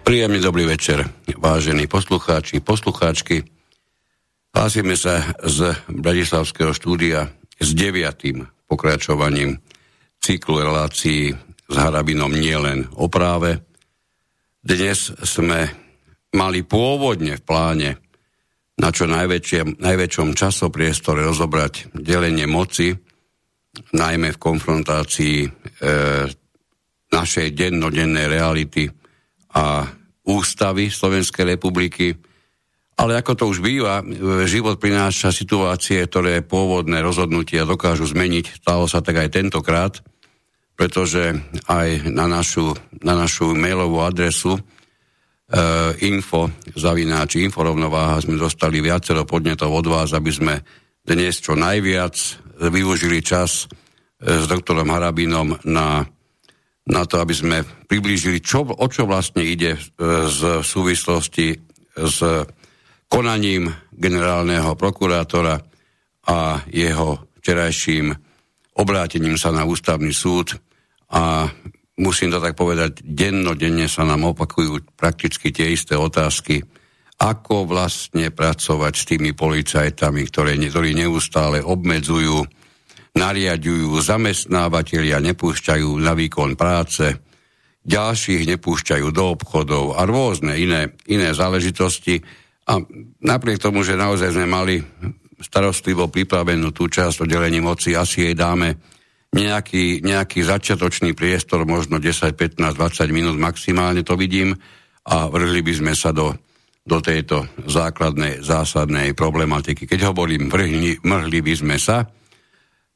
Príjemný dobrý večer, vážení poslucháči, poslucháčky. Hlásime sa z Bratislavského štúdia s 9. pokračovaním cyklu relácií s Harabinom nielen o práve. Dnes sme mali pôvodne v pláne na čo najväčšom časopriestore rozobrať delenie moci, najmä v konfrontácii našej dennodennej reality a ústavy Slovenskej republiky. Ale ako to už býva, život prináša situácie, ktoré pôvodné rozhodnutia dokážu zmeniť. Stalo sa tak aj tentokrát, pretože aj na našu mailovú adresu info@inforovnovaha sme dostali viacero podnetov od vás, aby sme dnes čo najviac využili čas s doktorom Harabinom na to, aby sme priblížili, o čo vlastne ide v súvislosti s konaním generálneho prokurátora a jeho včerajším obrátením sa na ústavný súd. A musím to tak povedať, dennodenne sa nám opakujú prakticky tie isté otázky, ako vlastne pracovať s tými policajtami, ktorí neustále obmedzujú, nariadujú, zamestnávateľia nepúšťajú na výkon práce, ďalších nepúšťajú do obchodov a rôzne iné záležitosti. A napriek tomu, že naozaj sme mali starostlivo pripravenú tú časť o delení moci, asi jej dáme nejaký začiatočný priestor, možno 10, 15, 20 minút maximálne, to vidím, a vrhli by sme sa do tejto základnej, zásadnej problematiky. Keď hovorím vrhli by sme sa,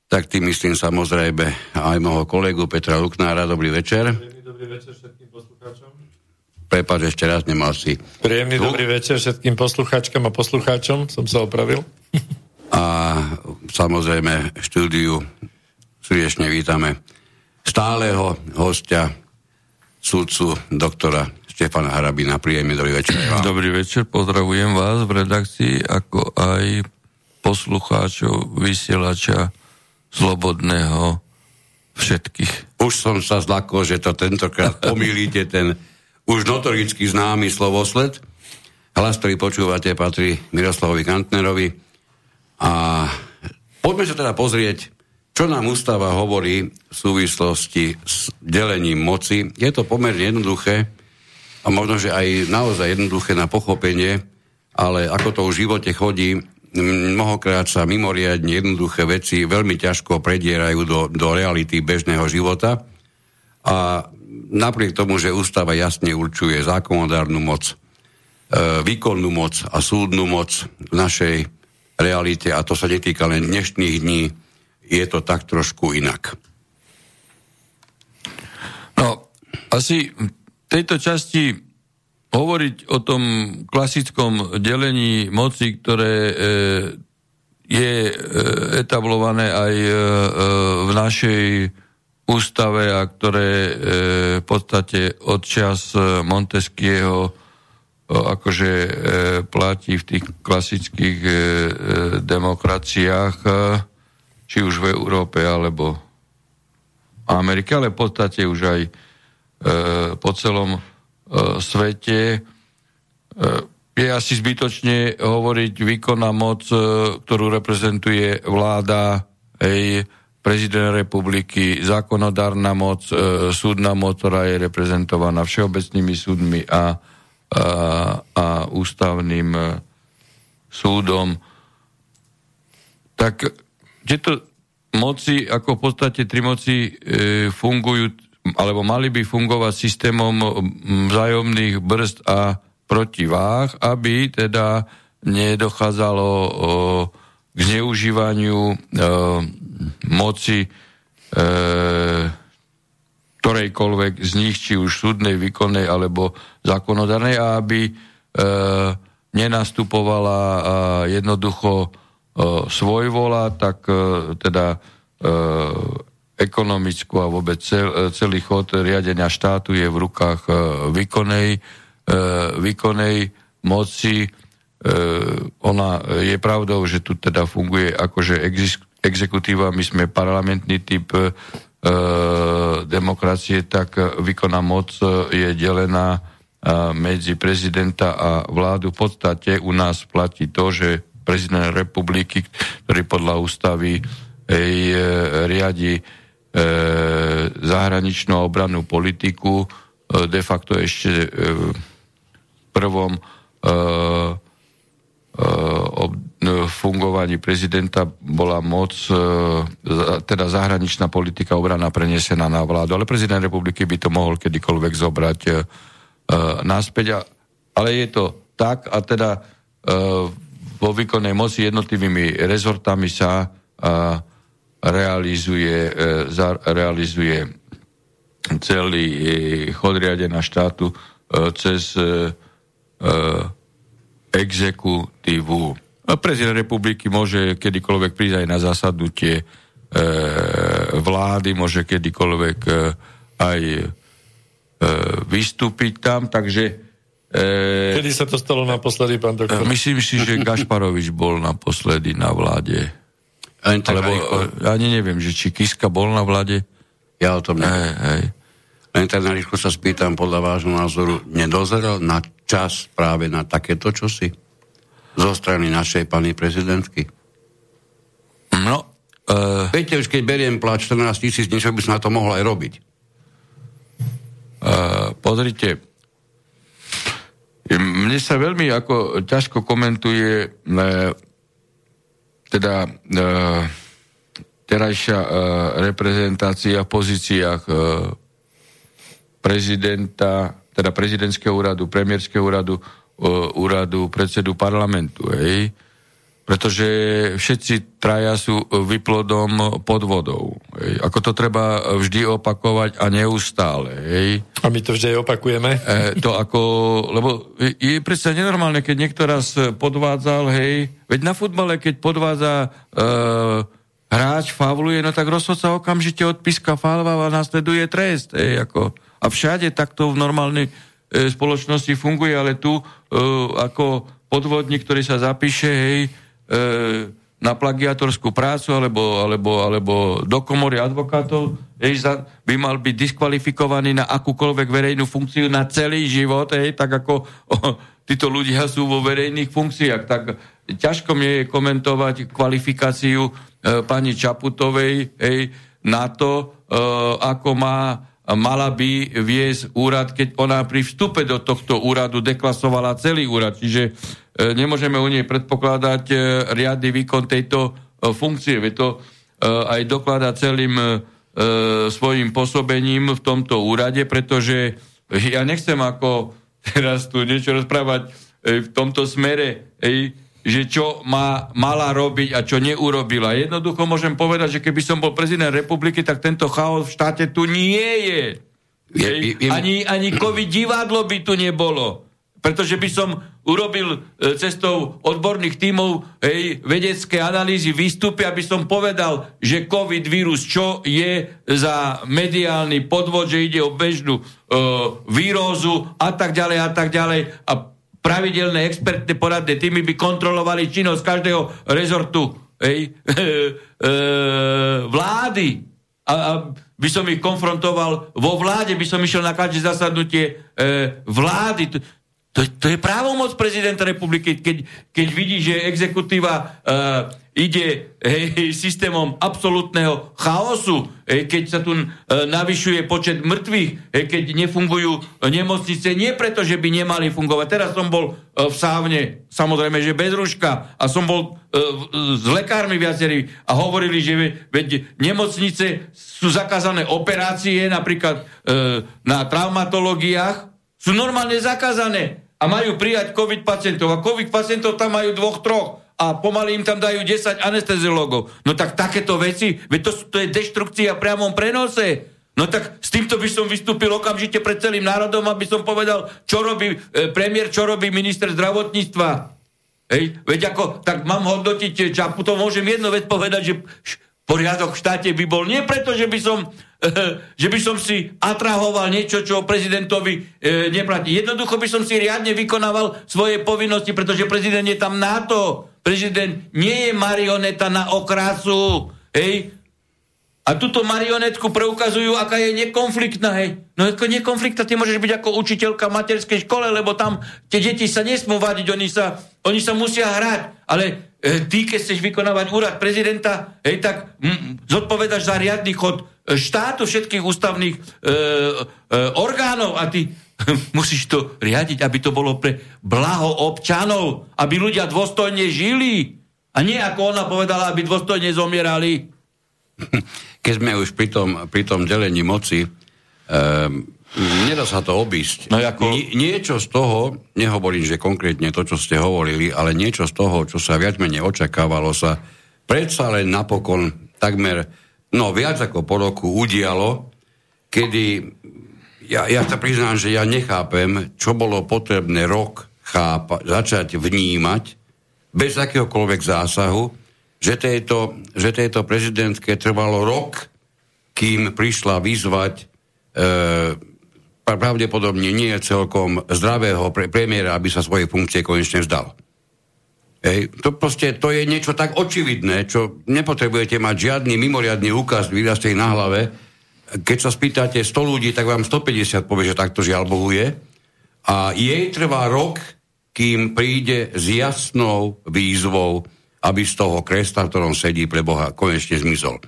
tak tým myslím samozrejme aj môjho kolegu Petra Luknára. Dobrý večer. Dobrý večer všetkým poslucháčom. Prepáč, ešte raz, nemal si. Príjemný dobrý večer všetkým poslucháčkam a poslucháčom, som sa opravil. A samozrejme štúdiu srdečne vítame stáleho hostia, sudcu doktora Štefana Harabina. Príjemný dobrý večer. Dobrý večer, pozdravujem vás v redakcii, ako aj poslucháčov vysielača Slobodného všetkých. Už som sa zlakol, že to tentokrát pomýlite, ten už notoricky známy slovosled. Hlas, ktorý počúvate, patrí Miroslavovi Kantnerovi. A poďme sa teda pozrieť, čo nám ústava hovorí v súvislosti s delením moci. Je to pomerne jednoduché a možno, že aj naozaj jednoduché na pochopenie, ale ako to v živote chodí, mnohokrát sa mimoriadne jednoduché veci veľmi ťažko predierajú do reality bežného života. A napriek tomu, že ústava jasne určuje zákonodárnu moc, výkonnú moc a súdnu moc v našej realite, a to sa netýka len dnešných dní, je to tak trošku inak. No, asi v tejto časti hovoriť o tom klasickom delení moci, ktoré je etablované aj v našej ústave a ktoré v podstate od čas Monteskyho akože platí v tých klasických demokraciách, či už v Európe alebo Amerike, ale v podstate už aj po celom svete. Je asi zbytočne hovoriť výkonná moc, ktorú reprezentuje vláda, prezident republiky, zákonodárna moc, súdna moc, ktorá je reprezentovaná všeobecnými súdmi a ústavným súdom. Tak tieto moci, ako v podstate tri moci fungujú alebo mali by fungovať systémom vzájomných brzd a protiváh, aby teda nedochádzalo k zneužívaniu moci ktorejkoľvek z nich, či už súdnej, výkonnej alebo zákonodárnej, a aby nenastupovala jednoducho svojvola, tak teda ekonomickú a vôbec celý chod riadenia štátu je v rukách výkonnej moci. Ona je pravdou, že tu teda funguje akože exekutíva, my sme parlamentný typ demokracie, tak výkonná moc je delená medzi prezidenta a vládu. V podstate u nás platí to, že prezident republiky, ktorý podľa ústavy riadi zahraničnú a obrannú politiku, de facto ešte v prvom fungovaní prezidenta bola moc, teda zahraničná politika obrana prenesená na vládu, ale prezident republiky by to mohol kedykoľvek zobrať naspäť, ale je to tak a teda vo výkonnej moci jednotlivými rezortami sa realizuje celý chod riadenia štátu cez exekutívu. Prezident republiky môže kedykoľvek prísť aj na zasadnutie vlády, môže kedykoľvek aj vystúpiť tam, takže... Kedy sa to stalo naposledy, pán doktor? Myslím si, že Gašparovič bol naposledy na vláde. Ani neviem, že či Kiska bol na vláde. Ja o tom neviem. Len tak na rýchlo sa spýtam, podľa vášho názoru, nedozeral na čas práve na takéto čosi zo strany našej pani prezidentky? No. Viete, už keď beriem plat 14 000, niečo by sa na to mohlo aj robiť. Pozrite, mne sa veľmi ako ťažko komentuje terajšia reprezentácia v pozíciách prezidenta, teda prezidentského úradu, premiérskeho úradu, úradu predsedu parlamentu, hej? Pretože všetci traja sú vyplodom podvodov. Hej? Ako to treba vždy opakovať a neustále, hej? A my to vždy opakujeme. Lebo je predsa nenormálne, keď niekto raz podvádzal, hej? Veď na futbale, keď podvádza... hráč fauluje, no tak rozhodca okamžite odpíska faul a nasleduje trest. A všade takto v normálnej spoločnosti funguje, ale tu ako podvodník, ktorý sa zapíše na plagiatorskú prácu alebo do komory advokátov, by mal byť diskvalifikovaný na akúkoľvek verejnú funkciu na celý život, tak ako títo ľudia sú vo verejných funkciách. Tak ťažko mi je komentovať kvalifikáciu pani Čaputovej na to, ako mala by viesť úrad, keď ona pri vstupe do tohto úradu deklasovala celý úrad. Čiže nemôžeme u nej predpokladať riadny výkon tejto funkcie. Veď to aj dokladá celým svojim pôsobením v tomto úrade, pretože ja nechcem ako teraz tu niečo rozprávať v tomto smere, že čo mala robiť a čo neurobila. Jednoducho môžem povedať, že keby som bol prezident republiky, tak tento chaos v štáte tu nie je. Ani COVID divadlo by tu nebolo. Pretože by som urobil cestou odborných tímov vedecké analýzy výstupy, aby som povedal, že COVID vírus, čo je za mediálny podvod, že ide o bežnú výrozu a tak ďalej. A pravidelné expertné poradné týmy by kontrolovali činnosť každého rezortu vlády. A by som ich konfrontoval vo vláde, by som išiel na každé zasadnutie vlády. To je právomoc prezidenta republiky, keď vidí, že exekutíva ide systémom absolútneho chaosu, keď sa tu navyšuje počet mŕtvych, keď nefungujú nemocnice, nie preto, že by nemali fungovať. Teraz som bol v Sávne, samozrejme, že bez ruška, a som bol s lekármi viacerí a hovorili, že veď nemocnice sú zakázané operácie, napríklad na traumatológiách, sú normálne zakázané a majú prijať COVID pacientov a COVID pacientov tam majú 2-3 a pomaly im tam dajú 10 anesteziológov. No tak takéto veci, veď to je deštrukcia v priamom prenose. No tak s týmto by som vystúpil okamžite pred celým národom, aby som povedal, čo robí premiér, čo robí minister zdravotníctva. Veď ako, tak mám hodnotiť Čaputovú, môžem jednu vec povedať, že poriadok v štáte by bol nie preto, že by som si atrahoval niečo, čo prezidentovi neplatí. Jednoducho by som si riadne vykonával svoje povinnosti, pretože prezident je tam na to. Prezident nie je marioneta na okrasu. A túto marionetku preukazujú, aká je nekonfliktná, hej. No ako nekonfliktná, ty môžeš byť ako učiteľka v materskej škole, lebo tam tie deti sa nesmú vadiť, oni sa musia hrať. Ale ty, keď chceš vykonávať úrad prezidenta, hej, tak zodpovedaš za riadny chod štátu, všetkých ústavných orgánov a ty musíš to riadiť, aby to bolo pre blaho občanov, aby ľudia dôstojne žili. A nie, ako ona povedala, aby dôstojne zomierali. Keď sme už pri tom delení moci, nedá sa to obísť. No ako... Niečo z toho, nehovorím, že konkrétne to, čo ste hovorili, ale niečo z toho, čo sa viac menej očakávalo, sa predsa len napokon takmer, viac ako po roku udialo, kedy ja sa priznám, že ja nechápem, čo bolo potrebné začať vnímať bez akéhokoľvek zásahu, že tejto prezidentke trvalo rok, kým prišla vyzvať pravdepodobne nie celkom zdravého premiéra, aby sa svojej funkcie konečne vzdal. To je niečo tak očividné, čo nepotrebujete mať žiadny mimoriadny úkaz vyrastej na hlave. Keď sa spýtate 100 ľudí, tak vám 150 povie, že takto žiaľ Bohu je. A jej trvá rok, kým príde s jasnou výzvou, aby z toho kresta, v ktorom sedí, pre Boha konečne zmizol.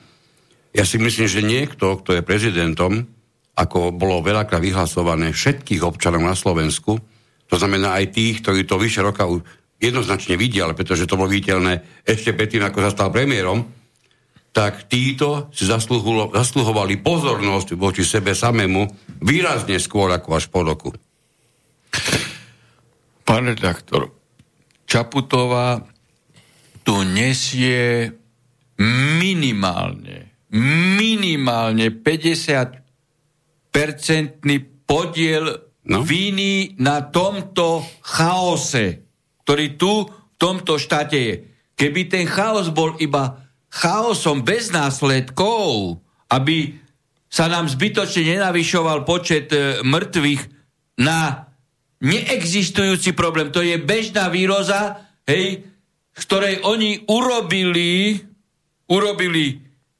Ja si myslím, že niekto, kto je prezidentom, ako bolo veľakrát vyhlasované všetkých občanov na Slovensku, to znamená aj tých, ktorí to vyše roka jednoznačne vidia, pretože to bolo viditeľné ešte predtým, ako sa stal premiérom, tak títo si zasluhovali pozornosť voči sebe samému výrazne skôr ako až po roku. Pán redaktor, Čaputová tu nesie minimálne 50-percentný podiel viny na tomto chaose, ktorý tu v tomto štáte je. Keby ten chaos bol iba chaosom bez následkov, aby sa nám zbytočne nenavyšoval počet mŕtvych na neexistujúci problém. To je bežná výroza, hej, z ktorej oni urobili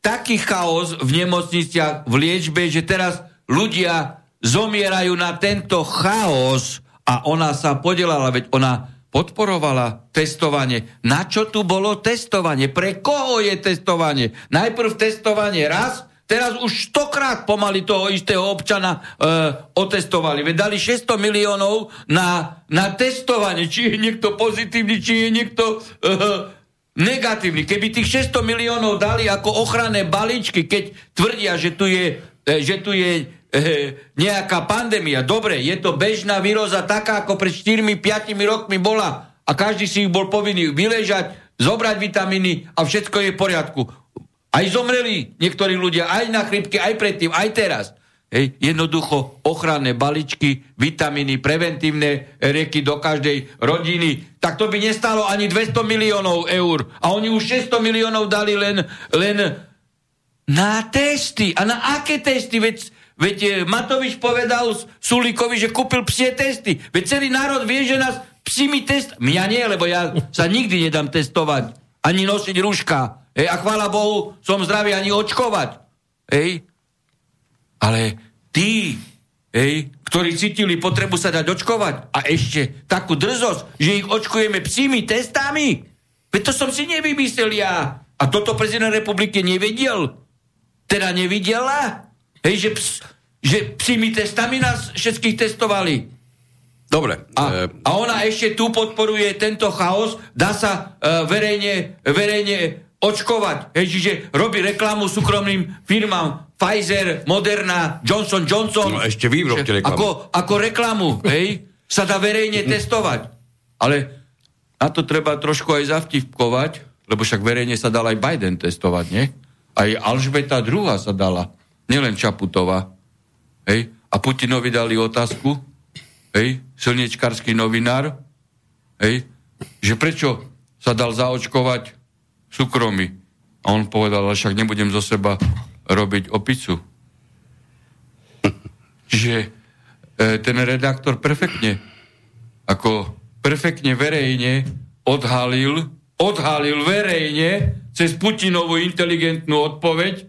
taký chaos v nemocniciach, v liečbe, že teraz ľudia zomierajú na tento chaos a ona sa podelala, veď ona podporovala testovanie. Na čo tu bolo testovanie? Pre koho je testovanie? Najprv testovanie raz, teraz už 100-krát pomaly toho istého občana otestovali. Veď dali 600 miliónov na testovanie, či je niekto pozitívny, či je niekto negatívny. Keby tých 600 miliónov dali ako ochranné balíčky, keď tvrdia, že tu je nejaká pandémia. Dobre, je to bežná výroza, taká ako pred 4-5 rokmi bola a každý si ich bol povinný vyležať, zobrať vitamíny a všetko je v poriadku. Aj zomreli niektorí ľudia, aj na chrípke, aj predtým, aj teraz. Hej. Jednoducho ochranné balíčky, vitamíny, preventívne lieky do každej rodiny. Tak to by nestalo ani 200 miliónov eur. A oni už 600 miliónov dali len na testy. A na aké testy? Veď Matovič povedal Sulíkovi, že kúpil psie testy. Veď celý národ vie, že nás psími test... Mňa nie, lebo ja sa nikdy nedám testovať. Ani nosiť rúška. Hej, a chvála Bohu, som zdravý, ani očkovať. Hej. Ale tí, ktorí cítili potrebu sa dať očkovať a ešte takú drzosť, že ich očkujeme psími testami, veď to som si nevymyslel ja. A toto prezident republiky nevedel. Teda nevidela. Hej, že psími testami nás všetkých testovali. Dobre. A ona ešte tu podporuje tento chaos, dá sa verejne očkovať. Hej, čiže robí reklamu súkromným firmám Pfizer, Moderna, Johnson. No, ešte vy robíte reklamu. Ako reklamu, hej, sa dá verejne testovať. Ale na to treba trošku aj zavtipkovať, lebo však verejne sa dal aj Biden testovať, nie? Aj Alžbeta II sa dala, nielen Čaputová. Hej? A Putinovi dali otázku, hej, slniečkarský novinár, hej, že prečo sa dal zaočkovať súkromí. A on povedal, ale však nebudem zo seba robiť opicu. Že ten redaktor perfektne verejne odhalil verejne cez Putinovú inteligentnú odpoveď,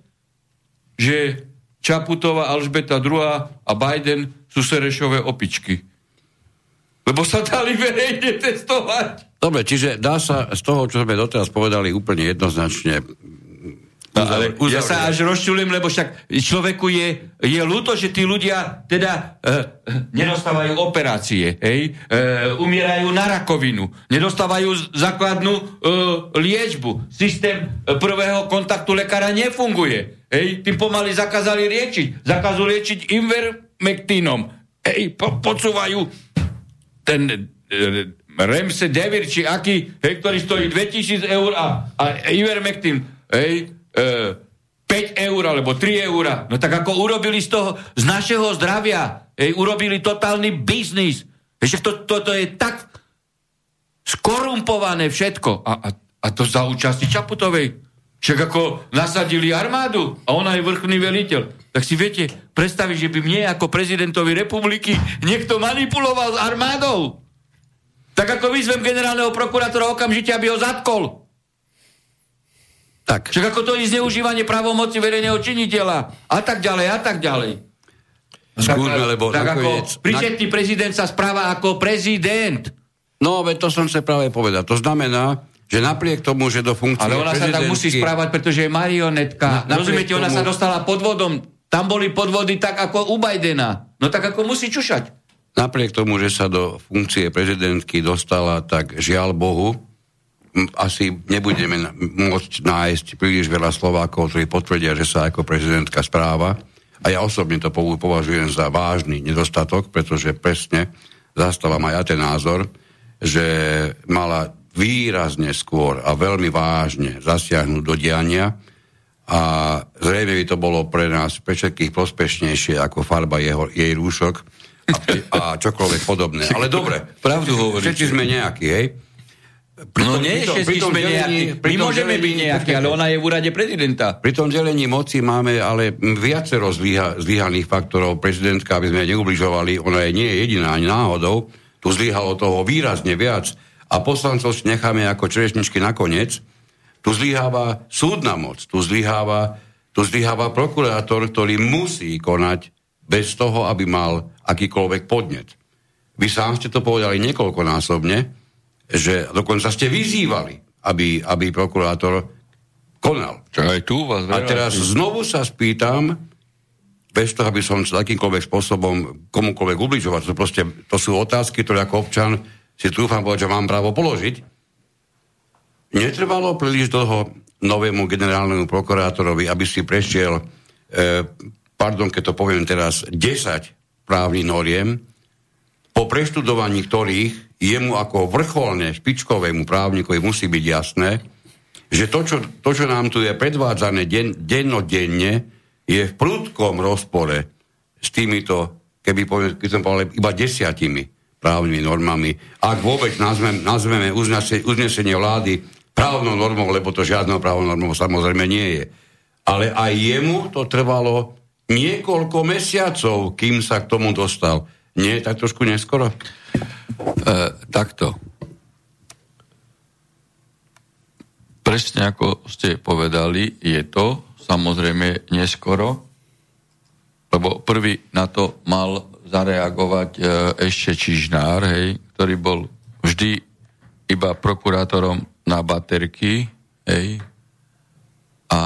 že Čaputová, Alžbeta II a Biden sú Serešové opičky. Lebo sa dali verejne testovať. Dobre, čiže dá sa z toho, čo sme doteraz povedali, úplne jednoznačne. Ja sa až rozčuľujem, lebo však človeku je ľúto, že tí ľudia teda nedostávajú operácie, umierajú na rakovinu, nedostávajú základnú liečbu. Systém prvého kontaktu lekára nefunguje. Tým pomaly zakázali liečiť. Zakazujú liečiť invermektínom. Podsúvajú ten remsedevir, či aký, ktorý stojí 2000 € a ivermektín 5 € alebo 3 €. No tak ako urobili z našeho zdravia, urobili totálny biznis. Ešte toto je tak skorumpované všetko. A to za účasti Čaputovej. Však ako nasadili armádu a ona je vrchný veliteľ. Tak si viete predstaviť, že by mne ako prezidentovi republiky niekto manipuloval s armádou. Tak ako vyzvem generálneho prokurátora okamžite, aby ho zatkol. Tak. Však ako to je zneužívanie právomoci verejného činiteľa a tak ďalej, a tak ďalej. Skúrme, lebo nakoniec... Príčetný prezident sa správa ako prezident. No, veď to som sa práve povedal. To znamená, že napriek tomu, že do funkcie... Ale ona sa tak musí správať, pretože je marionetka. Rozumiete, ona sa dostala podvodom. Tam boli podvody tak ako u Bidena. No tak ako musí čušať. Napriek tomu, že sa do funkcie prezidentky dostala, tak žiaľ Bohu, asi nebudeme môcť nájsť príliš veľa Slovákov, ktorí potvrdia, že sa ako prezidentka správa. A ja osobne to považujem za vážny nedostatok, pretože presne zastávam aj ja ten názor, že mala výrazne skôr a veľmi vážne zasiahnuť do diania a zrejme by to bolo pre nás, pre všetkých prospešnejšie ako farba jej rúšok a čokoľvek podobné. Ale dobre, pravdu hovoríte. Všetci sme nejakí, hej? No nie, všetci sme nejakí. My môžeme byť nejakí, ale ona je v úrade prezidenta. Pri tom delení moci máme ale viacero zlyhaných faktorov. Prezidentka, aby sme neubližovali, ona nie je jediná ani náhodou. Tu zlyhalo toho výrazne viac. A poslancov necháme ako čerešničky nakoniec. Tu zlyháva súdna moc, tu zlyháva prokurátor, ktorý musí konať bez toho, aby mal akýkoľvek podnet. Vy sám ste to povedali niekoľkonásobne, že dokonca ste vyzývali, aby prokurátor konal. A teraz znovu sa spýtam, bez toho, aby som sa akýmkoľvek spôsobom komukoľvek ubližoval. To sú otázky, ktoré ako občan si trúfam povedať, že mám právo položiť. Netrvalo príliš dlho novému generálnemu prokurátorovi, aby si prešiel, keď to poviem teraz, 10 právnych noriem, po preštudovaní ktorých jemu ako vrcholne špičkovému právnikovi musí byť jasné, že to, čo nám tu je predvádzané dennodenne, je v prudkom rozpore s týmito, keby som povedal, iba 10 právnymi normami. Ak vôbec nazveme uznesenie vlády právnou normou, lebo to žiadnou právnou normou samozrejme nie je. Ale aj jemu to trvalo niekoľko mesiacov, kým sa k tomu dostal. Nie, tak trošku neskoro. Takto. Presne ako ste povedali, je to samozrejme neskoro, lebo prvý na to mal zareagovať ešte Čižnár, ktorý bol vždy iba prokurátorom na baterky, a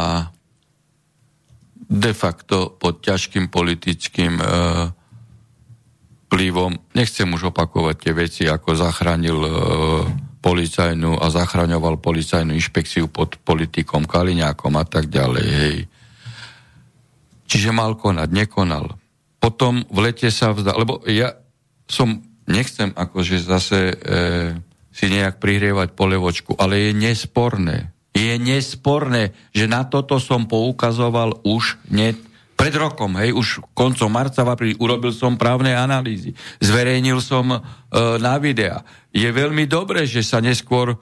de facto pod ťažkým politickým vplyvom, nechcem už opakovať tie veci, ako zachránil policajnú a zachraňoval policajnú inšpekciu pod politikom Kaliňákom a tak ďalej. Hej. Čiže mal konať, nekonal. Potom v lete sa vzdal, lebo ja nechcem akože zase si nejak prihrievať polevočku, ale je nesporné, že na toto som poukazoval už pred rokom, už koncom marca, v apríli, urobil som právne analýzy. Zverejnil som na videa. Je veľmi dobré, že sa neskôr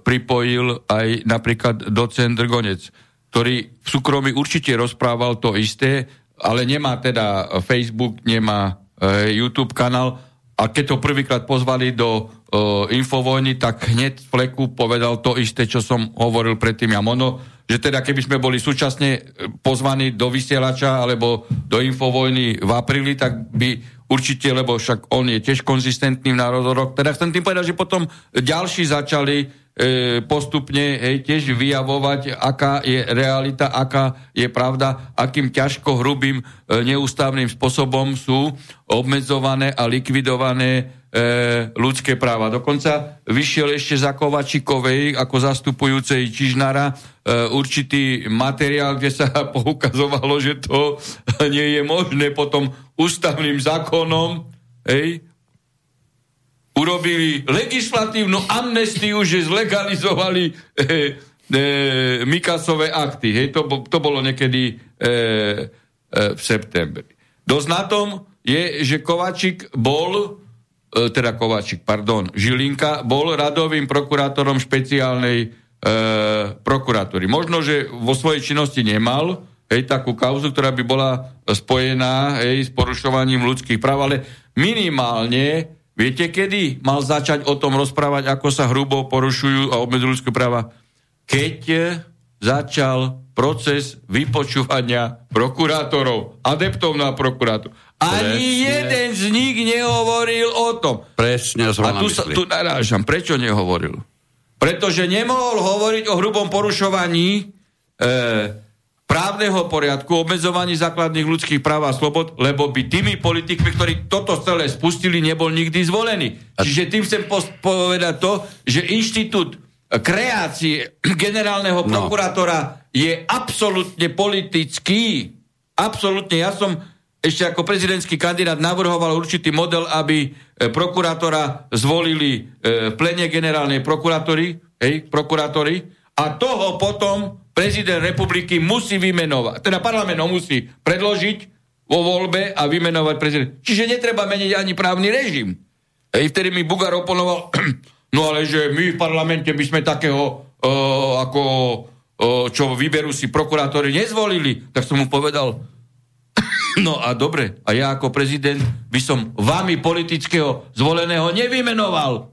pripojil aj napríklad docent Drgonec, ktorý v súkromí určite rozprával to isté, ale nemá teda Facebook, nemá YouTube kanál. A keď to prvýkrát pozvali do Infovojny, tak hneď v fleku povedal to isté, čo som hovoril predtým. Ja že teda keby sme boli súčasne pozvaní do vysielača alebo do Infovojny v apríli, tak by určite, lebo však on je tiež konzistentný v národorok, teda chcem tým povedať, že potom ďalší začali postupne tiež vyjavovať, aká je realita, aká je pravda, akým ťažko hrubým neústavným spôsobom sú obmedzované a likvidované ľudské práva. Dokonca vyšiel ešte za Kovačikovej ako zastupujúcej Čižnára určitý materiál, kde sa poukazovalo, že to nie je možné. Potom ústavným zákonom urobili legislatívnu amnestiu, že zlegalizovali Mikasové akty. To bolo niekedy v septembri. Dosť na tom je, že Žilinka bol radovým prokurátorom špeciálnej prokuratúry. Možno, že vo svojej činnosti nemal takú kauzu, ktorá by bola spojená s porušovaním ľudských práv, ale minimálne, viete, kedy mal začať o tom rozprávať, ako sa hrubo porušujú a obmedzujú ľudské práva? Keď začal proces vypočúvania prokurátorov, adeptov na prokurátor. Ani jeden z nich nehovoril o tom. Presne, a tu narážam. Prečo nehovoril? Pretože nemohol hovoriť o hrubom porušovaní právneho poriadku, obmedzovaní základných ľudských práv a slobod, lebo by tými politikmi, ktorí toto celé spustili, nebol nikdy zvolený. Čiže tým chcem povedať to, že inštitút kreácie generálneho prokurátora je absolútne politický. Absolútne. Ja som ešte ako prezidentský kandidát navrhoval určitý model, aby prokurátora zvolili v plene generálnej prokurátory a toho potom prezident republiky musí vymenovať. Teda parlament ho musí predložiť vo voľbe a vymenovať prezident. Čiže netreba meniť ani právny režim. Vtedy mi Bugár oponoval... No ale že my v parlamente by sme takého, čo vyberú si prokurátori, nezvolili. Tak som mu povedal, no a dobre, a ja ako prezident by som vami politického zvoleného nevymenoval.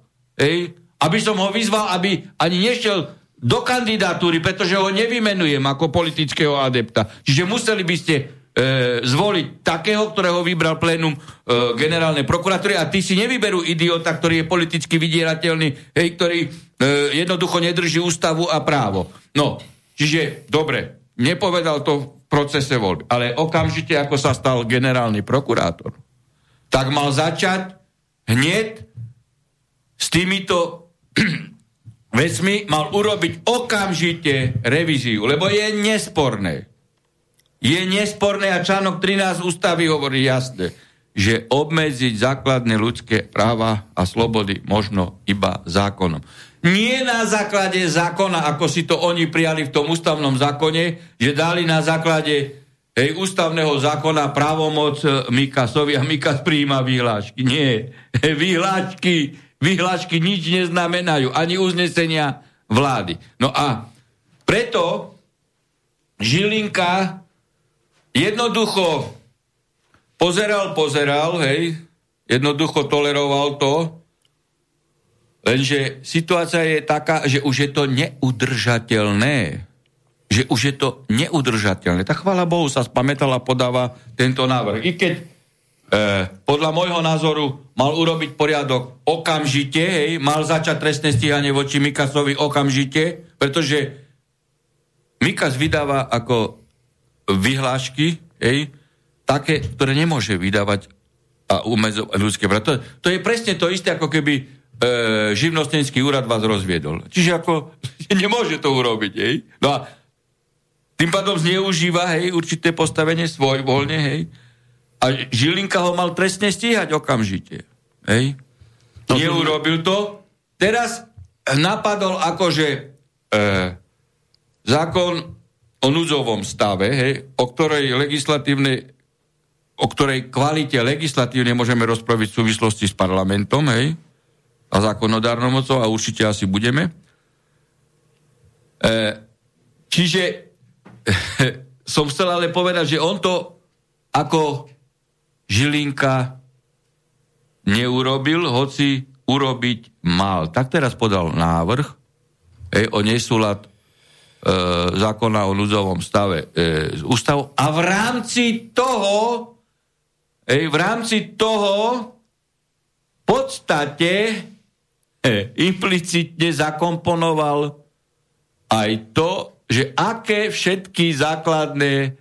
Aby som ho vyzval, aby ani nešiel do kandidatúry, pretože ho nevymenujem ako politického adepta. Čiže museli by ste zvoliť takého, ktorého vybral plénum generálnej prokuratúry a tí si nevyberú idiota, ktorý je politicky vydierateľný, ktorý jednoducho nedrží ústavu a právo. No, čiže dobre, nepovedal to v procese voľby, ale okamžite, ako sa stal generálny prokurátor, tak mal začať hneď s týmito vecmi, mal urobiť okamžite revíziu, lebo je nesporné, a článok 13 ústavy hovorí jasne, že obmedziť základné ľudské práva a slobody možno iba zákonom. Nie na základe zákona, ako si to oni prijali v tom ústavnom zákone, že dali na základe ústavného zákona právomoc Mikasovi a Mikas prijíma vyhlášky. Nie, vyhlášky nič neznamenajú, ani uznesenia vlády. No a preto Žilinka jednoducho jednoducho toleroval to, lenže situácia je taká, že už je to neudržateľné. Tak chvála Bohu sa spamätala, podáva tento návrh. I keď podľa môjho názoru mal urobiť poriadok okamžite, mal začať trestné stíhanie voči Mikasovi okamžite, pretože Mikas vydáva ako vyhlášky, také, ktoré nemôže vydávať a umedzovať ľudské práva. To je presne to isté, ako keby živnostenský úrad vás rozviedol. Čiže ako nemôže to urobiť. No a tým pádom zneužíva určité postavenie svojvoľne. A Žilinka ho mal trestne stíhať okamžite. Neurobil to. Teraz napadol akože zákon o núdzovom stave, o ktorej kvalite legislatívne môžeme rozpraviť v súvislosti s parlamentom, a zákonodárnou mocou, a určite asi budeme. Som chcel ale povedať, že on to ako Žilinka neurobil, hoci urobiť mal. Tak teraz podal návrh o nesúlad zákona o núdzovom stave z ústavu a v rámci toho v podstate implicitne zakomponoval aj to, že aké všetky základné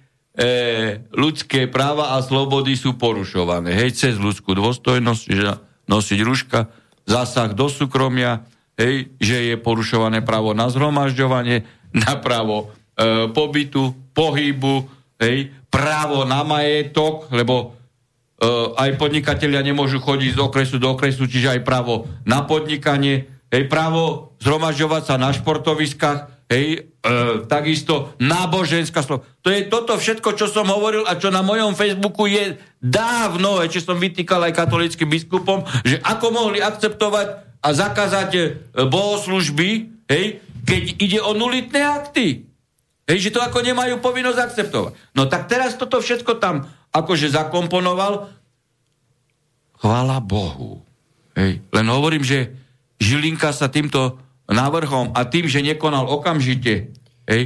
ľudské práva a slobody sú porušované. Hej, cez ľudskú dôstojnosť, že nosiť ruška, zásah do súkromia, hej, že je porušované právo na zhromažďovanie, na právo pobytu, pohybu, hej, právo na majetok, lebo aj podnikatelia nemôžu chodiť z okresu do okresu, čiže aj právo na podnikanie, hej, právo zhromažďovať sa na športoviskách, hej, takisto náboženská slovo. To je toto všetko, čo som hovoril a čo na mojom Facebooku je dávno, čo som vytýkal aj katolíckym biskupom, že ako mohli akceptovať a zakázať bohoslúžby, hej, keď ide o nulitné akty. Hej, že to ako nemajú povinnosť akceptovať. No tak teraz toto všetko tam akože zakomponoval. Chvála Bohu. Hej. Len hovorím, že Žilinka sa týmto návrhom a tým, že nekonal okamžite, hej,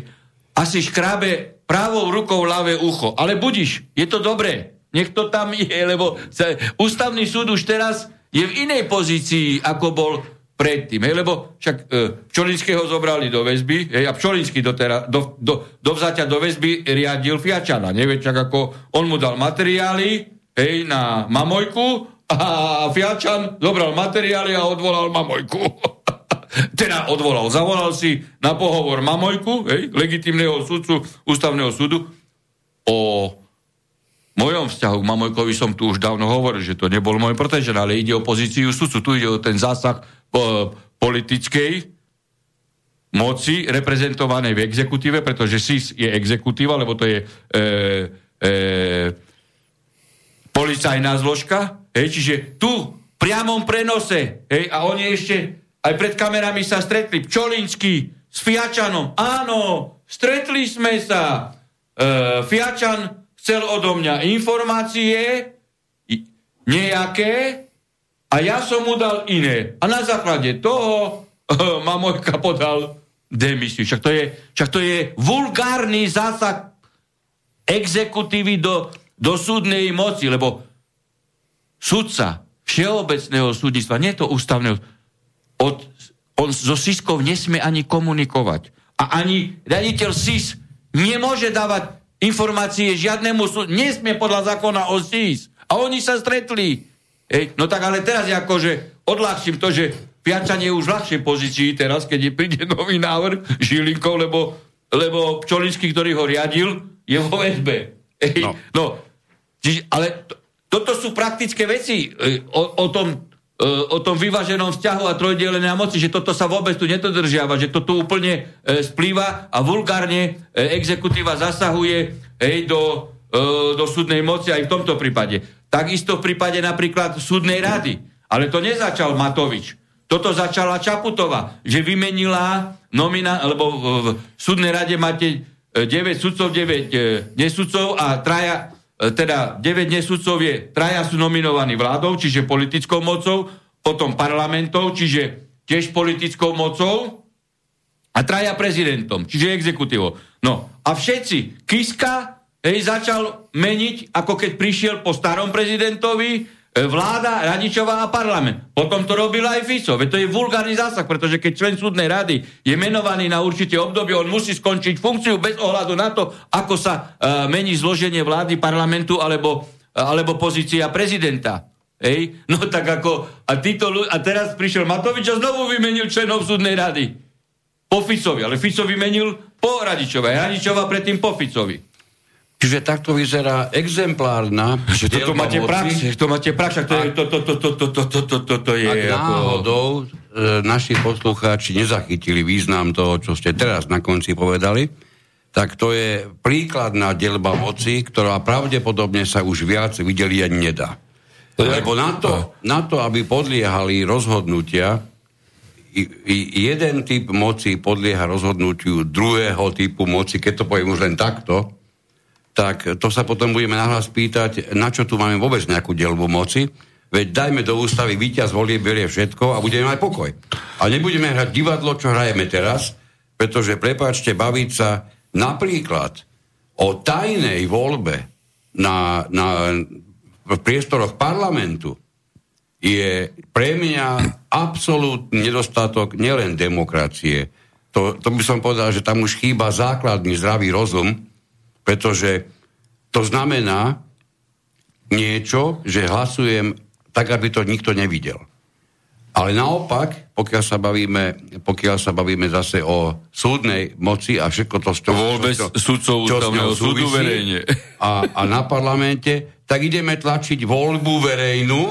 asi škrábe pravou rukou ľavé ucho. Ale budiš, je to dobré. Nech to tam je, lebo ústavný súd už teraz je v inej pozícii, ako bol predtým. Hej, lebo však Pčolinského zobrali do väzby, hej, a Pčolinský do vzatia do väzby riadil Fiačana. Nevie, čak ako on mu dal materiály, hej, na Mamojku a Fiačan zobral materiály a odvolal Mamojku. Teda zavolal si na pohovor Mamojku, hej, legitímneho sudcu ústavného súdu. O mojom vzťahu k Mamojkovi som tu už dávno hovoril, že to nebol môj protežen, ale ide o pozíciu sudcu, tu ide o ten zásah politickej moci reprezentovanej v exekutíve, pretože SIS je exekutíva, lebo to je policajná zložka, hej, čiže tu v priamom prenose, hej, a oni ešte aj pred kamerami sa stretli Pčolinský s Fiačanom. Áno, stretli sme sa. Fiačan chcel odo mňa informácie nejaké a ja som mu dal iné. A na základe toho Mamojka podal demisiu. Však to je vulgárny zásah exekutívy do súdnej moci, lebo sudca všeobecného súdnictva, nie to ústavného, on so SIS-kov nesmie ani komunikovať. A ani riaditeľ SIS nemôže dávať informácie žiadnemu súdu. Nesmie podľa zákona o SIS. A oni sa stretli. Hej. No tak ale teraz je akože odľahčím to, že Fiačan je už v ľahšej pozícii teraz, keď príde nový návrh Žilinkov, lebo Pčolinský, ktorý ho riadil, je vo väzbe. No. Ale toto sú praktické veci o tom vyváženom vzťahu a trojdelenej moci, že toto sa vôbec tu nedodržiava, že to tu úplne splýva a vulgárne exekutíva zasahuje, hej, do súdnej moci aj v tomto prípade. Takisto v prípade napríklad súdnej rady. Ale to nezačal Matovič. Toto začala Čaputová, že vymenila alebo v súdnej rade máte 9 sudcov, 9 nesudcov a teda 9 nesudcov je, 3 sú nominovaní vládou, čiže politickou mocou, potom parlamentov, čiže tiež politickou mocou a 3 prezidentom, čiže exekutívou. No a všetci, Kiska, hej, začal meniť, ako keď prišiel po starom prezidentovi, vláda, Radičová a parlament. Potom to robil aj Fico, veď to je vulgárny zásah, pretože keď člen súdnej rady je menovaný na určité obdobie, on musí skončiť funkciu bez ohľadu na to, ako sa mení zloženie vlády, parlamentu alebo pozícia prezidenta. Hej? No tak ako a teraz prišiel Matovič a znovu vymenil členov súdnej rady. Po Ficovi, ale Fico vymenil po Radičovej. Radičová predtým po Ficovi. Čiže takto vyzerá exemplárna. To máte prax, to je. Ak náhodou naši poslucháči nezachytili význam toho, čo ste teraz na konci povedali, tak to je príkladná delba moci, ktorá pravdepodobne sa už viac videli a nedá. Lebo na to, aby podliehali rozhodnutia, jeden typ moci podlieha rozhodnutiu druhého typu moci, keď to poviem už len takto, tak to sa potom budeme nahlas pýtať, na čo tu máme vôbec nejakú deľbu moci, veď dajme do ústavy víťaz volie berie všetko a budeme mať pokoj. A nebudeme hrať divadlo, čo hrajeme teraz, Pretože, prepáčte, baviť sa napríklad o tajnej voľbe v priestoroch parlamentu je pre mňa absolútny nedostatok nielen demokracie. To by som povedal, že tam už chýba základný zdravý rozum, pretože to znamená niečo, že hlasujem tak, aby to nikto nevidel. Ale naopak, pokiaľ sa bavíme zase o súdnej moci a všetko to, čo s ňou súvisí a na parlamente, tak ideme tlačiť voľbu verejnú,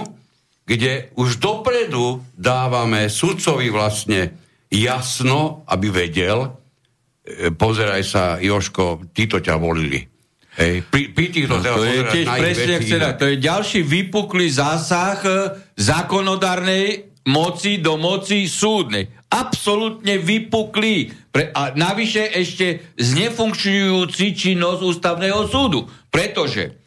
kde už dopredu dávame sudcovi vlastne jasno, aby vedel, pozeraj sa, Jožko, títo ťa volili. Hej, to je ďalší vypuklý zásah zákonodárnej moci do moci súdnej. Absolútne vypuklý. A navyše ešte znefunkčujúci činnosť ústavného súdu. Pretože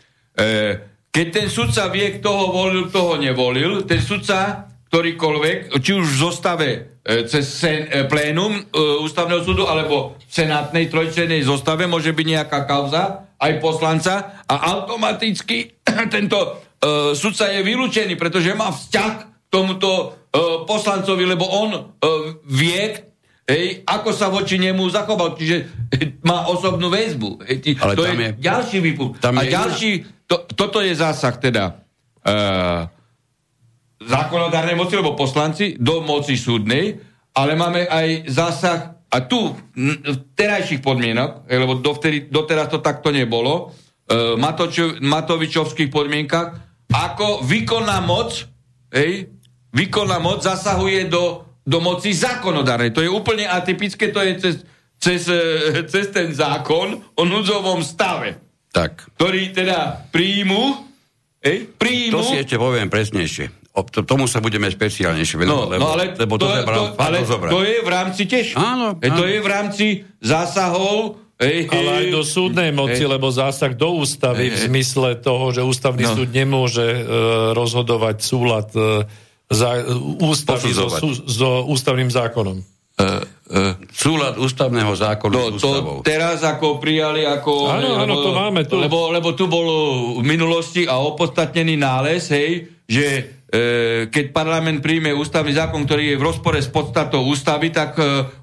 keď ten sudca vie, kto ho volil, kto ho nevolil, ten sudca, ktorýkoľvek, či už v zostave cez plénum ústavného súdu, alebo v senátnej trojčlennej zostave, môže byť nejaká kauza, aj poslanca, a automaticky tento sudca je vylúčený, pretože má vzťah k tomuto poslancovi, lebo on vie, ako sa voči nemu zachoval, čiže má osobnú väzbu. To je ďalší výpuk. Toto je zásah teda zákonodárnej moci, lebo poslanci do moci súdnej, ale máme aj zásah, a tu v terajších podmienok, lebo doteraz to takto nebolo, Matovičovských podmienkach, ako výkonná moc zasahuje do moci zákonodárnej. To je úplne atypické, to je cez ten zákon o núdzovom stave. Tak. Ktorý teda príjmu. To si ešte poviem presnejšie. Tomu sa budeme speciálnejšie venovať, lebo to je v rámci tiež. Áno. To je v rámci zásahov. Ale aj do súdnej moci, lebo zásah do ústavy v zmysle toho, že ústavný súd nemôže rozhodovať súlad ústavy so ústavným zákonom. Súlad ústavného zákona s ústavou. Teraz ako prijali ako... Áno, to máme tu. Lebo tu bol v minulosti a opodstatnený nález, že keď parlament príjme ústavný zákon, ktorý je v rozpore s podstatou ústavy, tak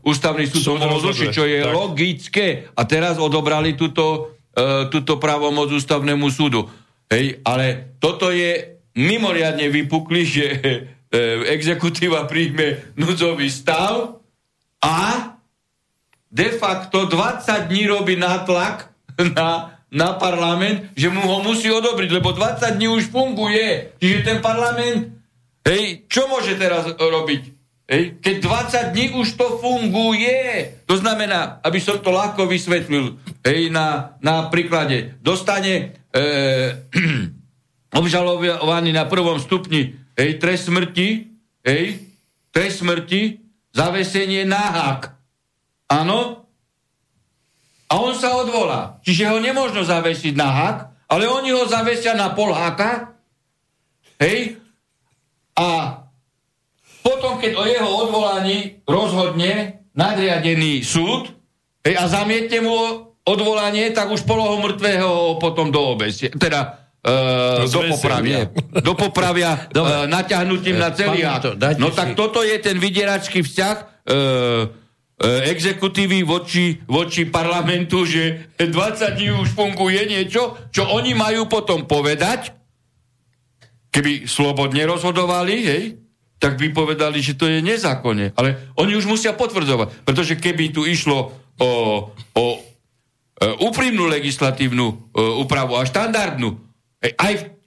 ústavný súd to môže zrušiť, čo je tak logické. A teraz odobrali túto právomoc ústavnému súdu. Ale toto je mimoriadne vypuklý, že exekutíva príjme núdzový stav a de facto 20 dní robí nátlak na parlament, že mu ho musí odobriť, lebo 20 dní už funguje. Čiže ten parlament, čo môže teraz robiť? Keď 20 dní už to funguje. To znamená, aby som to ľahko vysvetlil, na príklade. Dostane obžalovaný na prvom stupni trest smrti, zavesenie na hák. Áno? A on sa odvolá. Čiže ho nemôžno zavesiť na hák, ale oni ho zavesia na pol háka. A potom, keď o jeho odvolaní rozhodne nadriadený súd a zamietne mu odvolanie, tak už polohu mŕtvého potom do obesia. Teda do popravia naťahnutím na celý akt. Tak toto je ten vydieračský vzťah exekutívy voči parlamentu, že 20 dní už funguje niečo, čo oni majú potom povedať, keby slobodne rozhodovali, tak by povedali, že to je nezákonné. Ale oni už musia potvrdzovať, pretože keby tu išlo o úprimnú legislatívnu úpravu a štandardnú,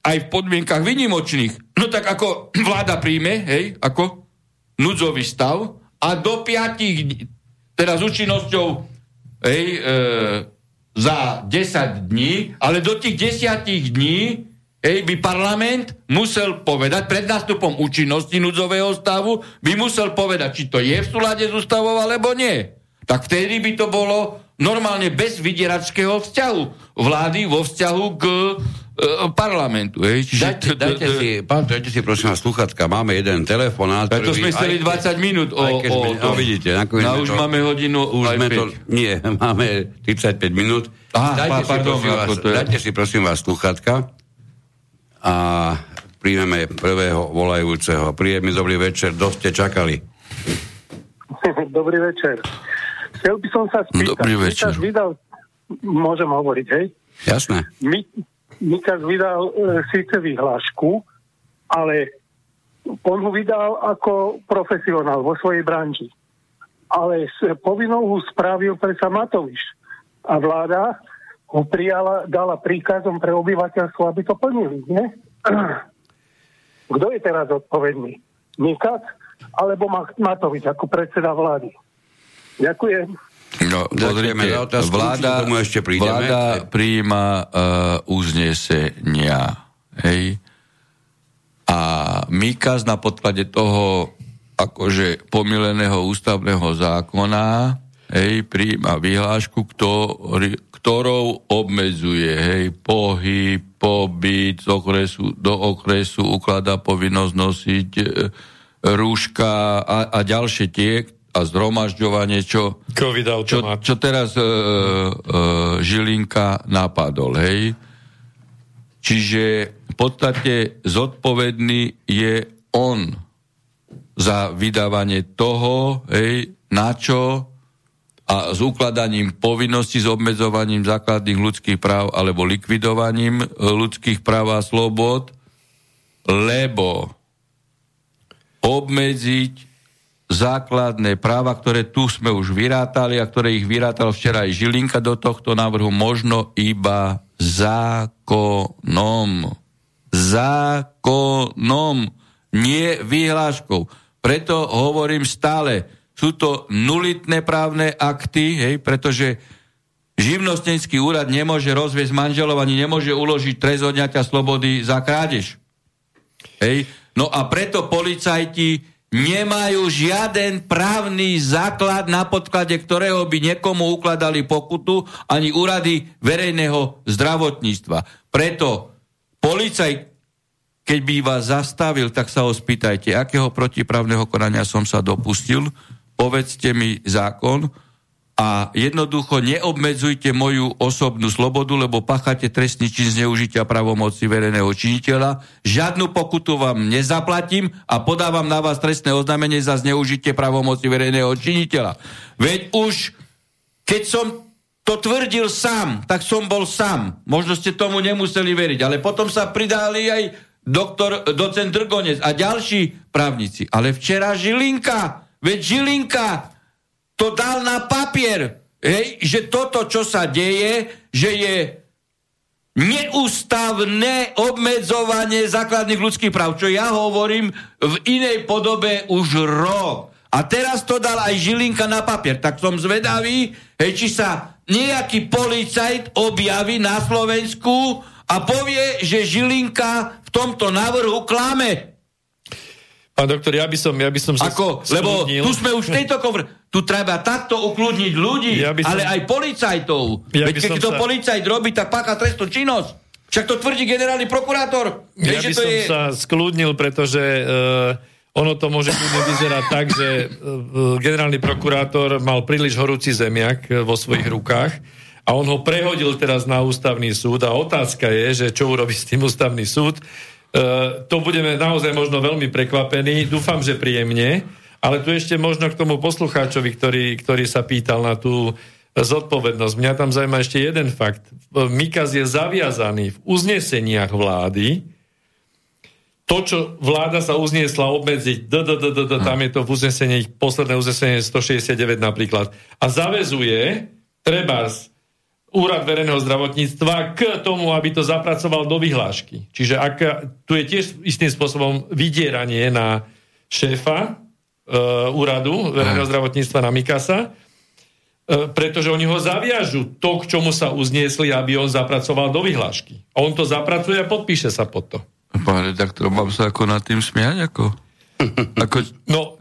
aj v podmienkach výnimočných. No tak ako vláda príjme, ako núdzový stav a do 5, teda s účinnosťou za 10 dní, ale do tých 10 dní by parlament musel povedať, pred nástupom účinnosti núdzového stavu, by musel povedať, či to je v súlade s ústavou, alebo nie. Tak vtedy by to bolo normálne bez vydieračského vzťahu vlády vo vzťahu k parlamentu. Dajte si prosím vás slúchadka, máme jeden telefonát. Preto sme chceli 20 minút o to. Vidíte, už máme hodinu, už sme to, nie, máme 35 minút. Dajte si prosím vás slúchadka a príjmeme prvého volajúceho. Príjemný dobrý večer, dosť ste čakali. Dobrý večer. Chcel by som sa spýtať. Dobrý večer. Mikas vydal, môžem hovoriť, hej? Jasné. Mikas vydal síce vyhlášku, ale on ho vydal ako profesionál vo svojej branži. Ale povinnou ho spravil predsa Matovič. A vláda ho prijala, dala príkazom pre obyvateľstvo, aby to plnili, nie? Kto je teraz odpovedný? Mikas alebo Matovič ako predseda vlády? Ďakujem. No, pozrieme na otázku, vláda, tomu ešte prídeme. Vláda prijíma uznesenia, hej? A Mikas na podklade toho akože pomileného ústavného zákona, hej, prijíma vyhlášku, ktorou obmedzuje, hej, pohyb, pobyt z okresu do okresu, ukladá povinnosť nosiť rúška a ďalšie tie, a zhromažďovanie, čo teraz Žilinka napadol, hej. Čiže v podstate zodpovedný je on za vydávanie toho, hej, na čo a s ukladaním povinností, s obmedzovaním základných ľudských práv alebo likvidovaním ľudských práv a slobod, lebo obmedziť základné práva, ktoré tu sme už vyrátali a ktoré ich vyrátal včera aj Žilinka do tohto návrhu, možno iba zákonom. Zákonom, nie vyhláškou. Preto hovorím stále, sú to nulitné právne akty, hej, pretože živnostenský úrad nemôže rozviesť manželov ani nemôže uložiť trest odňatia slobody za krádež. Hej. No a preto policajti nemajú žiaden právny základ, na podklade ktorého by niekomu ukladali pokutu ani úrady verejného zdravotníctva. Preto policajt, keď by vás zastavil, tak sa ho spýtajte, akého protiprávneho konania som sa dopustil, povedzte mi zákon a jednoducho neobmedzujte moju osobnú slobodu, lebo páchate trestný čin zneužitia pravomoci verejného činiteľa. Žiadnu pokutu vám nezaplatím a podávam na vás trestné oznámenie za zneužitie pravomoci verejného činiteľa. Veď už, keď som to tvrdil sám, tak som bol sám. Možno ste tomu nemuseli veriť, ale potom sa pridali aj docent Drgonec a ďalší právnici. Ale včera Žilinka, veď Žilinka to dal na papier, hej, že toto, čo sa deje, že je neústavné obmedzovanie základných ľudských práv, čo ja hovorím v inej podobe už rok. A teraz to dal aj Žilinka na papier. Tak som zvedavý, hej, či sa nejaký policajt objaví na Slovensku a povie, že Žilinka v tomto návrhu klame. Pán doktor, ja by som sa lebo tu sme už v tejto tu treba takto ukludniť ľudí, ale aj policajtov. Keď to policajt robí, tak pácha trestnú činnosť. Však to tvrdí generálny prokurátor. Ja by som sa skľudnil, pretože ono to môže vyzerať tak, že generálny prokurátor mal príliš horúci zemiak vo svojich rukách a on ho prehodil teraz na ústavný súd a otázka je, že čo urobí s tým ústavný súd. To budeme naozaj možno veľmi prekvapení. Dúfam, že príjemne. Ale tu ešte možno k tomu poslucháčovi, ktorý sa pýtal na tú zodpovednosť. Mňa tam zaujíma ešte jeden fakt. Mikas je zaviazaný v uzneseniach vlády. To, čo vláda sa uzniesla obmedziť, tam je to v uznesení, posledné uznesenie 169 napríklad. A zavezuje trebárs Úrad verejného zdravotníctva k tomu, aby to zapracoval do vyhlášky. Čiže ak, tu je tiež istým spôsobom vydieranie na šéfa úradu verejného zdravotníctva, na Mikasa, pretože oni ho zaviažu to, k čomu sa uzniesli, aby on zapracoval do vyhlášky. A on to zapracuje a podpíše sa pod to. Pán redaktor, mám sa ako nad tým smiať?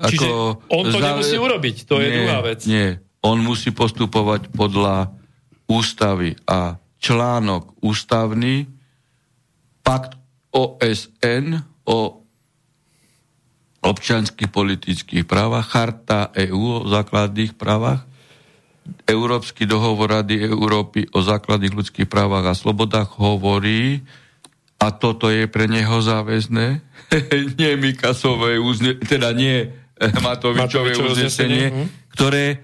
Čiže on to nemusí urobiť. To je druhá vec. Nie, on musí postupovať podľa ústavy a článok ústavný pakt OSN o občianskych politických právach, charta EÚ o základných právach, Európsky dohovor Rady Európy o základných ľudských právach a slobodách hovorí, a toto je pre neho záväzné, nie Mikasové uznesenie, teda nie Matovičové uznesenie, ktoré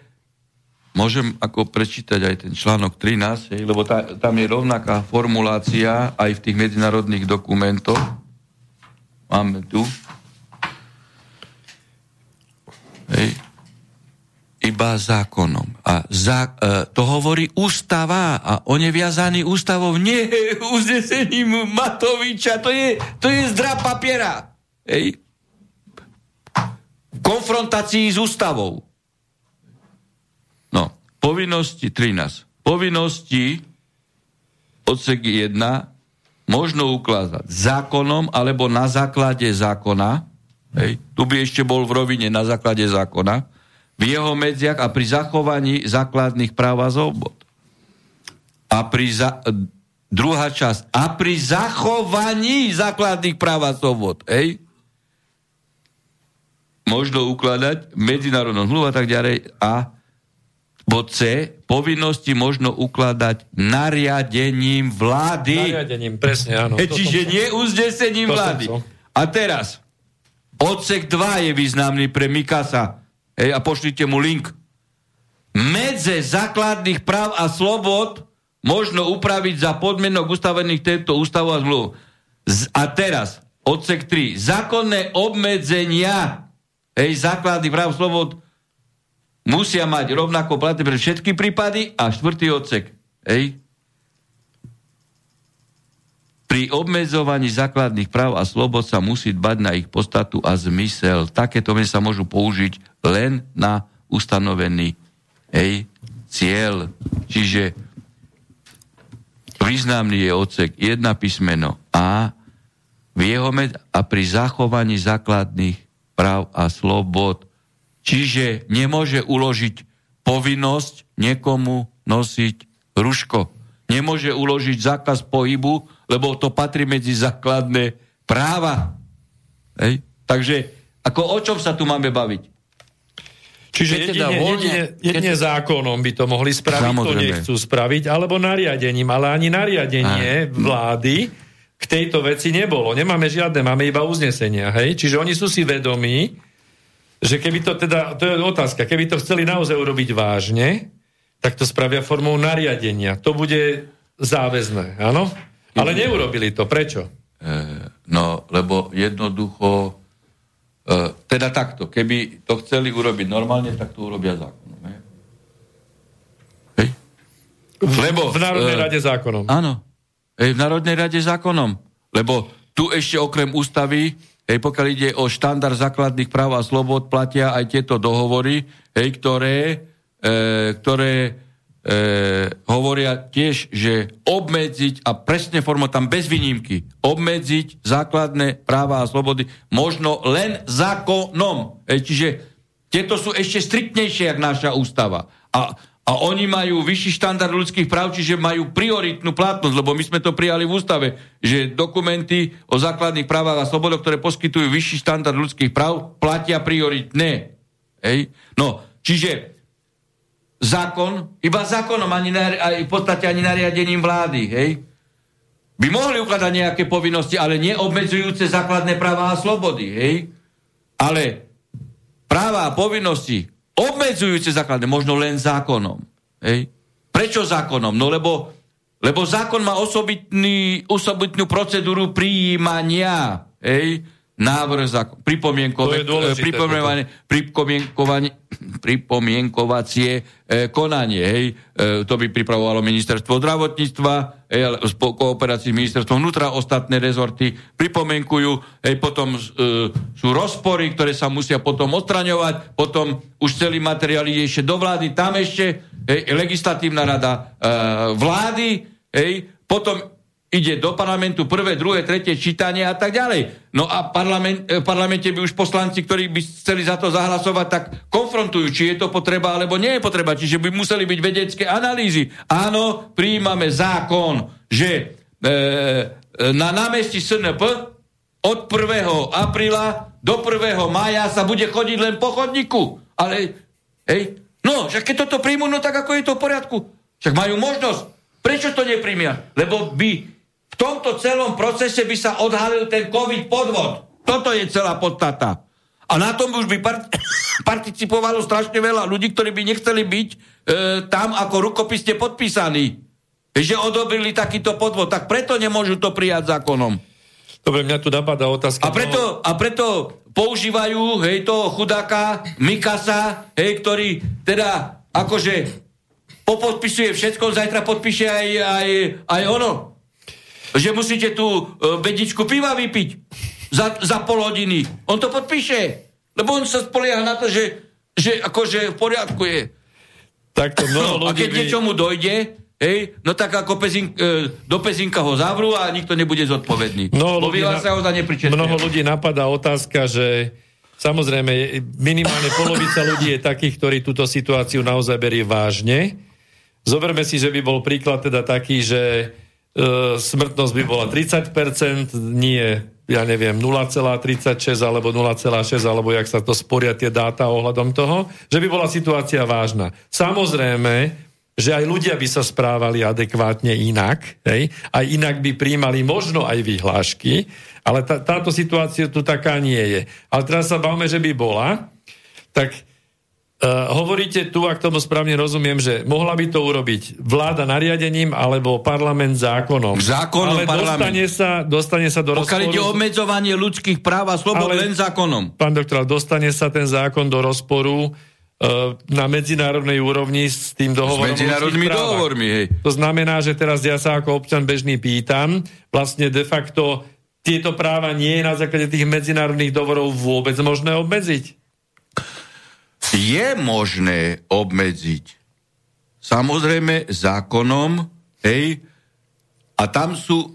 môžem ako prečítať aj ten článok 13, lebo tam je rovnaká formulácia aj v tých medzinárodných dokumentoch. Máme tu. Hej. Iba zákonom. A to hovorí ústava a on je viazaný ústavou, nie uznesením Matoviča. To je zdrab papiera. Hej. V konfrontácii s ústavou. No, povinnosti 13. Povinnosti odsek 1 možno ukladať zákonom alebo na základe zákona. Hej. Tu by ešte bol v rovine na základe zákona. V jeho medziach a pri zachovaní základných práv a slobôd. A druhá časť. A pri zachovaní základných práv a slobôd. Hej. Možno ukladať medzinárodnú zmluvu a tak ďalej a bod C, povinnosti možno ukladať nariadením vlády. Nariadením, presne, áno. Čiže nie uznesením vlády. A teraz, odsek 2 je významný pre Mikasa. Hej, a pošlite mu link. Medze základných práv a slobod možno upraviť za podmienok ustavených tejto ústavu a zmluv. A teraz, odsek 3, zákonné obmedzenia základných práv a slobod musia mať rovnako platné pre všetky prípady a štvrtý odsek. Hej. Pri obmedzovaní základných práv a slobod sa musí dbať na ich podstatu a zmysel. Takéto mene sa môžu použiť len na ustanovený cieľ. Čiže významný je odsek 1 písmeno A a pri zachovaní základných práv a slobod. Čiže nemôže uložiť povinnosť niekomu nosiť ruško. Nemôže uložiť zákaz pohybu, lebo to patrí medzi základné práva. Hej. Takže ako o čom sa tu máme baviť? Čiže jedine zákonom by to mohli spraviť, samozrejme. To nechcú spraviť, alebo nariadením, ale ani nariadenie vlády k tejto veci nebolo. Nemáme žiadne, máme iba uznesenia. Hej? Čiže oni sú si vedomí, že keby to teda, to je otázka, keby to chceli naozaj urobiť vážne, tak to spravia formou nariadenia. To bude záväzné, áno? Ale neurobili to. Prečo? No, lebo jednoducho, teda takto, keby to chceli urobiť normálne, tak to urobia zákonom. Hej? Lebo, v Národnej rade zákonom. Áno, v Národnej rade zákonom. Lebo tu ešte okrem ústavy, pokiaľ ide o štandard základných práv a slobod, platia aj tieto dohovory, ktoré hovoria tiež, že obmedziť, a presne forma tam bez výnimky, obmedziť základné práva a slobody možno len zákonom. Čiže tieto sú ešte striktnejšie, jak naša ústava. A oni majú vyšší štandard ľudských práv, čiže majú prioritnú platnosť, lebo my sme to prijali v ústave, že dokumenty o základných právach a slobodoch, ktoré poskytujú vyšší štandard ľudských práv, platia prioritné. Hej? No, čiže zákon, iba zákonom, v podstate ani nariadením vlády, hej? By mohli ukladať nejaké povinnosti, ale neobmedzujúce základné práva a slobody, hej? Ale práva a povinnosti obmedzujúce základné, možno len zákonom. Hej. Prečo zákonom? No lebo zákon má osobitnú procedúru prijímania. Hej. Návrh zákon. Pripomienkovacie konanie. Hej. To by pripravovalo ministerstvo zdravotníctva, po kooperácii s ministerstvom vnútra, ostatné rezorty pripomienkujú, potom sú rozpory, ktoré sa musia potom odstraňovať, potom už celý materiál ide ešte do vlády, tam ešte legislatívna rada vlády, potom ide do parlamentu prvé, druhé, tretie čítanie a tak ďalej. No a v parlamente by už poslanci, ktorí by chceli za to zahlasovať, tak konfrontujú, či je to potreba, alebo nie je potreba. Čiže by museli byť vedecké analýzy. Áno, prijímame zákon, že na námestí SNP od 1. apríla do 1. mája sa bude chodiť len po chodníku. Ale, hej, no, že keď toto príjmu, no tak ako je to v poriadku? Však majú možnosť. Prečo to nepríjmia? Lebo by v tomto celom procese by sa odhalil ten COVID podvod. Toto je celá podstata. A na tom už by participovalo strašne veľa ľudí, ktorí by nechceli byť tam ako rukopisne podpísaní. Že odobrili takýto podvod. Tak preto nemôžu to prijať zákonom. Dobre, mňa tu napadá otázka. A preto používajú, hej, toho chudáka Mikasa, hej, ktorý teda akože popodpisuje všetko, zajtra podpíše aj ono. Že musíte tú bedničku piva vypiť za pol hodiny. On to podpíše. Lebo on sa spolieha na to, že akože v poriadku je. Tak to mnoho ľudí... A keď niečomu dojde, hej, no tak ako do Pezinka ho zavrú a nikto nebude zodpovedný. Mnoho ľudí napadá otázka, že samozrejme minimálne polovica ľudí je takých, ktorí túto situáciu naozaj berie vážne. Zoberme si, že by bol príklad teda taký, že smrtnosť by bola 30%, nie, ja neviem, 0,36 alebo 0,6, alebo jak sa to sporia tie dáta ohľadom toho, že by bola situácia vážna. Samozrejme, že aj ľudia by sa správali adekvátne inak, hej? Aj inak by prijímali možno aj vyhlášky, ale táto situácia tu taká nie je. Ale teraz sa bavme, že by bola, tak hovoríte tu, ak tomu správne rozumiem, že mohla by to urobiť vláda nariadením alebo parlament zákonom. Zákonom, ale parlament. Dostane sa do rozporu... Pokiaľ ide obmedzovanie ľudských práv a slobod len zákonom. Pán doktor, dostane sa ten zákon do rozporu na medzinárodnej úrovni s tým dohovorom. S medzinárodnými dohovormi, hej. To znamená, že teraz ja sa ako občan bežný pýtam, vlastne de facto tieto práva nie je na základe tých medzinárodných dohovorov vôbec možné obmedziť. Je možné obmedziť. Samozrejme zákonom, hej, a tam sú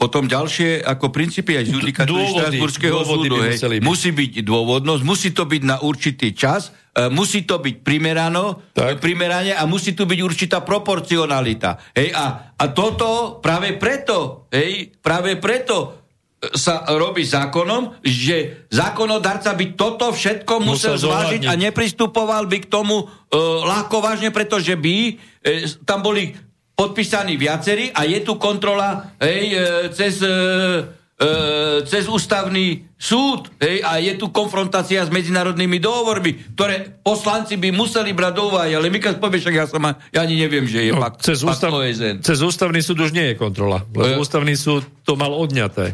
potom ďalšie ako princípy aj z judikatúry Štrasburského súdu. Hej. Musí byť dôvodnosť, musí to byť na určitý čas, musí to byť primerane a musí tu byť určitá proporcionalita. Hej, a toto práve preto sa robí zákonom, že zákonodarca by toto všetko musel zvážiť a nepristupoval by k tomu ľahko vážne, pretože by tam boli podpísaní viacerí a je tu kontrola cez ústavný súd, hej, a je tu konfrontácia s medzinárodnými dohovormi, ktoré poslanci by museli brať do úvahy, ale Mikas povie, však ja ani neviem, že je pakt OSN. Cez ústavný súd už nie je kontrola, lebo ústavný súd to mal odňaté.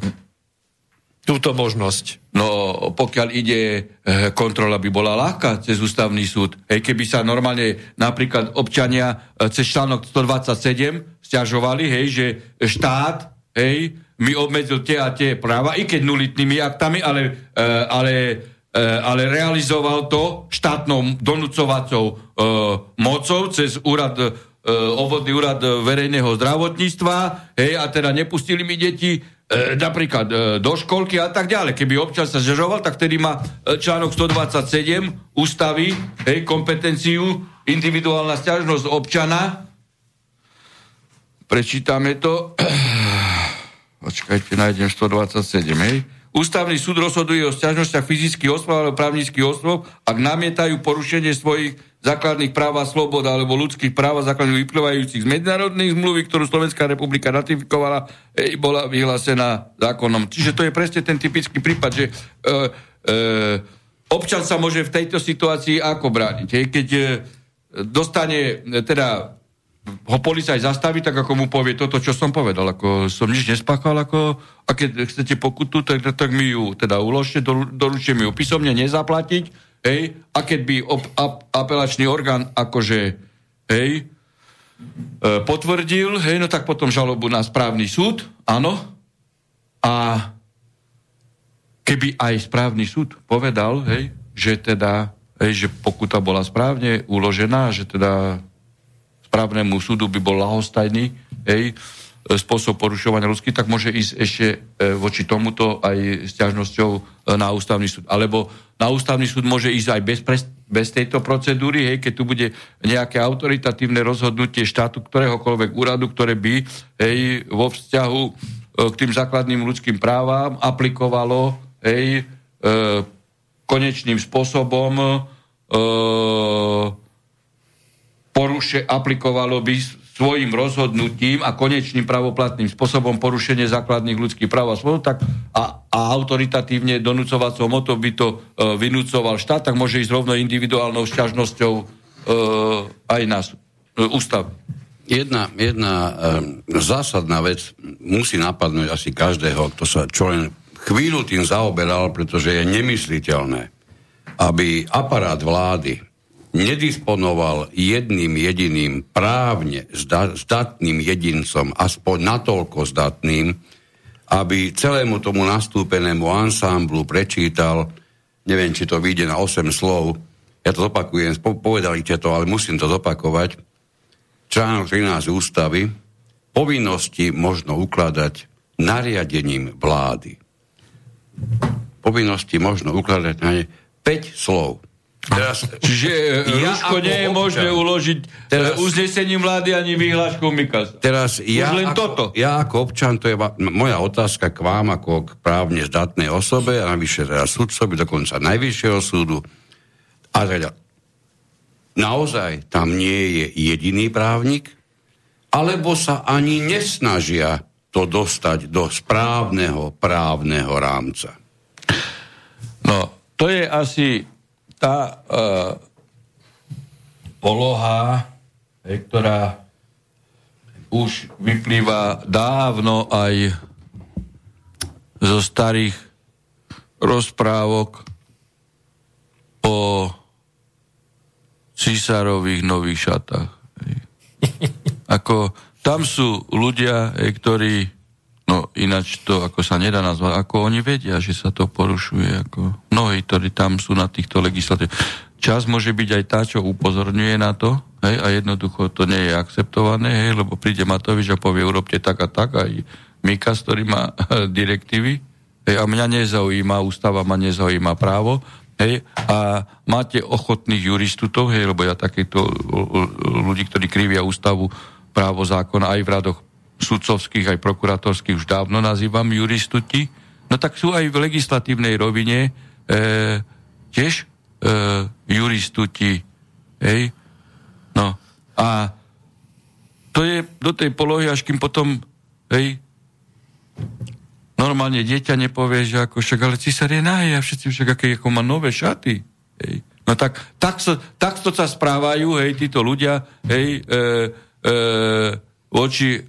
Túto možnosť. No, pokiaľ ide, kontrola by bola ľahká cez ústavný súd. Hej, keby sa normálne napríklad občania cez článok 127 sťažovali, hej, že štát, hej, mi obmedzil tie a tie práva, i keď nulitnými aktami, ale realizoval to štátnou donúcovacou mocou cez obvodný úrad verejného zdravotníctva, hej, a teda nepustili mi deti napríklad do školky a tak ďalej. Keby občan sa zžažoval, tak tedy má článok 127 ústavy, hej, kompetenciu, individuálna sťažnosť občana. Prečítame to. Počkajte, nájdem 127, hej. Ústavný súd rozhoduje o sťažnostiach fyzických osôb alebo právnických osôb, ak namietajú porušenie svojich základných práv a slobod alebo ľudských práv a základných vyplývajúcich z medzinárodných zmluvy, ktorú Slovenská republika ratifikovala, bola vyhlásená zákonom. Čiže to je presne ten typický prípad, že občan sa môže v tejto situácii ako brániť. Keď dostane, teda ho policaj zastaví, tak ako mu povie toto, čo som povedal, ako som nič nespáchal, ako, a keď chcete pokutu, tak mi ju teda uložte, doručte mi ju písomne, nezaplatiť. Hej, a keď by apelačný orgán akože, hej, potvrdil, hej, no tak potom žalobu na správny súd, áno. A keby aj správny súd povedal, hej, že teda, hej, že pokuta bola správne uložená, že teda správnemu súdu by bol ľahostajný, hej, spôsob porušovania ľudských, tak môže ísť ešte voči tomuto aj sťažnosťou na ústavný súd. Alebo na ústavný súd môže ísť aj bez bez tejto procedúry, hej, keď tu bude nejaké autoritatívne rozhodnutie štátu, ktoréhokoľvek úradu, ktoré by hej, vo vzťahu k tým základným ľudským právam aplikovalo hej, konečným spôsobom aplikovalo by svojim rozhodnutím a konečným pravoplatným spôsobom porušenie základných ľudských práv a slobod, tak a autoritatívne donúcovacou motou by to vynúcoval štát, tak môže ísť rovno individuálnou sťažnosťou aj na ústav. Jedna zásadná vec musí napadnúť asi každého, kto sa čo len chvíľu tým zaoberal, pretože je nemysliteľné, aby aparát vlády nedisponoval jedným jediným právne zdatným jedincom, aspoň natoľko zdatným, aby celému tomu nastúpenému ansámblu prečítal, neviem, či to vyjde na 8 slov, ja to zopakujem, povedali ste to, ale musím to zopakovať, článok 13 ústavy, povinnosti možno ukladať nariadením vlády. Povinnosti možno ukladať na 5 slov. Teraz, čiže Ruško nie je možné uložiť teraz, uznesením vlády ani vyhláškou Mikasa. Teraz ja ako občan, to je moja otázka k vám ako k právne zdatnej osobe a navyše teda sudcovi, dokonca najvyššieho súdu. A teda naozaj tam nie je jediný právnik, alebo sa ani nesnažia to dostať do správneho právneho rámca. No, to je asi tá poloha, ktorá už vyplýva dávno aj zo starých rozprávok o císarových nových šatách. Ako, tam sú ľudia, ktorí no ináč to ako sa nedá nazvať, ako oni vedia, že sa to porušuje, ako mnohí, ktorí tam sú na týchto legislatív. Čas môže byť aj tá, čo upozorňuje na to, hej, a jednoducho to nie je akceptované, hej, lebo príde Matovič a povie, urobte tak a tak, aj Mikas, ktorý má direktívy, hej, a mňa nezaujíma ústava, ma nezaujíma právo, hej, a máte ochotných juristutov, hej, lebo ja takýchto ľudí, ktorí krivia ústavu, právo, zákon, aj v radoch sudcovských aj prokurátorských už dávno nazývam juristuti, no tak sú aj v legislatívnej rovine tiež juristuti. Hej? No a to je do tej polohy, až kým potom hej, normálne dieťa nepovie, že ako však, ale císar je nahý a všetci však, ako má nové šaty. Hej? No tak sa správajú hej, títo ľudia hej, voči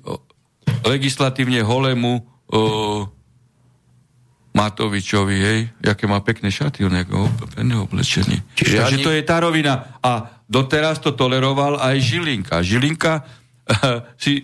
legislatívne holému Matovičovi, hej, aké má pekné šaty, on je pekne oblečený. Takže to je tá rovina. A doteraz to toleroval aj Žilinka. Žilinka si,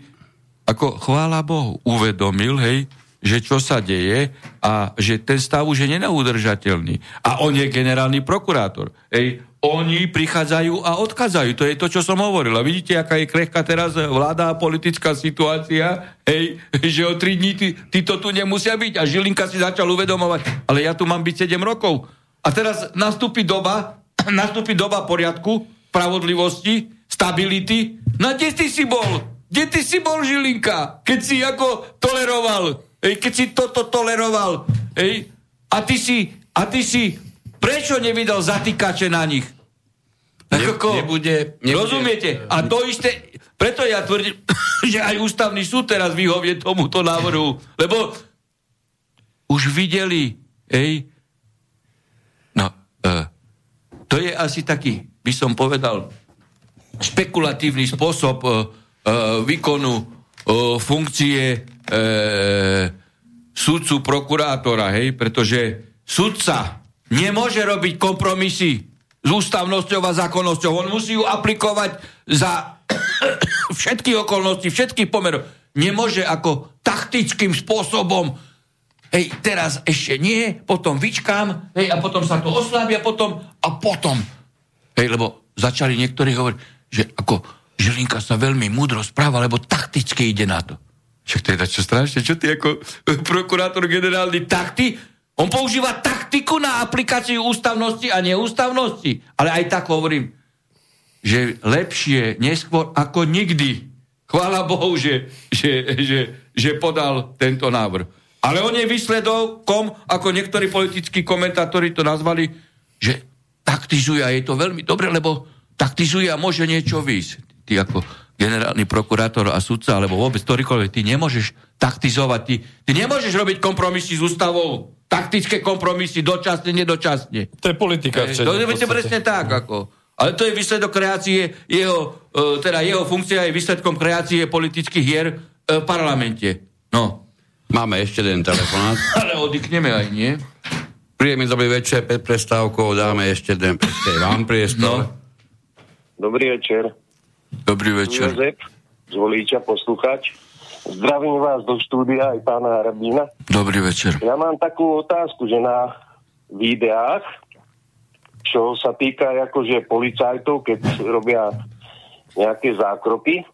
ako chvála Bohu, uvedomil, hej, že čo sa deje a že ten stav už je neudržateľný. A on je generálny prokurátor. Hej, oni prichádzajú a odchádzajú. To je to, čo som hovoril. A vidíte, aká je krehká teraz vláda a politická situácia, hej, že o 3 dní títo tu nemusia byť. A Žilinka si začal uvedomovať, ale ja tu mám byť 7 rokov. A teraz nastúpi doba poriadku, spravodlivosti, stability. No kde ty si bol? Kde ty si bol, Žilinka? Keď si ako toleroval, hej, keď si toto toleroval, hej, a ty si prečo nevydal zatýkače na nich? Nebude. Rozumiete? A to isté, preto ja tvrdím, že aj ústavný súd teraz vyhovie tomuto návrhu, lebo už videli, hej, no, to je asi taký, by som povedal, špekulatívny spôsob výkonu funkcie sudcu prokurátora, hej, pretože sudca nemôže robiť kompromisy s ústavnosťou a zákonnosťou. On musí ju aplikovať za všetky okolnosti, všetkých pomerov. Nemôže ako taktickým spôsobom hej, teraz ešte nie, potom vyčkám, hej, a potom sa to oslabia, potom. Hej, lebo začali niektorí hovoriť, že ako Žilinka sa veľmi múdro správa, lebo takticky ide na to. Však teda čo strašne, čo ty ako prokurátor generálny takty? On používa takty. praktiku na aplikáciu ústavnosti a neústavnosti. Ale aj tak hovorím, že lepšie neskôr ako nikdy. Chvála Bohu, že podal tento návrh. Ale on je výsledkom, ako niektorí politickí komentátori to nazvali, že taktizuje a je to veľmi dobre, lebo taktizuje a môže niečo výsť. Ty ako generálny prokurátor a sudca, alebo vôbec ktorýkoľvek, ty nemôžeš taktizovať, ty nemôžeš robiť kompromisy s ústavou, taktické kompromisy, dočasne, nedočasne. To je politika. To je presne tak, ako... Ale to je výsledok kreácie, jeho funkcia je výsledkom kreácie politických hier v parlamente. No. Máme ešte jeden telefonát. Ale oddychneme aj, nie? Príjemný dobrý večer, pred prestávkou dáme ešte jeden vám priestor. No. Dobrý večer. Dobrý večer. Jozef, z Volíča, poslucháč. Zdravím vás do štúdia aj pána Harabina. Dobrý večer. Ja mám takú otázku, že na videách, čo sa týka akože policajtov, keď robia nejaké zákropy,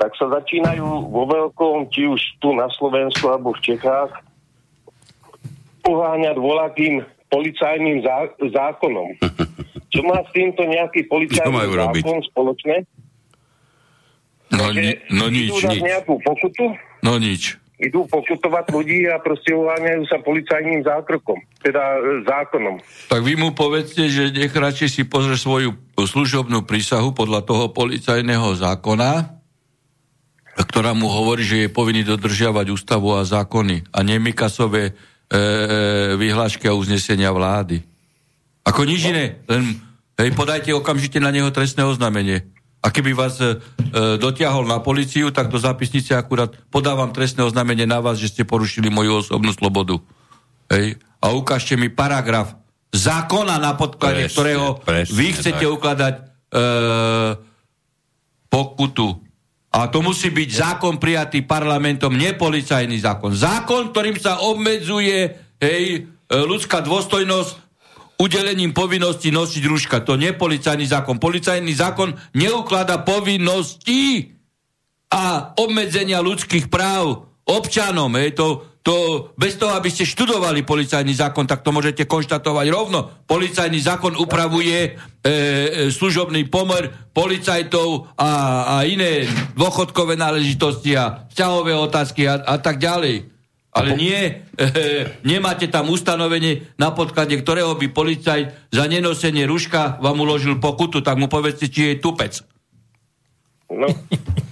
tak sa začínajú vo veľkom, či už tu na Slovensku alebo v Čechách, poháňať voľakým policajným zákonom. Čo má s týmto nejaký policajný zákon spoločné? No nič. Nejakú pokutu? No nič. Idú pokutovať ľudí a proste uháňajú sa policajným zákrokom, teda zákonom. Tak vy mu povedzte, že nech radšej si pozrie svoju služobnú prísahu podľa toho policajného zákona, ktorá mu hovorí, že je povinný dodržiavať ústavu a zákony a nie Mikasové vyhlášky a uznesenia vlády. Ako nič iné, len podajte okamžite na neho trestné oznámenie. A keby vás dotiahol na políciu, tak do zápisnice akurát podávam trestné oznámenie na vás, že ste porušili moju osobnú slobodu. Hej. A ukážte mi paragraf zákona, na podklade ktorého vy chcete tak ukladať pokutu. A to musí byť zákon prijatý parlamentom, nie policajný zákon. Zákon, ktorým sa obmedzuje ľudská dôstojnosť udelením povinnosti nosiť rúška. To nie je policajný zákon. Policajný zákon neuklada povinnosti a obmedzenia ľudských práv občanom. To bez toho, aby ste študovali policajný zákon, tak to môžete konštatovať rovno. Policajný zákon upravuje služobný pomer policajtov a iné dôchodkové náležitosti a vzťahové otázky a tak ďalej. Ale nemáte tam ustanovenie, na podklade ktorého by policajt za nenosenie ruška vám uložil pokutu, tak mu povedzte, či je tupec. No,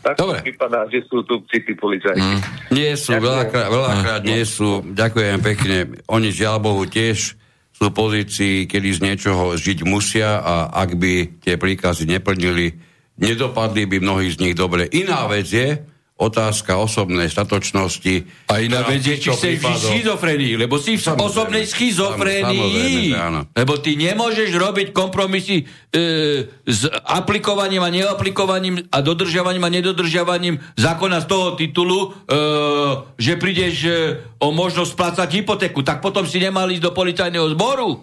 tak vypadá, že sú tupci tí policajti. Nie sú, veľakrát nie sú. Ďakujem pekne. Oni žiaľ Bohu tiež sú v pozícii, kedy z niečoho žiť musia a ak by tie príkazy neplnili, nedopadli by mnohí z nich dobre. Iná vec je otázka osobnej statočnosti. A iná vec je, či si v schizofrenii, lebo si v osobnej schizofrenii. Lebo ty nemôžeš robiť kompromisy s aplikovaním a neaplikovaním a dodržiavaním a nedodržiavaním zákona z toho titulu, že prídeš o možnosť splácať hypotéku. Tak potom si nemal ísť do policajného zboru.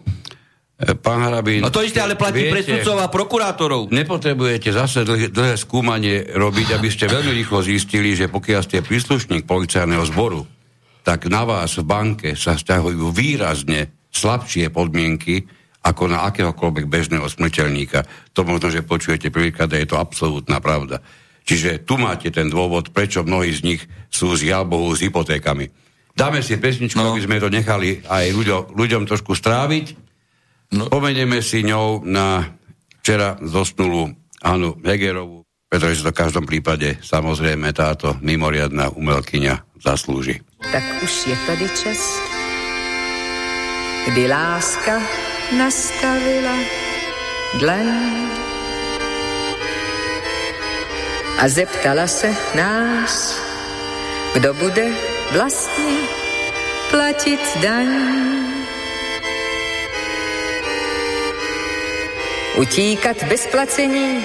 Pán Harabin, no to isté, ale platí pre sudcov a prokurátorov. Nepotrebujete zase dlhé skúmanie robiť, aby ste veľmi rýchlo zistili, že pokiaľ ste príslušník policajného zboru, tak na vás v banke sa vzťahujú výrazne slabšie podmienky ako na akéhokoľvek bežného smrteľníka. To možno, že počujete prvýkrát, je to absolútna pravda. Čiže tu máte ten dôvod, prečo mnohí z nich sú žiaľ Bohu s hypotékami. Dáme si pesničku, aby sme to nechali aj ľuďom trošku stráviť. Pomenieme si ňou na včera zosnulú Anu Hegerovú, pretože to v každom prípade samozrejme táto mimoriadna umelkyňa zaslúži. Tak už je tady čas, kdy láska nastavila dlaň a zeptala se nás, kdo bude vlastne platit daň. Utíkat bez placení,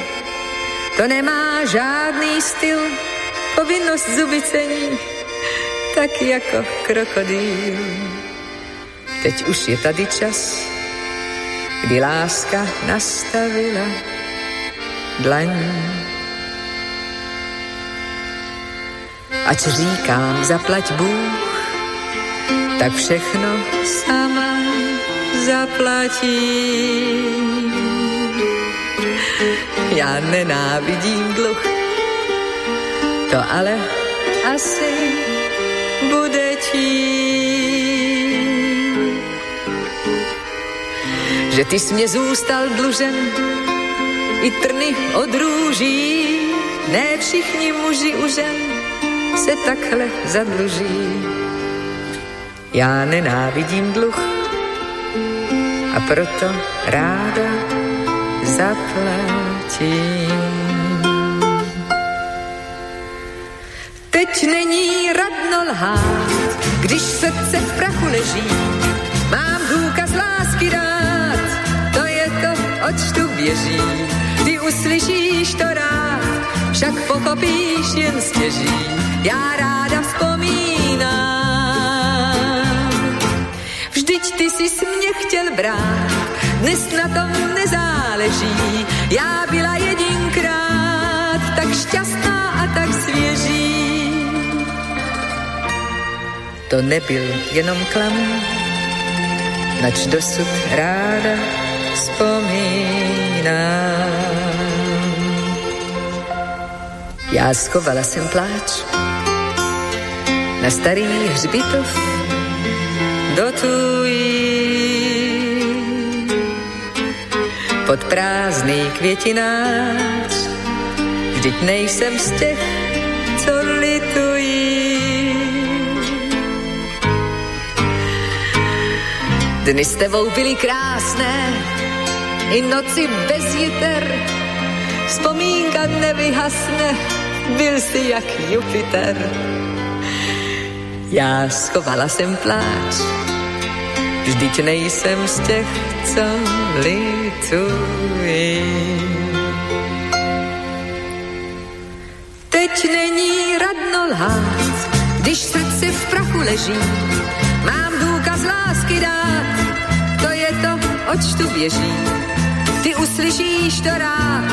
to nemá žádný styl, povinnost zubicení, tak jako krokodýl. Teď už je tady čas, kdy láska nastavila dlaň. Ač říkám zaplať Bůh, tak všechno sama zaplatí. Já nenávidím dluh, to ale asi bude tím, že ty jsi mě zůstal dlužen i trny od růží. Ne všichni muži u žen se takhle zadluží. Já nenávidím dluh a proto ráda zaplatím. Teď není radno lhát, když srdce v prachu leží. Mám důkaz lásky dát, to je to, oč tu běží. Ty uslyšíš to rád, však pochopíš jen stěží. Já ráda vzpomínám, vždyť ty jsi mě chtěl brát, dnes na tom nezáleží. Já byla jedinkrát tak šťastná a tak svěží. To nebyl jenom klam, nač dosud ráda vzpomínám. Já schovala jsem pláč na starý hřbitov do tují. Pod prázdný květináč, vždyť nejsem z těch, co litují. Dny s tebou byly krásné, i noci bez jiter, vzpomínka nevyhasne, byl jsi jak Jupiter. Já schovala jsem pláč, vždyť nejsem z těch, co lituji. Teď není radno lhát, když srdce v prachu leží. Mám důkaz lásky dát, to je to, oč tu běží. Ty uslyšíš to rád,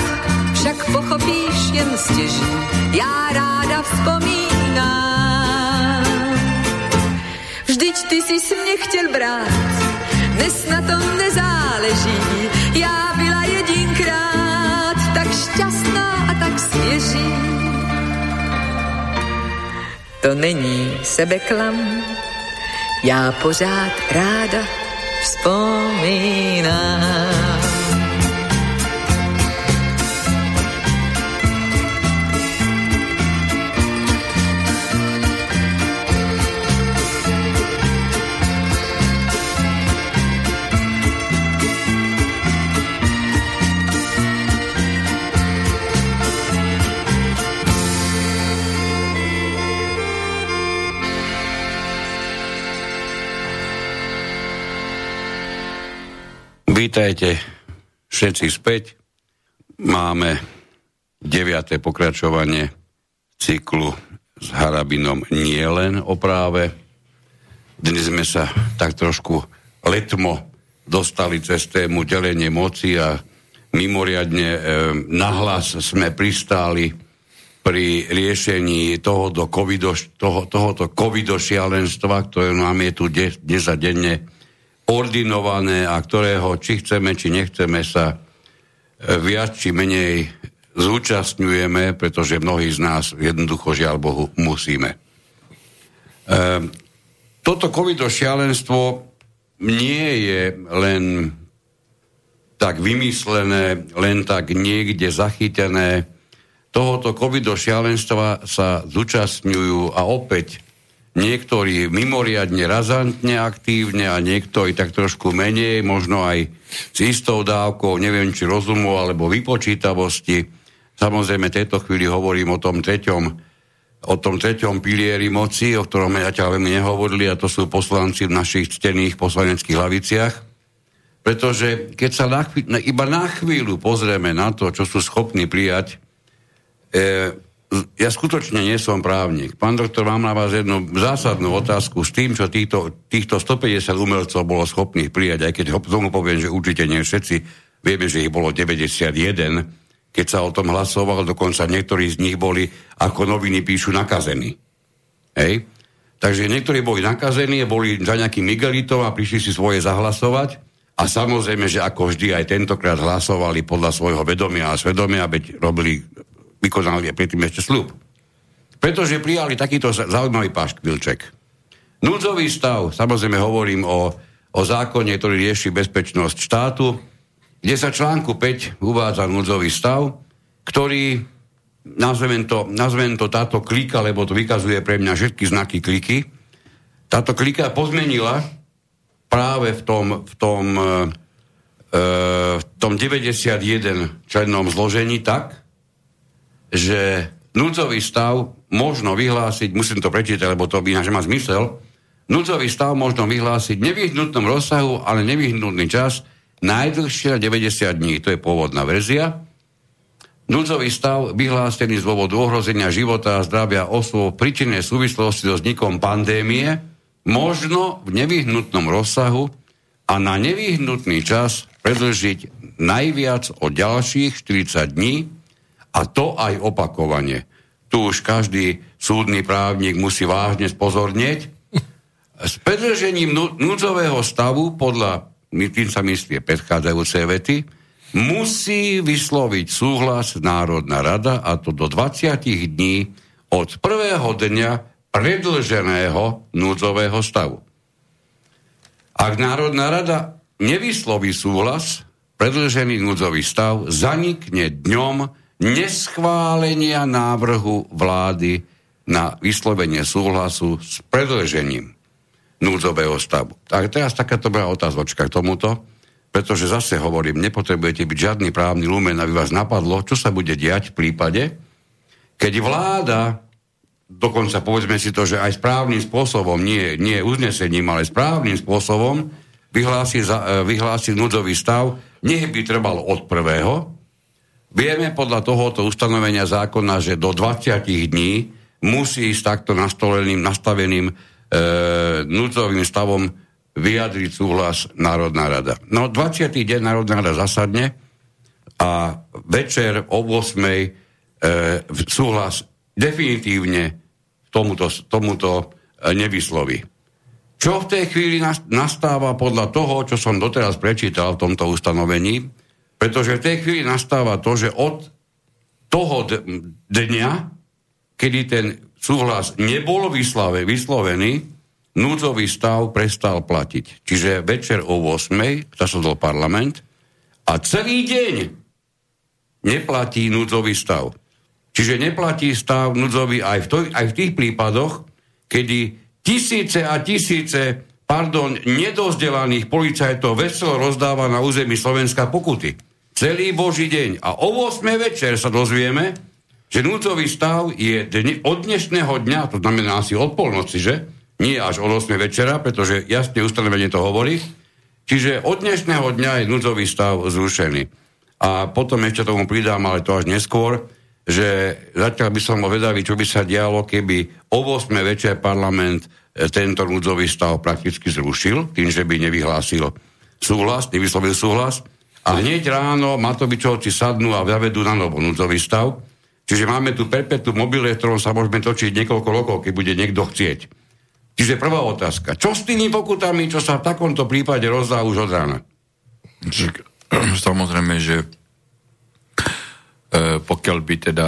však pochopíš jen stěží. Já ráda vzpomínám, vždyť ty jsi mě chtěl brát, dnes na tom nezáleží. Já byla jedinkrát tak šťastná a tak svěží. To není sebeklam, já pořád ráda vzpomínám. Vítajte všetci späť. Máme 9. pokračovanie cyklu s Harabinom nie len o práve. Dnes sme sa tak trošku letmo dostali cez tému delenie moci a mimoriadne nahlas sme pristáli pri riešení tohoto covidošialenstva, ktoré nám je tu dnes a denne ordinované a ktorého, či chceme, či nechceme, sa viac či menej zúčastňujeme, pretože mnohí z nás jednoducho, žiaľ Bohu, musíme. Toto covidošialenstvo nie je len tak vymyslené, len tak niekde zachytené. Tohoto covidošialenstva sa zúčastňujú a opäť niektorí mimoriadne razantne aktívne a niektorí tak trošku menej, možno aj s istou dávkou, neviem či rozumu alebo vypočítavosti. Samozrejme, v tejto chvíli hovorím o tom treťom pilieri moci, o ktorom sme zatiaľ veľmi nehovorili, a to sú poslanci v našich ctených poslaneckých hlaviciach. Pretože keď sa iba na chvíľu pozrieme na to, čo sú schopní prijať, ja skutočne nie som právnik. Pán doktor, mám na vás jednu zásadnú otázku s tým, čo týchto 150 umelcov bolo schopných prijať, aj keď tomu poviem, že určite nie všetci. Vieme, že ich bolo 91, keď sa o tom hlasovalo, dokonca niektorí z nich boli, ako noviny píšu, nakazení. Hej? Takže niektorí boli nakazení, boli za nejakým migelitom a prišli si svoje zahlasovať A samozrejme, že ako vždy aj tentokrát hlasovali podľa svojho vedomia a svedomia, veď vykonali predtým ešte sľub. Pretože prijali takýto zaujímavý paškvilček. Núdzový stav, samozrejme hovorím o zákone, ktorý rieši bezpečnosť štátu, kde sa článku 5 uvádza núdzový stav, ktorý, nazvem to táto klika, lebo to vykazuje pre mňa všetky znaky kliky, táto klika pozmenila práve v tom 91 člennom zložení tak, že núdzový stav možno vyhlásiť, musím to prečítať, lebo to by ináč nemá zmysel, núdzový stav možno vyhlásiť nevyhnutnom rozsahu, ale nevyhnutný čas, najdlhšie 90 dní, to je pôvodná verzia. Núdzový stav vyhlásený z dôvodu ohrozenia života a zdravia osôb príčinnej súvislosti so vznikom pandémie možno v nevyhnutnom rozsahu a na nevyhnutný čas predĺžiť najviac o ďalších 40 dní a to aj opakovane. Tu už každý súdny právnik musí vážne spozornieť. S predĺžením núdzového stavu podľa, tým sa myslí predchádzajúce vety, musí vysloviť súhlas Národná rada a to do 20 dní od prvého dňa predĺženého núdzového stavu. Ak Národná rada nevysloví súhlas, predĺžený núdzový stav zanikne dňom neschválenia návrhu vlády na vyslovenie súhlasu s predĺžením núdzového stavu. A teraz taká dobrá otázočka k tomuto, pretože zase hovorím, nepotrebujete byť žiadny právny lumen, aby vás napadlo, čo sa bude diať v prípade, keď vláda dokonca povedzme si to, že aj správnym spôsobom, nie uznesením, ale správnym spôsobom vyhlási núdzový stav, nech by trvalo od prvého. Vieme podľa tohoto ustanovenia zákona, že do 20 dní musí s takto nastaveným núdzovým stavom vyjadriť súhlas Národná rada. No 20. deň Národná rada zasadne a večer o 8. súhlas definitívne tomuto nevysloví. Čo v tej chvíli nastáva podľa toho, čo som doteraz prečítal v tomto ustanovení, pretože v tej chvíli nastáva to, že od toho dňa, kedy ten súhlas nebol vyslovený, núdzový stav prestal platiť. Čiže večer o 8.00 zasadol parlament a celý deň neplatí núdzový stav. Čiže neplatí stav núdzový aj v tých prípadoch, kedy tisíce a tisíce, nedozdelaných policajtov veselo rozdáva na území Slovenska pokuty. Celý Boží deň. A o 8. večer sa dozvieme, že núdzový stav je od dnešného dňa, to znamená asi od polnoci, že? Nie až od 8. večera, pretože jasne ustanovenie to hovorí. Čiže od dnešného dňa je núdzový stav zrušený. A potom ešte tomu pridám, ale to až neskôr, že zatiaľ by som vedavý, čo by sa dialo, keby o 8. večer parlament tento núdzový stav prakticky zrušil, tým, že by nevyslovil súhlas. A hneď ráno Matovičovci sadnú a zavedú na novo núdzový stav. Čiže máme tu perpetuum mobile, v ktorom sa môžeme točiť niekoľko rokov, keď bude niekto chcieť. Čiže prvá otázka. Čo s tými pokutami, čo sa v takomto prípade rozdá už od rána? Samozrejme, že pokiaľ by teda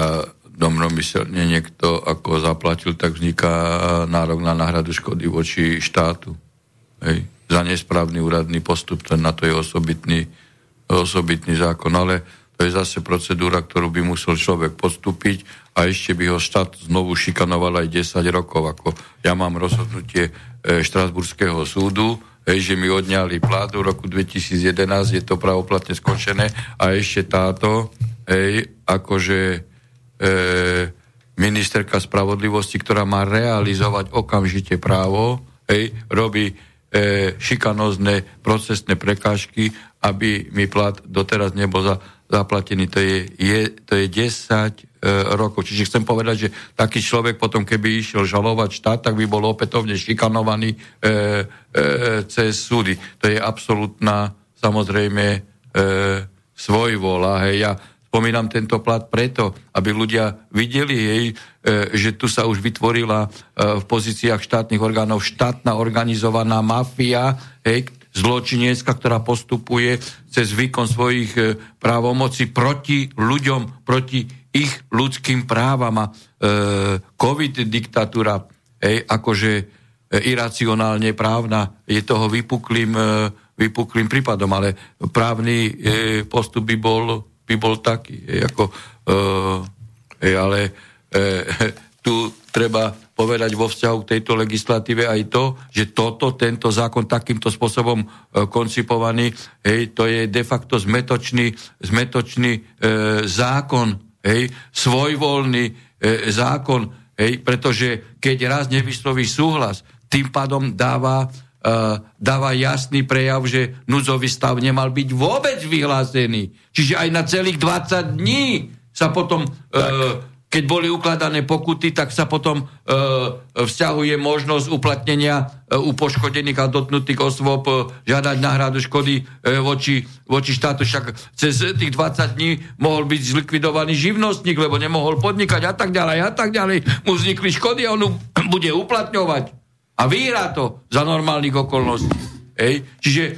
domnomyselne niekto ako zaplatil, tak vzniká nárok na náhradu škody voči štátu. Hej. Za nesprávny úradný postup, ten na to je osobitný zákon, ale to je zase procedúra, ktorú by musel človek podstúpiť a ešte by ho štát znovu šikanoval aj 10 rokov. Ako ja mám rozhodnutie Štrasburského súdu, že mi odňali plat v roku 2011, je to pravoplatne skončené a ešte táto ministerka spravodlivosti, ktorá má realizovať okamžite právo, robí šikanózne procesné prekážky, aby mi plat doteraz nebol zaplatený. To je 10 rokov. Čiže chcem povedať, že taký človek potom, keby išiel žalovať štát, tak by bol opätovne šikanovaný cez súdy. To je absolútna, samozrejme, svojvola. Ja spomínam tento plat preto, aby ľudia videli, že tu sa už vytvorila v pozíciách štátnych orgánov štátna organizovaná mafia, zločinecká, ktorá postupuje cez výkon svojich právomocí proti ľuďom, proti ich ľudským právam. COVID diktatúra, akože iracionálne právna, je toho vypuklým prípadom, ale právny postup by bol taký. Tu treba povedať vo vzťahu k tejto legislatíve aj to, že tento zákon takýmto spôsobom koncipovaný, to je de facto zmetočný zákon, svojvoľný zákon, pretože keď raz nevysloví súhlas, tým pádom dáva jasný prejav, že núdzový stav nemal byť vôbec vyhlásený. Čiže aj na celých 20 dní sa potom, keď boli ukladané pokuty, tak sa potom vzťahuje možnosť uplatnenia u poškodených a dotknutých osôb žiadať náhradu škody voči štátu. Však cez tých 20 dní mohol byť zlikvidovaný živnostník, lebo nemohol podnikať a tak ďalej. Mu vznikli škody a on bude uplatňovať. A vyhrá to za normálnych okolností. Čiže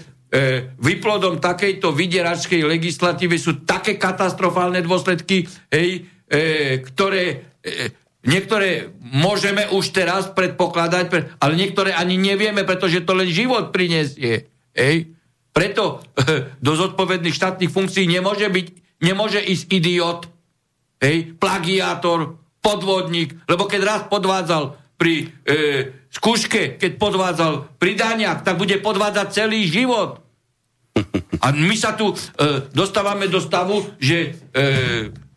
výplodom takejto vydieračskej legislatívy sú také katastrofálne dôsledky, ktoré niektoré môžeme už teraz predpokladať, ale niektoré ani nevieme, pretože to len život prinesie. Preto do zodpovedných štátnych funkcií nemôže ísť idiot, plagiátor, podvodník, lebo keď raz podvádzal pri skúške, keď podvádzal pri daniach, tak bude podvádzať celý život. A my sa tu dostávame do stavu, že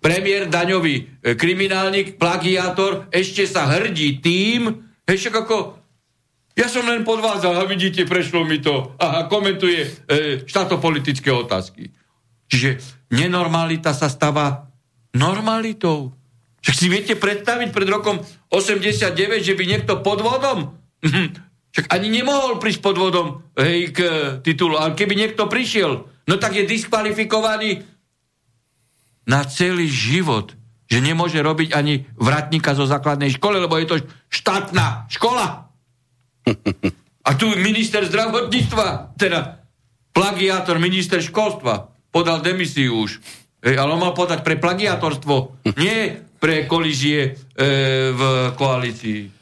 premiér daňový kriminálnik, plagiátor, ešte sa hrdí tým, ešte ako ja som len podvádzal a vidíte, prešlo mi to a komentuje štátopolitické otázky. Čiže nenormalita sa stáva normalitou. Však si viete predstaviť pred rokom 89, že by niekto podvodom, však ani nemohol prísť podvodom k titulu, ale keby niekto prišiel, no tak je diskvalifikovaný na celý život, že nemôže robiť ani vratníka zo základnej školy, lebo je to štátna škola. A tu minister zdravotníctva, teda plagiátor, minister školstva, podal demisiu už, ale on mal podať pre plagiátorstvo, nie pre kolízie v koalícii.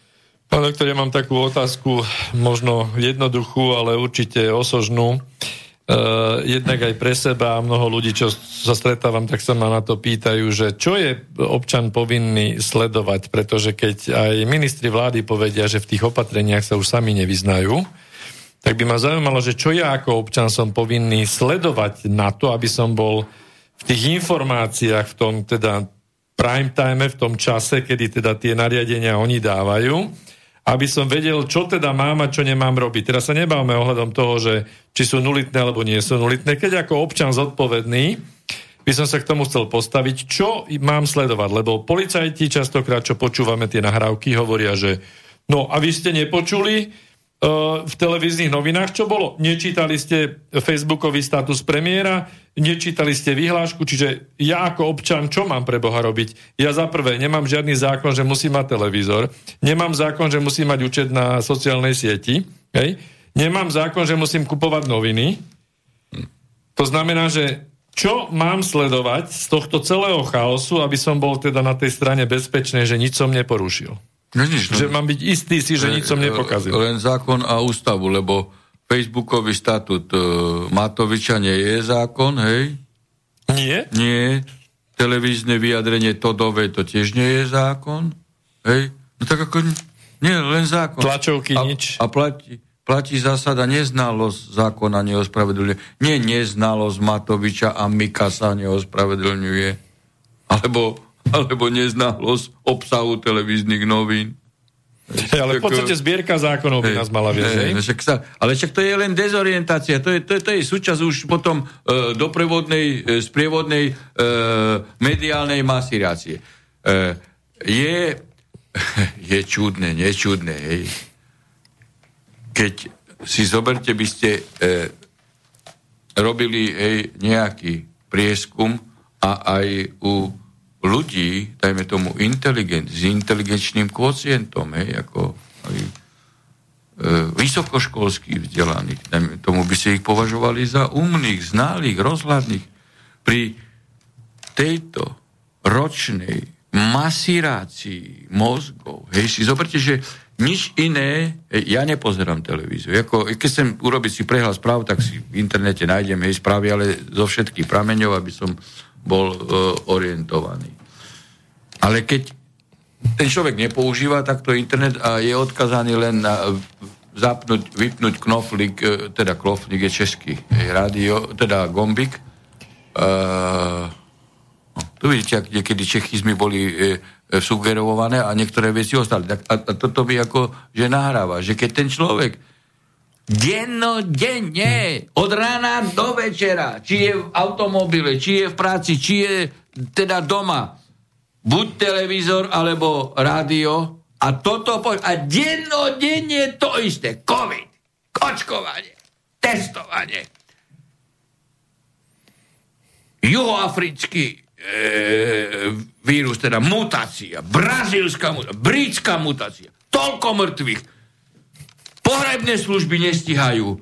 Pán doktor, ja mám takú otázku, možno jednoduchú, ale určite osožnú. Jednak aj pre seba a mnoho ľudí, čo sa stretávam, tak sa ma na to pýtajú, že čo je občan povinný sledovať, pretože keď aj ministri vlády povedia, že v tých opatreniach sa už sami nevyznajú, tak by ma zaujímalo, že čo ja ako občan som povinný sledovať na to, aby som bol v tých informáciách, v tom teda prime time, v tom čase, kedy teda tie nariadenia oni dávajú, aby som vedel, čo teda mám a čo nemám robiť. Teraz sa nebavme ohľadom toho, že či sú nulitné alebo nie sú nulitné. Keď ako občan zodpovedný by som sa k tomu chcel postaviť, čo mám sledovať, lebo policajti častokrát, čo počúvame tie nahrávky, hovoria, že no a vy ste nepočuli v televíznych novinách, čo bolo? Nečítali ste facebookový status premiéra, nečítali ste vyhlášku, čiže ja ako občan, čo mám pre Boha robiť? Ja za prvé nemám žiadny zákon, že musím mať televízor, nemám zákon, že musím mať účet na sociálnej sieti, hej? Nemám zákon, že musím kupovať noviny. To znamená, že čo mám sledovať z tohto celého chaosu, aby som bol teda na tej strane bezpečnej, že nič som neporušil? Nič, že mám byť istý si, že nič som nepokazil. Len zákon a ústavu, lebo Facebookový štatút Matoviča nie je zákon, hej? Nie? Nie. Televízne vyjadrenie Todovej, to tiež nie je zákon, hej? No tak ako, nie, len zákon. Tlačovky nič. A platí zásada neznalosť zákona neospravedlňuje. Nie neznalosť Matoviča a Mikasa neospravedlňuje. Alebo neznalosť obsahu televíznych novín. Ale v podstate zbierka zákonov by nás mala viesť. Ale však to je len dezorientácia. To je súčasť už potom doprevodnej, sprievodnej mediálnej masirácie. Je čudné, nečudné. Hej. Keď si zoberte, by ste robili nejaký prieskum a aj u ľudí, dajme tomu, s inteligenčným kvocientom, hej, ako vysokoškolských vzdelaných, tomu by si ich považovali za umných, znalých, rozhľadných. Pri tejto ročnej masirácii mozgov, hej, si zoberte, že nič iné, ja nepozerám televíziu, ako, keď chcem urobiť si prehľad správ, tak si v internete nájdem, hej, správy, ale zo všetkých prameňov, aby som bol orientovaný. Ale keď ten človek nepoužíva takto internet a je odkazaný len na vypnúť knoflík, teda knoflík je český, hej, rádio, teda gombík, tu vidíte, kedy čechizmy boli sugerované a niektoré veci ostali. A toto by ako, že nahráva, že keď ten človek dennodenne, od rána do večera, či je v automobile, či je v práci, či je teda doma, buď televízor, alebo rádio, a toto a dennodenne to isté. COVID, očkovanie, testovanie, juhoafrický vírus, teda mutácia, brazílska mutácia, britská mutácia, toľko mŕtvych, pohrebné služby nestihajú,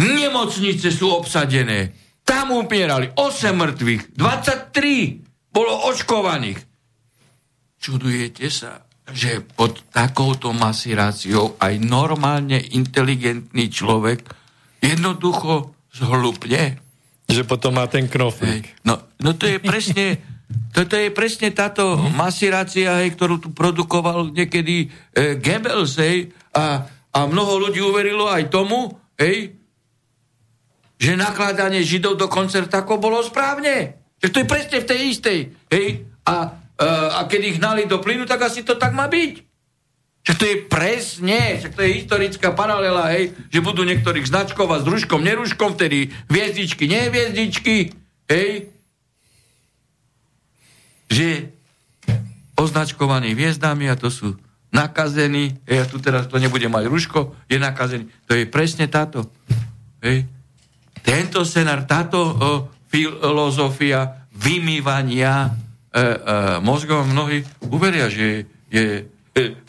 nemocnice sú obsadené, tam upierali 8 mŕtvych, 23 bolo očkovaných. Čudujete sa, že pod takouto masiráciou aj normálne inteligentný človek jednoducho zhlupne? Že potom má ten knoflík. No to je presne táto masirácia, hej, ktorú tu produkoval niekedy Goebbels, hej, a mnoho ľudí uverilo aj tomu, hej, že nakladanie Židov do koncertákov bolo správne. Že to je presne v tej istej. Hej, a keď ich hnali do plynu, tak asi to tak má byť. Že to je presne, že to je historická paralela, hej, že budú niektorých značkovať s ruškom, neruškom, vtedy hviezdičky, nehviezdičky, hej. Že označkovaní hviezdami, a to sú nakazení, hej, a tu teraz to nebude mať ruško, je nakazený. To je presne táto, hej. Tento scenár, táto filozofia vymývania mozgov, mnohí uveria, že je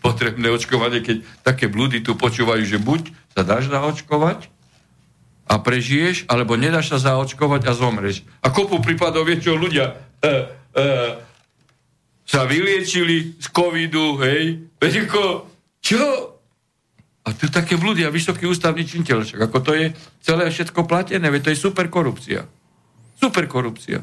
potrebné očkovanie, keď také blúdy tu počúvajú, že buď sa dáš zaočkovať a prežiješ, alebo nedáš sa zaočkovať a zomreš. A kopu prípadov, viečo, ľudia sa vyliečili z covidu, hej, veďko, čo? A tu také blúdy a vysoký ústavný činiteľ, však ako to je celé všetko platené, veď to je superkorupcia. Superkorupcia.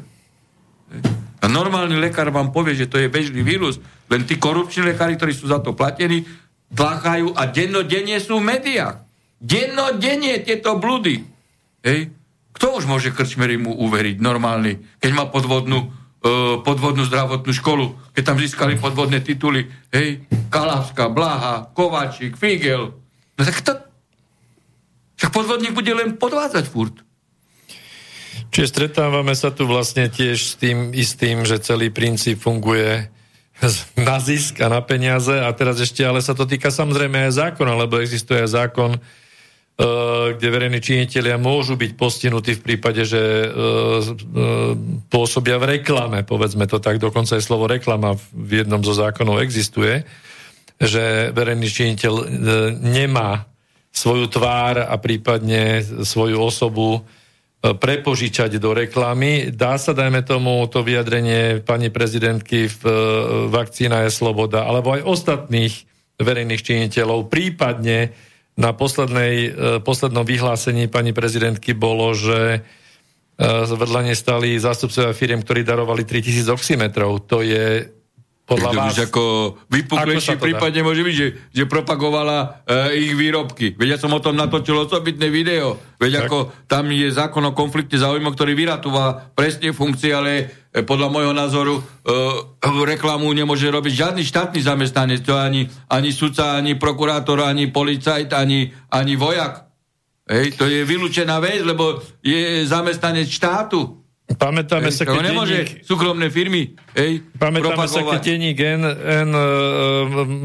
Hej. A normálny lekár vám povie, že to je bežný vírus, len tí korupční lekári, ktorí sú za to platení, tlachajú a dennodenne sú v médiách. Dennodenne tieto blúdy. Hej. Kto už môže krčmeri mu uveriť normálny, keď má podvodnú zdravotnú školu, keď tam získali podvodné tituly, hej, Kalavská, Blaha, Kovačik, Figel. No tak to... Však podvodník bude len podvádzať furt. Čiže stretávame sa tu vlastne tiež s tým istým, že celý princíp funguje na zisk a na peniaze, a teraz ešte, ale sa to týka samozrejme aj zákona, lebo existuje aj zákon, kde verejní činitelia môžu byť postihnutí v prípade, že pôsobia v reklame, povedzme to tak, dokonca aj slovo reklama v jednom zo zákonov existuje, že verejný činiteľ nemá svoju tvár a prípadne svoju osobu prepožičať do reklamy. Dá sa, dajme tomu, to vyjadrenie pani prezidentky v Vakcína je sloboda, alebo aj ostatných verejných činiteľov. Prípadne na poslednom vyhlásení pani prezidentky bolo, že vedľa nej stali zástupcovia firiem, ktorí darovali 3000 oximetrov. To je podľa vás... Ako vypuklejší prípadne môže byť, že propagovala ich výrobky. Veď ja som o tom natočil osobitné video. Veď tak. Ako tam je zákon o konflikte záujmov, ktorý vyratúva presne funkcie, ale podľa môjho názoru reklamu nemôže robiť žiadny štátny zamestnanec, to ani sudca, ani prokurátor, ani policajt, ani vojak. Hej, to je vylúčená vec, lebo je zamestnanec štátu. Pamätáme sa, keď súkromné firmy denník N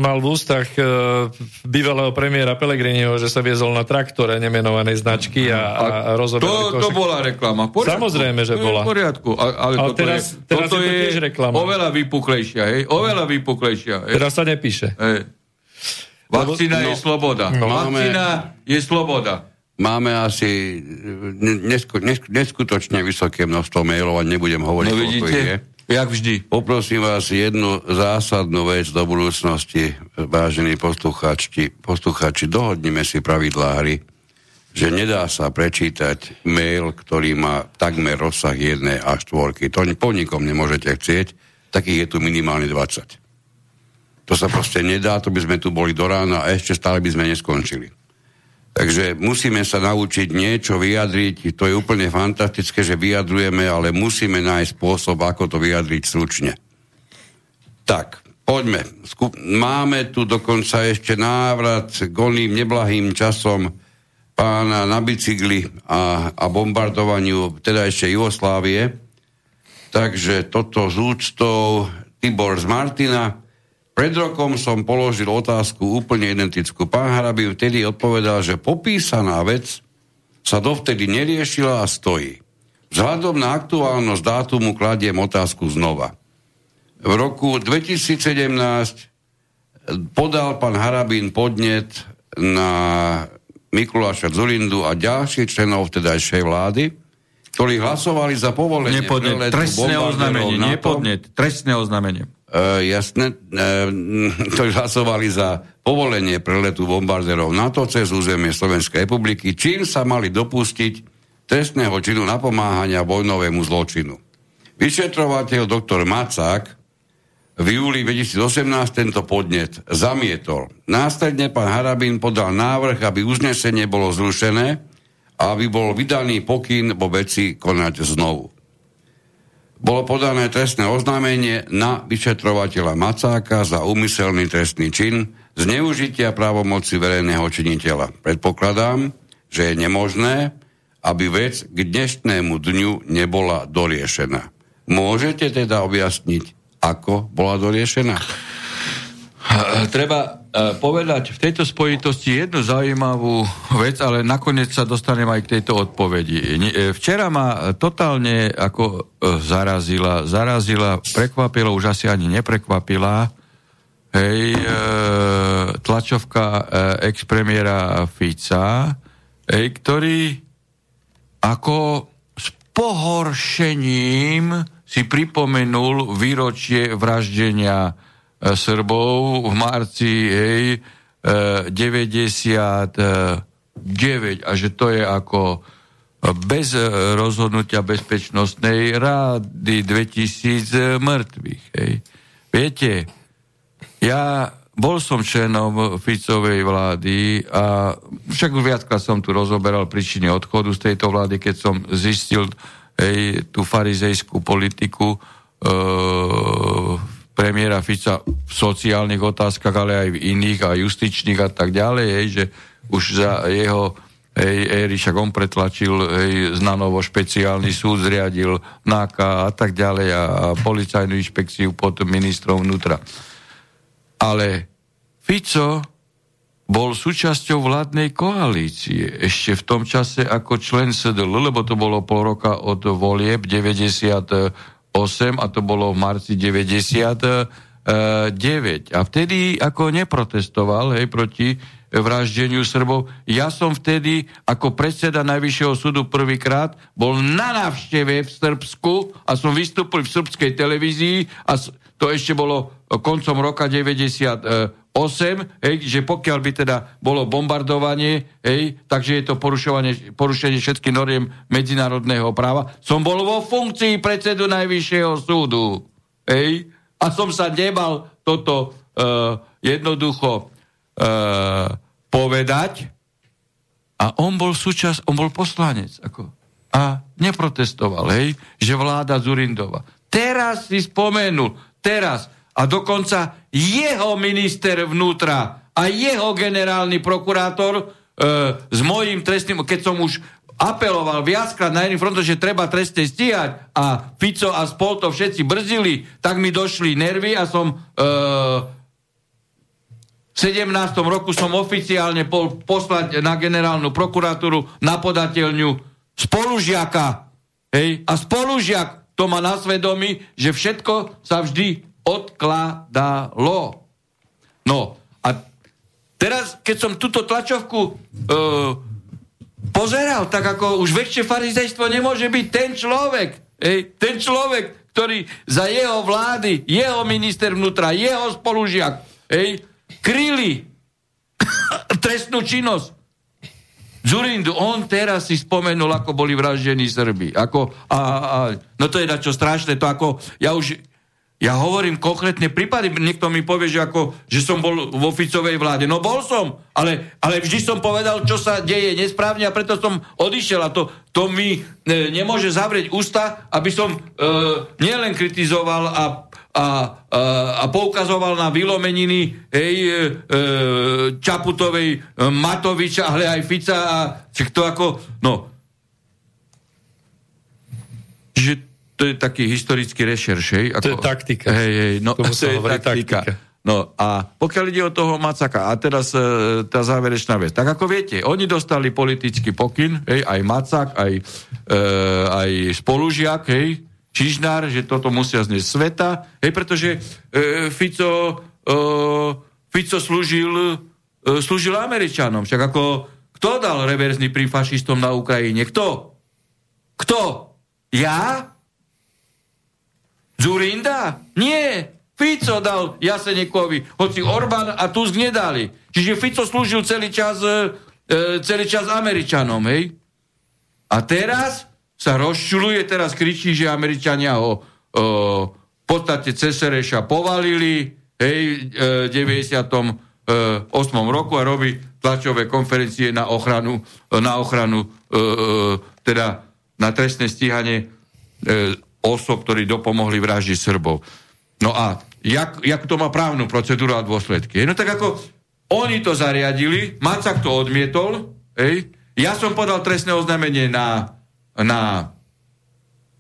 mal v ústach bývalého premiéra Pellegriniho, že sa viezol na traktore nemenovanej značky a rozoberali košek. To bola reklama. Poriadku, samozrejme, že bola. V poriadku. Ale teraz toto je tiež reklama. Oveľa vypuklejšia. Hej? Oveľa vypuklejšia. Hej? Teraz sa nepíše. Hej. Vakcína je sloboda. Máme asi neskutočne vysoké množstvo mailov a nebudem hovoriť, no vidíte, o to je. Jak vždy. Poprosím vás jednu zásadnú vec do budúcnosti, vážení poslucháči, dohodnime si pravidlá hry, že nedá sa prečítať mail, ktorý má takmer rozsah 1 až 4. To po nikom nemôžete chcieť, takých je tu minimálne 20. To sa proste nedá, to by sme tu boli do rána a ešte stále by sme neskončili. Takže musíme sa naučiť niečo vyjadriť, to je úplne fantastické, že vyjadrujeme, ale musíme nájsť spôsob, ako to vyjadriť slučne. Tak, poďme. Máme tu dokonca ešte návrat k oným neblahým časom pána na bicykli a bombardovaniu teda ešte Jugoslávie. Takže toto z úctou Tibor z Martina. Pred rokom som položil otázku úplne identickú. Pán Harabin vtedy odpovedal, že popísaná vec sa dovtedy neriešila a stojí. Vzhľadom na aktuálnosť dátumu kladiem otázku znova. V roku 2017 podal pán Harabin podnet na Mikuláša Dzurindu a ďalších členov vtedajšej vlády, ktorí hlasovali za povolenie. Nepodnet, trestné oznámenie, nepodnet, trestné oznámenie. Jasné, ktorí hlasovali za povolenie preletu bombardérov NATO cez územie Slovenskej republiky, čím sa mali dopustiť trestného činu napomáhania vojnovému zločinu. Vyšetrovateľ doktor Macák v júli 2018 tento podnet zamietol. Následne pán Harabin podal návrh, aby uznesenie bolo zrušené a aby bol vydaný pokyn vo veci konať znovu. Bolo podané trestné oznámenie na vyšetrovateľa Macáka za úmyselný trestný čin zneužitia právomoci verejného činiteľa. Predpokladám, že je nemožné, aby vec k dnešnému dňu nebola doriešená. Môžete teda objasniť, ako bola doriešená? Treba povedať v tejto spojitosti jednu zaujímavú vec, ale nakoniec sa dostanem aj k tejto odpovedi. Včera ma totálne ako zarazila, prekvapila, už asi ani neprekvapila, tlačovka ex-premiéra Fica, ktorý ako s pohoršením si pripomenul výročie vraždenia Srbov v marci 99 a že to je ako bez rozhodnutia Bezpečnostnej rady 2000 mŕtvych. Viete, ja bol som členom Ficovej vlády a však už viackrát som tu rozoberal príčiny odchodu z tejto vlády, keď som zistil tú farizejskú politiku premiéra Fica v sociálnych otázkach, ale aj v iných, a justičných a tak ďalej, že už za jeho éry, však on pretlačil znanovo špeciálny súd, zriadil NAKA a tak ďalej a policajnú inšpekciu pod ministrom vnútra. Ale Fico bol súčasťou vládnej koalície ešte v tom čase ako člen SDL, lebo to bolo pol roka od volieb 98 a to bolo v marci 99. A vtedy ako neprotestoval proti vraždeniu Srbov. Ja som vtedy ako predseda Najvyššieho súdu prvýkrát bol na návšteve v Srbsku a som vystúpil v srbskej televízii a to ešte bolo koncom roka 98, že pokiaľ by teda bolo bombardovanie, takže je to porušenie všetkých noriem medzinárodného práva. Som bol vo funkcii predsedu Najvyššieho súdu. A som sa nebal toto jednoducho povedať. A on bol poslanec. A neprotestoval, že vláda Dzurindova. Teraz si spomenul, a dokonca jeho minister vnútra a jeho generálny prokurátor s mojím trestným, keď som už apeloval viackrát na jedným fronte, že treba trestne stíhať a Fico a spol to všetci brzdili, tak mi došli nervy a som v 17. roku som oficiálne poslať na generálnu prokuratúru na podateľňu spolužiaka. A spolužiak to má na svedomí, že všetko sa vždy odkladalo. No a Teraz, keď som túto tlačovku pozeral, tak ako už väčšie farizejstvo nemôže byť ten človek, ktorý za jeho vlády, jeho minister vnútra, jeho spolužiak, kryli trestnú činnosť. Dzurindu, on teraz si spomenul, ako boli vraždení Srbi. No to je dačo strašné, to ako, ja hovorím konkrétne prípady, niekto mi povie, že som bol vo Ficovej vláde. No bol som, ale vždy som povedal, čo sa deje nesprávne a preto som odišiel a to mi nemôže zavrieť ústa, aby som nielen kritizoval a poukazoval na vylomeniny Čaputovej, Matoviča, ale aj Fica a to ako, no. Že to je taký historický rešerš. To je taktika. To je taktika. No a pokiaľ ide o toho Macáka, a teraz tá záverečná vec, tak ako viete, oni dostali politický pokyn, aj Macák, aj spolužiak, Čižnár, že toto musia znieť sveta, pretože Fico slúžil Američanom. Však ako, kto dal reverzný prím fašistom na Ukrajine? Kto? Ja? Dzurinda? Nie. Fico dal Jasenekovi, hoci Orbán a Tusk nedali. Čiže Fico slúžil celý čas Američanom, hej? A teraz sa rozčuluje, teraz kričí, že Američania ho v podstate cez Sereša povalili, hej, v 98. roku a robí tlačové konferencie na ochranu, teda na trestné stíhanie osob, ktorí dopomohli vraždiť Srbov. No a jak to má právnu procedúru a dôsledky? No tak ako oni to zariadili, Macák to odmietol, ja som podal trestné oznámenie na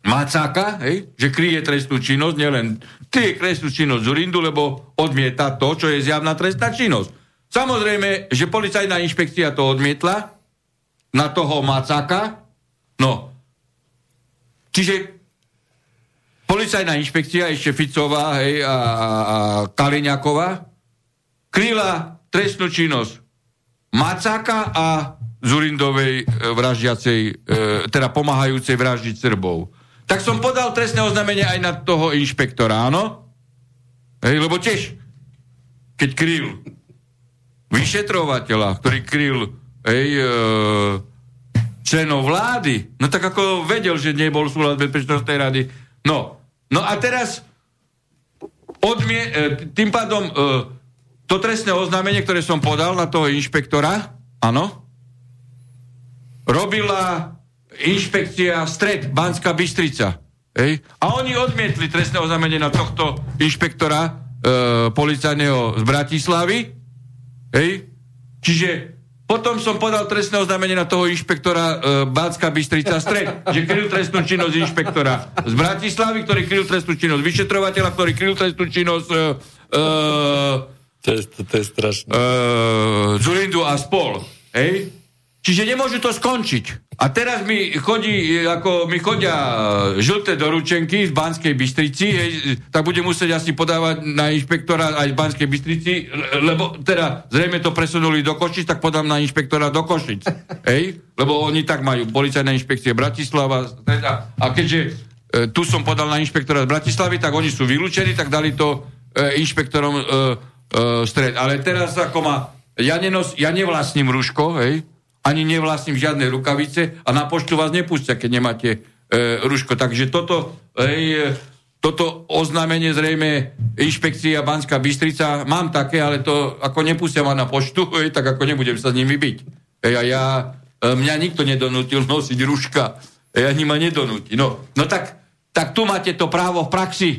Macáka, že kryje trestnú činnosť, nielen kryje trestnú činnosť Dzurindu, lebo odmieta to, čo je zjavná trestná činnosť. Samozrejme, že policajná inšpekcia to odmietla na toho Macáka, no. Čiže policajná inšpekcia, ešte Ficová a Kaliňáková, kryla trestnú činnosť Macáka a Dzurindovej pomáhajúcej vraždiť Srbov. Tak som podal trestné oznámenie aj na toho inšpektora, áno? Lebo tiež, keď kryl vyšetrovateľa, ktorý kryl členov vlády, no tak ako vedel, že nebol súhlas bezpečnostnej rady. No a teraz tým pádom to trestné oznámenie, ktoré som podal na toho inšpektora, áno, robila inšpekcia Stred, Banská Bystrica. A oni odmietli trestné oznámenie na tohto inšpektora policajného z Bratislavy. Čiže potom som podal trestné oznámenie na toho inšpektora Banská Bystrica Stred, že kryl trestnú činnosť inšpektora z Bratislavy, ktorý kryl trestnú činnosť vyšetrovateľa, ktorý kryl trestnú činnosť to je strašné. Dzurindu a spol. Čiže nemôžu to skončiť. A teraz mi chodia žlté doručenky z Banskej Bystrici, tak budem musieť asi podávať na inšpektora aj z Banskej Bystrici, lebo teda zrejme to presunuli do Košic, tak podám na inšpektora do Košic. Lebo oni tak majú policajné inšpekcie Bratislava. Teda, a keďže tu som podal na inšpektora z Bratislavy, tak oni sú vylúčení, tak dali to inšpektorom Stred. Ale teraz ako ja nevlastním rúško, ani nevlastním žiadne rukavice a na poštu vás nepustia, keď nemáte ruško. Takže toto oznámenie zrejme inšpekcia Banská Bystrica, mám také, ale to ako nepustia ma na poštu, tak ako nebudem sa s nimi byť. Mňa nikto nedonútil nosiť ruška. Ani ma nedonúti. No tak tu máte to právo v praxi.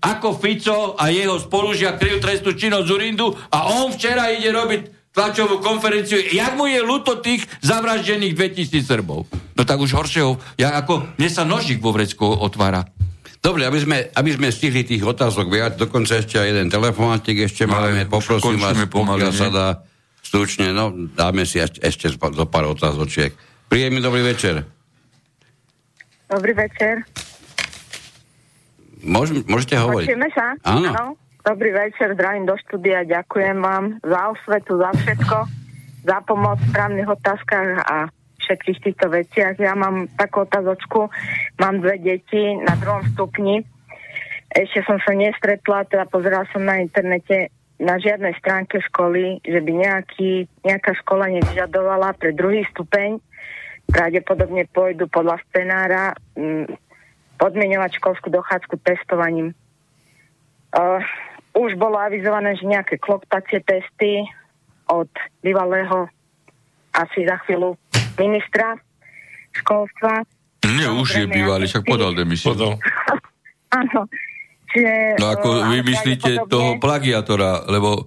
Ako Fico a jeho spolužiak kryjú trestnú činnosť Dzurindu a on včera ide robiť tlačovú konferenciu, jak mu je ľúto tých zavraždených 2000 Srbov. No tak už horšieho, mne sa nožík vo vrecku otvára. Dobre, aby sme stihli tých otázok viac, dokonca ešte jeden telefonátik ešte máme, poprosím vás, pokiaľ sa dá stručne, dáme si ešte do pár otázočiek. Príjemný dobrý večer. Dobrý večer. Môžete hovoriť. Počujeme sa? Áno. Dobrý večer, zdravím do štúdia, ďakujem vám za osvetu, za všetko, za pomoc v právnych otázkach a všetkých týchto veciach. Ja mám takú otázočku, mám dve deti na 2. stupni, ešte som sa nestretla, teda pozerala som na internete, na žiadnej stránke školy, že by nejaká škola nevyžadovala pre 2. stupeň, pravdepodobne pôjdu podľa scenára podmieňovať školskú dochádzku testovaním. Už bolo avizované, že nejaké kloptacie testy od bývalého asi za chvíľu ministra školstva. Nie, už je bývalý, však podal demisiu. Áno. Čiže, no ako vy myslíte toho plagiátora, lebo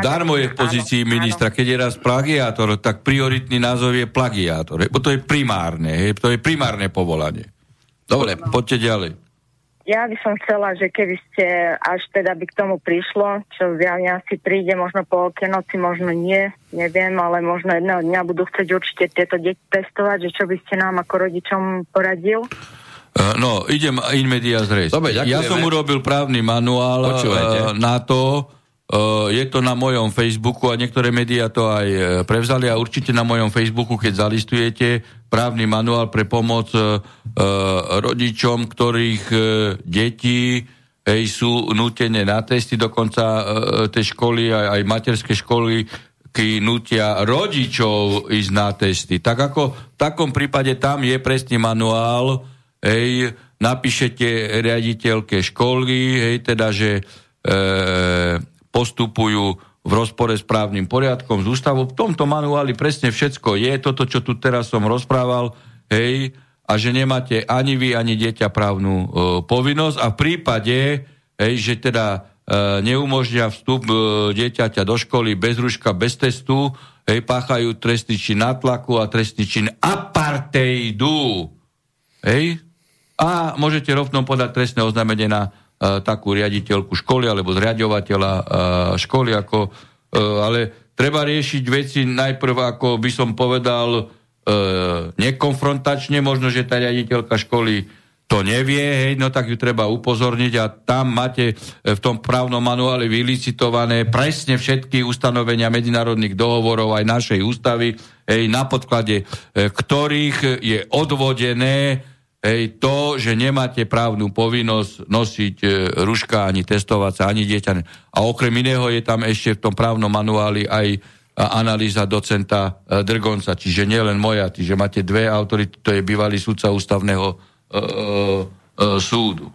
darmo je v pozícii ministra. Keď je raz plagiátor, tak prioritný názov je plagiátor. Bo to je primárne povolanie. Dobre, poďte ďalej. Ja by som chcela, že keby ste až teda by k tomu prišlo, čo zjavne asi príde, možno po okenoci, možno nie, neviem, ale možno jedného dňa budú chcieť určite tieto deti testovať, že čo by ste nám ako rodičom poradil? No, idem in media zres. Dobre, ja som urobil právny manuál na to, je to na mojom Facebooku a niektoré médiá to aj prevzali a určite na mojom Facebooku, keď zalistujete, právny manuál pre pomoc rodičom, ktorých deti sú nútené na testy, dokonca tie školy, aj materské školy, ktoré nútia rodičov ísť na testy. Tak ako v takom prípade tam je presný manuál, napíšete riaditeľke školy, teda, že postupujú v rozpore s právnym poriadkom, s ústavou. V tomto manuáli presne všetko je, toto, čo tu teraz som rozprával, a že nemáte ani vy, ani dieťa právnu povinnosť a v prípade, že teda neumožňa vstup dieťaťa do školy bez ruška, bez testu, páchajú trestný čin nátlaku a trestný čin apartheidu. A môžete rovno podať trestné oznámenie na takú riaditeľku školy alebo zriaďovateľa školy, ale treba riešiť veci najprv, ako by som povedal, nekonfrontačne, možno, že tá riaditeľka školy to nevie, no tak ju treba upozorniť a tam máte v tom právnom manuále vylicitované presne všetky ustanovenia medzinárodných dohovorov aj našej ústavy, na podklade ktorých je odvodené to, že nemáte právnu povinnosť nosiť ruška, ani testovať sa, ani dieťa. A okrem iného je tam ešte v tom právnom manuáli aj analýza docenta Drgonca, čiže nielen moja, čiže máte dve autority, to je bývalý sudca ústavného súdu.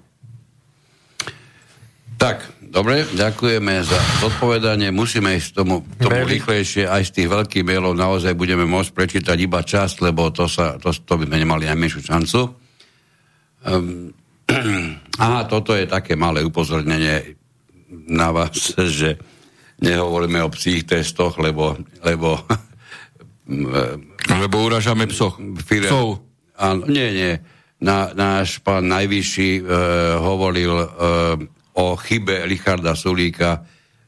Tak, dobre, ďakujeme za zodpovedanie, musíme ísť tomu rýchlejšie, aj z tých veľkých mailov naozaj budeme môcť prečítať iba časť, lebo to by sme nemali najmenšiu šancu. Aha, toto je také malé upozornenie na vás, že nehovoríme o psích testoch, lebo uražame psov. Áno, nie. Náš pán najvyšší hovoril o chybe Richarda Sulíka,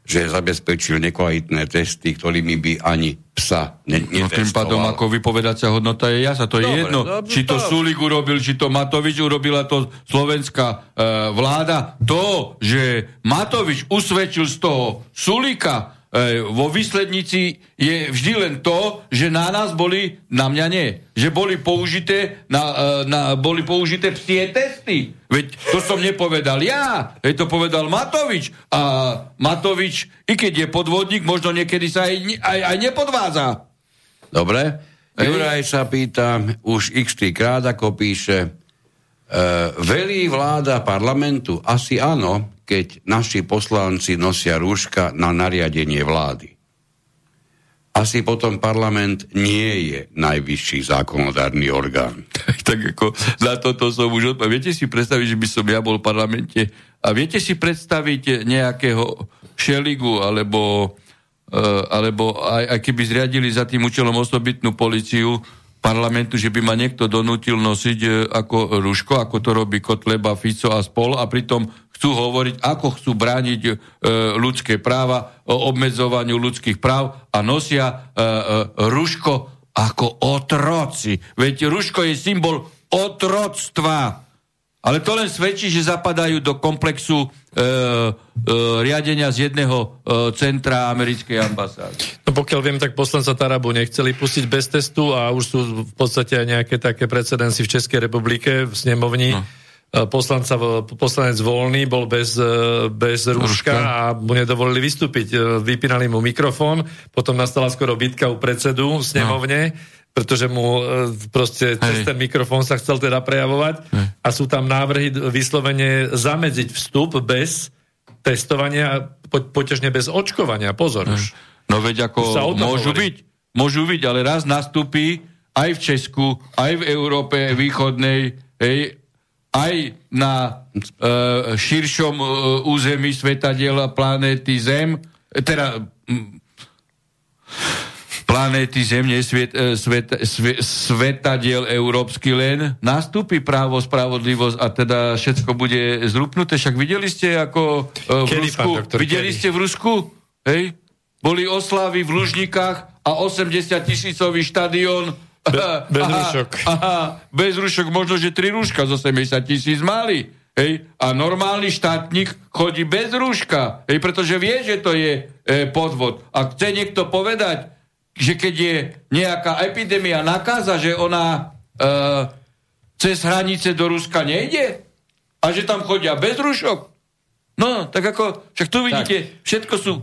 že zabezpečil nekvalitné testy, ktorými by ani psa netestoval. No tým pádom, ako vypovedacia hodnota je jasná. To je jedno, či to Sulík urobil, či to Matovič urobila, to slovenská vláda. To, že Matovič usvedčil z toho Sulíka vo výslednici je vždy len to, že na nás boli, na mňa nie, že boli použité, boli použité psie testy. Veď to som nepovedal ja, to povedal Matovič. A Matovič, i keď je podvodník, možno niekedy sa aj nepodvádza. Dobre. Juraj sa pýta už x-krát, ako píše, velí vláda parlamentu? Asi áno, keď naši poslanci nosia rúška na nariadenie vlády. Asi potom parlament nie je najvyšší zákonodárny orgán. Tak ako na toto som už odpovedal. Viete si predstaviť, že by som ja bol v parlamente a viete si predstaviť nejakého Šeligu alebo aj keby zriadili za tým účelom osobitnú políciu parlamentu, že by ma niekto donútil nosiť ako ruško, ako to robí Kotleba, Fico a spol a pritom chcú hovoriť, ako chcú brániť ľudské práva, obmedzovaniu ľudských práv a nosia ruško ako otroci. Veď ruško je symbol otroctva. Ale to len svedčí, že zapadajú do komplexu riadenia z jedného centra americkej ambasády. No pokiaľ viem, tak poslanca Tarabu nechceli pustiť bez testu a už sú v podstate aj nejaké také precedensy v Českej republike, v snemovni. No. Poslanec Voľný bol bez rúška a mu nedovolili vystúpiť. Vypínali mu mikrofón, potom nastala skoro bitka u predsedu snemovne, pretože mu proste cez ten mikrofón sa chcel teda prejavovať a sú tam návrhy vyslovene zamedziť vstup bez testovania a potežne bez očkovania. Pozor už. No veď ako môžu byť, ale raz nastúpi aj v Česku, aj v Európe východnej, aj na širšom území svetadiela planéty Zem, teda planéty Zem, nie svetadiel európsky len, nastúpi právo, spravodlivosť a teda všetko bude zrupnuté. Však videli ste ako v Rusku, hej? Boli oslavy v Lužnikách a 80-tisícový štadión bez rúšok, možno, že 3 rúška zo 70 000 mali. Hej? A normálny štátnik chodí bez rúška, hej? Pretože vie, že to je podvod. A chce niekto povedať, že keď je nejaká epidémia nakáza, že ona cez hranice do Ruska nejde a že tam chodia bez rúšok. No, tak ako, však tu vidíte, všetko sú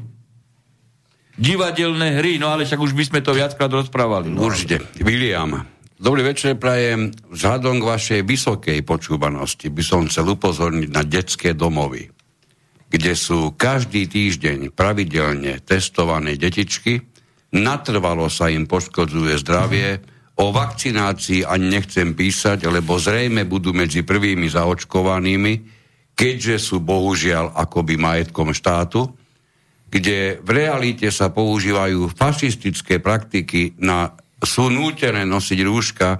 divadelné hry, no ale však už by sme to viackrát rozprávali. No. Určite. William, dobrý večer prajem. Vzhľadom k vašej vysokej počúvanosti by som chcel upozorniť na detské domovy, kde sú každý týždeň pravidelne testované detičky, natrvalo sa im poškodzuje zdravie, o vakcinácii ani nechcem písať, lebo zrejme budú medzi prvými zaočkovanými, keďže sú bohužiaľ akoby majetkom štátu, kde v realite sa používajú fašistické praktiky sú nútené nosiť rúška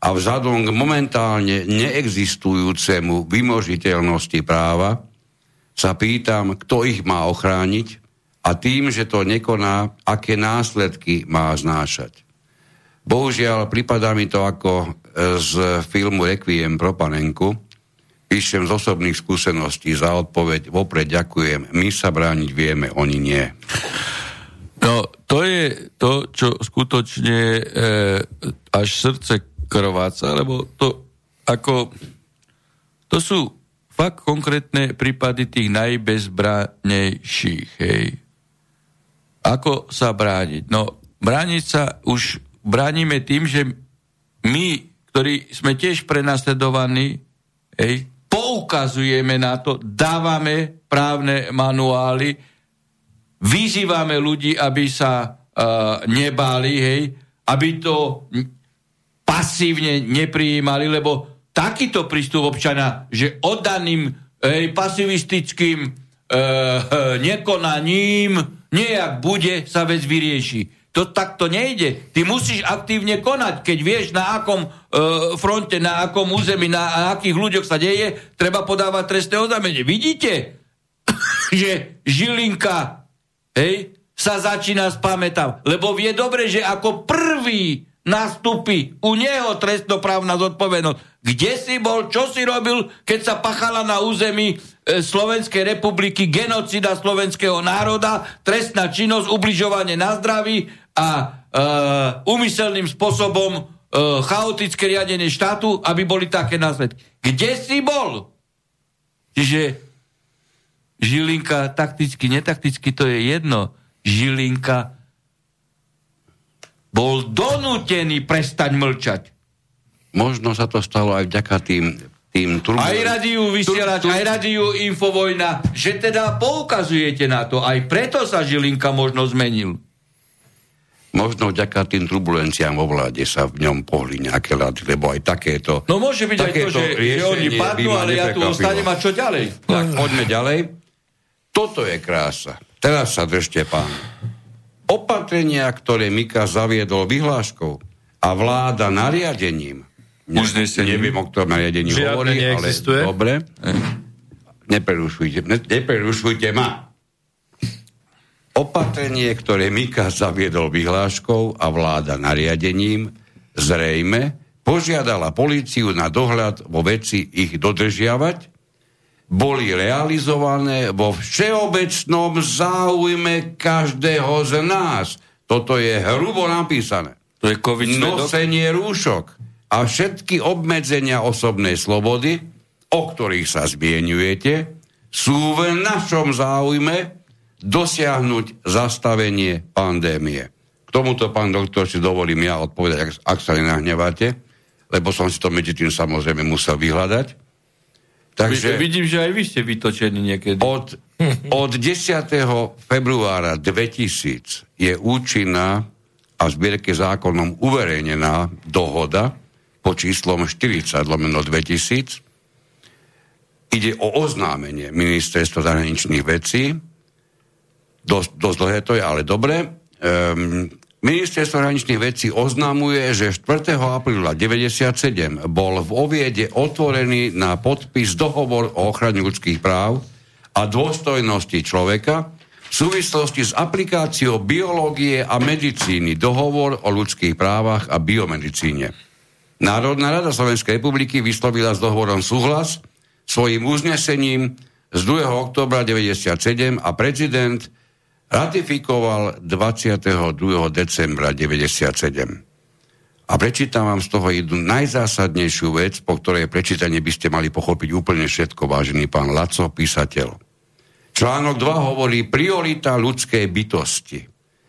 a vzhľadom k momentálne neexistujúcemu vymožiteľnosti práva sa pýtam, kto ich má ochrániť a tým, že to nekoná, aké následky má znášať. Bohužiaľ, pripadá mi to ako z filmu Requiem pro panenku. Píšem z osobných skúseností, za odpoveď vopred ďakujem. My sa brániť vieme, oni nie. No, to je to, čo skutočne až srdce krváca, lebo to sú fakt konkrétne prípady tých najbezbránejších. Hej. Ako sa brániť? No, brániť sa už bránime tým, že my, ktorí sme tiež prenasledovaní, hej, poukazujeme na to, dávame právne manuály, vyzývame ľudí, aby sa nebáli, hej, aby to pasívne neprijímali, lebo takýto prístup občana, že oddaným pasivistickým nekonaním nejak bude sa vec vyrieši. To takto nejde. Ty musíš aktívne konať, keď vieš, na akom fronte, na akom území, na akých ľuďoch sa deje, treba podávať trestné oznámenie. Vidíte, že Žilinka sa začína spamätať, lebo vie dobre, že ako prvý nastupí u neho trestnoprávna zodpovednosť. Kde si bol, čo si robil, keď sa pachala na území Slovenskej republiky genocida slovenského národa, trestná činnosť, ubližovanie na zdraví a úmyselným spôsobom chaotické riadenie štátu, aby boli také následky. Kde si bol? Čiže Žilinka takticky, netakticky, to je jedno. Žilinka bol donútený prestať mlčať. Možno sa to stalo aj vďaka tým aj Rádiu Vysielač, aj Rádiu Infovojna, že teda poukazujete na to. Aj preto sa Žilinka možno zmenil. Možno vďaka tým turbulenciám vo vláde sa v ňom pohli nejaké lady, lebo aj takéto... No môže byť aj to, že oni padnú, ale ja tu ostanem a čo ďalej? Tak poďme ďalej. Toto je krása. Teraz sa držte, pán. Opatrenia, ktoré Mikas zaviedol vyhláškou a vláda nariadením, neviem, o ktorom nariadení hovorí, ale dobre. Neprerušujte ma. Opatrenie, ktoré Mikas zaviedol vyhláškou a vláda nariadením, zrejme požiadala políciu na dohľad vo veci ich dodržiavať, boli realizované vo všeobecnom záujme každého z nás. Toto je hrubo napísané. To je nosenie rúšok a všetky obmedzenia osobnej slobody, o ktorých sa zmieňujete, sú v našom záujme dosiahnuť zastavenie pandémie. K tomuto, pán doktor, si dovolím ja odpovedať, ak sa nenahnevate, lebo som si to medzi tým samozrejme musel vyhľadať. Takže vidím, že aj vy ste vytočení niekedy. Od 10. februára 2000 je účinná a v zbierke zákonom uverejnená dohoda pod číslom 40/2000. Ide o oznámenie Ministerstva zahraničných vecí. Dosť dlhé to je, ale dobre. Ministerstvo zahraničných vecí oznamuje, že 4. apríla 1997 bol v Oviede otvorený na podpis dohovor o ochrane ľudských práv a dôstojnosti človeka v súvislosti s aplikáciou biológie a medicíny, dohovor o ľudských právach a biomedicíne. Národná rada Slovenskej republiky vyslovila s dohovorom súhlas svojím uznesením z 2. októbra 1997 a prezident ratifikoval 22. decembra 1997. A prečítam vám z toho jednu najzásadnejšiu vec, po ktorej prečítanie by ste mali pochopiť úplne všetko, vážený pán Laco, písateľ. Článok 2 hovorí: priorita ľudskej bytosti.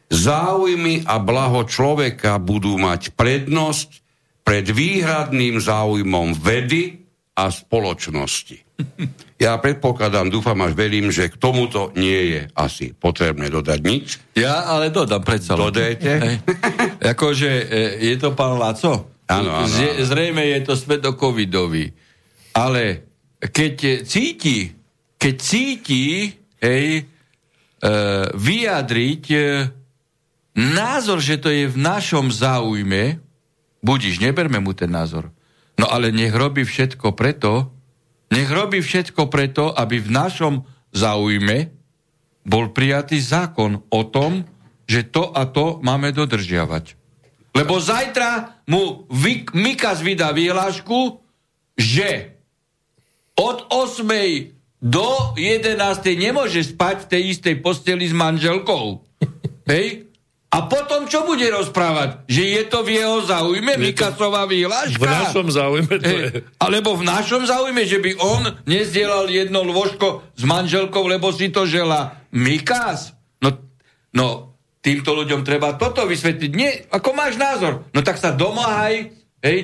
Záujmy a blaho človeka budú mať prednosť pred výhradným záujmom vedy a spoločnosti. Ja predpokladám, dúfam až verím, že k tomuto nie je asi potrebné dodať nič. Ja ale dodám predsa. Dodajte. Akože je to pán Laco? Áno, áno. Zrejme je to svet o covidovi. Ale keď cíti vyjadriť názor, že to je v našom záujme, budiš, neberme mu ten názor. No ale nech robí všetko preto, aby v našom záujme bol prijatý zákon o tom, že to a to máme dodržiavať. Lebo zajtra mu Mikas vydá vyhlášku, že od 8. do 11. nemôže spať v tej istej posteli s manželkou. Hej? A potom čo bude rozprávať? Že je to v jeho záujme, Mikasová výhláška? V našom záujme to je. Alebo v našom záujme, že by on nezdielal jedno lôžko s manželkou, lebo si to želá Mikas? No, týmto ľuďom treba toto vysvetliť. Nie, ako máš názor? No tak sa domáhaj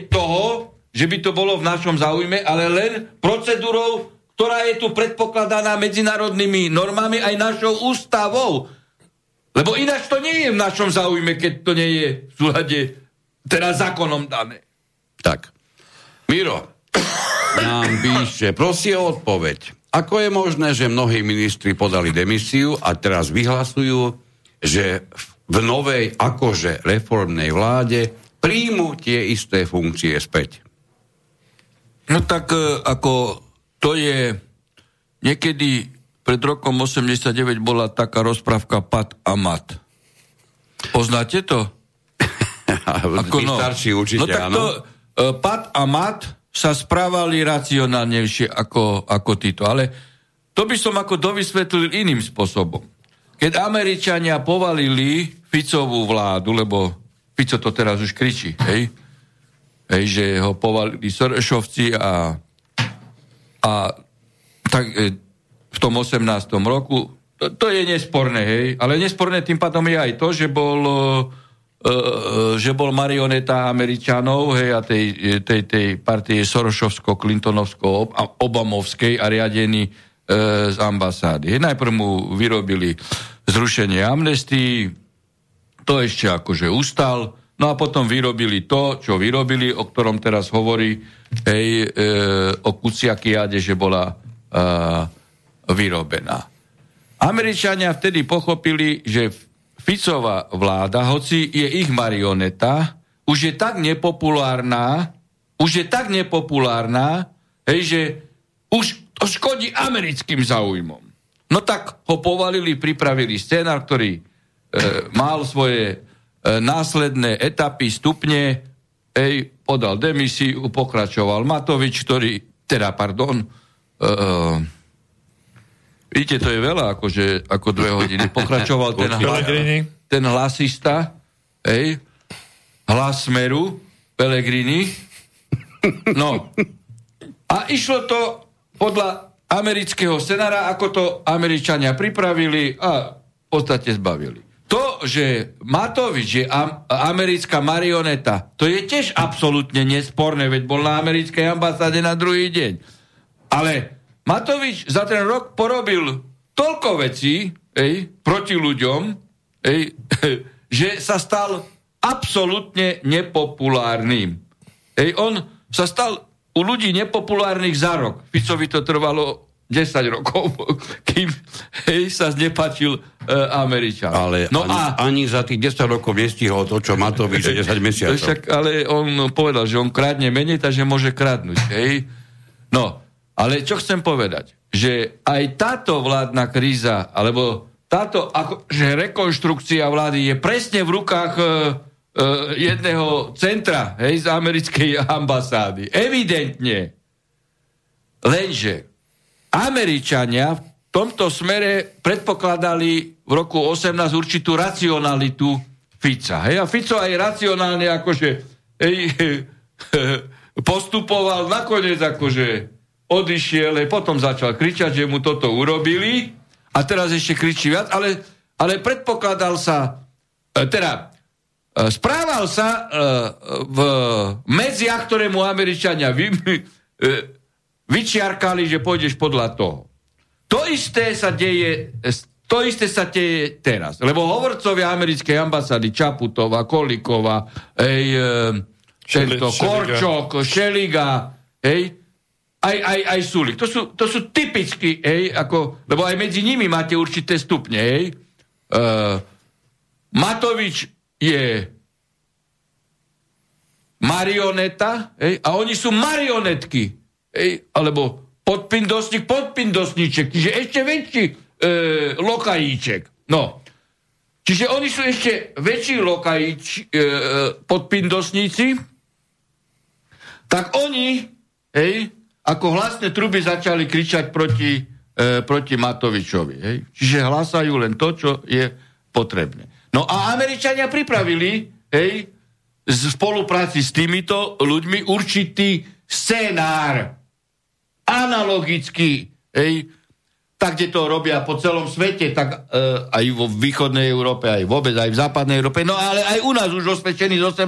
toho, že by to bolo v našom záujme, ale len procedúrou, ktorá je tu predpokladaná medzinárodnými normami aj našou ústavou. Lebo ináč to nie je v našom záujme, keď to nie je v súlade teraz zákonom dané. Tak. Miro nám píše, prosí o odpoveď. Ako je možné, že mnohí ministri podali demisiu a teraz vyhlasujú, že v novej akože reformnej vláde príjmu tie isté funkcie späť? No tak ako to je niekedy... Pred rokom 1989 bola taká rozprávka Pat a Mat. Poznáte to? Ako no. Starší určite, no tak áno. Pat a Mat sa správali racionálnejšie ako títo. Ale to by som ako dovysvetlil iným spôsobom. Keď Američania povalili Ficovú vládu, lebo Fico to teraz už kričí, hej, že ho povalili Sorešovci a tak... v tom 18. roku, to je nesporné, hej, ale nesporné tým pádom je aj to, že bol marioneta Američanov, hej, a tej partie Sorošovsko-Clintonovsko-Obamovskej a riadený z ambasády. Hej, najprv mu vyrobili zrušenie amnestii, to ešte akože ustal, no a potom vyrobili to, čo vyrobili, o ktorom teraz hovorí, hej, o Kuciakiade, že bola... vyrobená. Američania vtedy pochopili, že Ficová vláda, hoci je ich marioneta, už je tak nepopulárna, hej, že už to škodí americkým záujmom. No tak ho povalili, pripravili scénar, ktorý mal svoje následné etapy, stupne, podal demisiu, pokračoval Matovič, ktorý, vidíte, to je veľa, akože, ako 2 hodiny. Pokračoval ten hlasista, hlas Smeru, Pellegrini. No. A išlo to podľa amerického scenára, ako to Američania pripravili a v podstate zbavili. To, že Matovič je americká marioneta, to je tiež absolútne nesporné, veď bol na americkej ambasáde na druhý deň. Ale Matovič za ten rok porobil toľko vecí proti ľuďom, že sa stal absolútne nepopulárnym. On sa stal u ľudí nepopulárnych za rok. Ficovi to trvalo 10 rokov, kým sa znepáčil Američan. Ale no ani za tých 10 rokov nestihol to, čo Matovič, 10 mesiacov. Však, ale on povedal, že on krádne menej, takže môže krádnuť. Hej. No, ale čo chcem povedať? Že aj táto vládna kríza, alebo táto že rekonštrukcia vlády je presne v rukách jedného centra z americkej ambasády. Evidentne. Lenže Američania v tomto smere predpokladali v roku 18 určitú racionalitu Fica. Hej? A Fico aj racionálne akože postupoval, nakoniec akože odišiel, potom začal kričať, že mu toto urobili a teraz ešte kričí viac, ale predpokladal sa, správal sa v medziach, ktoré mu Američania vyčiarkali, že pôjdeš podľa toho. To isté sa deje teraz. Lebo hovorcovia americkej ambasády, Čaputová, Koliková, Korčok, Šeliga, aj Sulík. To sú typicky, lebo aj medzi nimi máte určité stupne. Matovič je marioneta a oni sú marionetky. Alebo podpindosník, podpindosníček, čiže ešte väčší lokajíček. No. Čiže oni sú ešte väčší podpindosníci, tak oni, ako hlasné truby začali kričať proti Matovičovi. Čiže hlasajú len to, čo je potrebné. No a Američania pripravili v spolupráci s týmito ľuďmi určitý scenár, analogicky, tak, kde to robia po celom svete, tak aj vo východnej Európe, aj vôbec, aj v západnej Európe, no ale aj u nás už osvedčení z 18.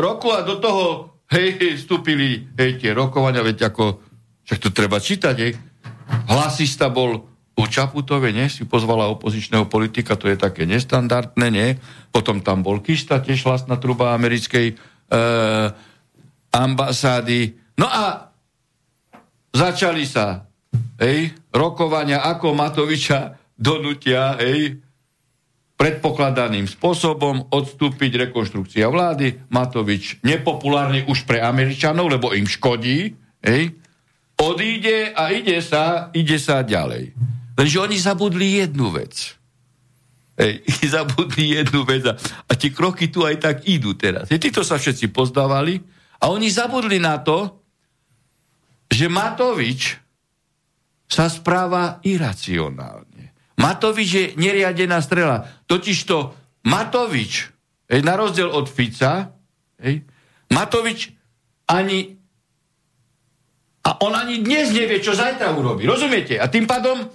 Roku a do toho vstúpili tie rokovania, veď ako, však to treba čítať, hlasista bol u Čaputove, nie? Si pozvala opozičného politika, to je také nestandardné, nie? Potom tam bol Kiska, tiež hlasná truba americkej ambasády. No a začali sa rokovania, ako Matoviča donutia predpokladaným spôsobom odstúpiť rekonštrukcia vlády. Matovič nepopulárny už pre Američanov, lebo im škodí. Odíde a ide sa ďalej. Lenže oni zabudli jednu vec. A tie kroky tu aj tak idú teraz. Títo sa všetci pozdávali a oni zabudli na to, že Matovič sa správa iracionálne. Matovič je neriadená strela. Totižto Matovič, na rozdiel od Fica, Matovič ani... A on ani dnes nevie, čo zajtra urobí. Rozumiete? A tým pádom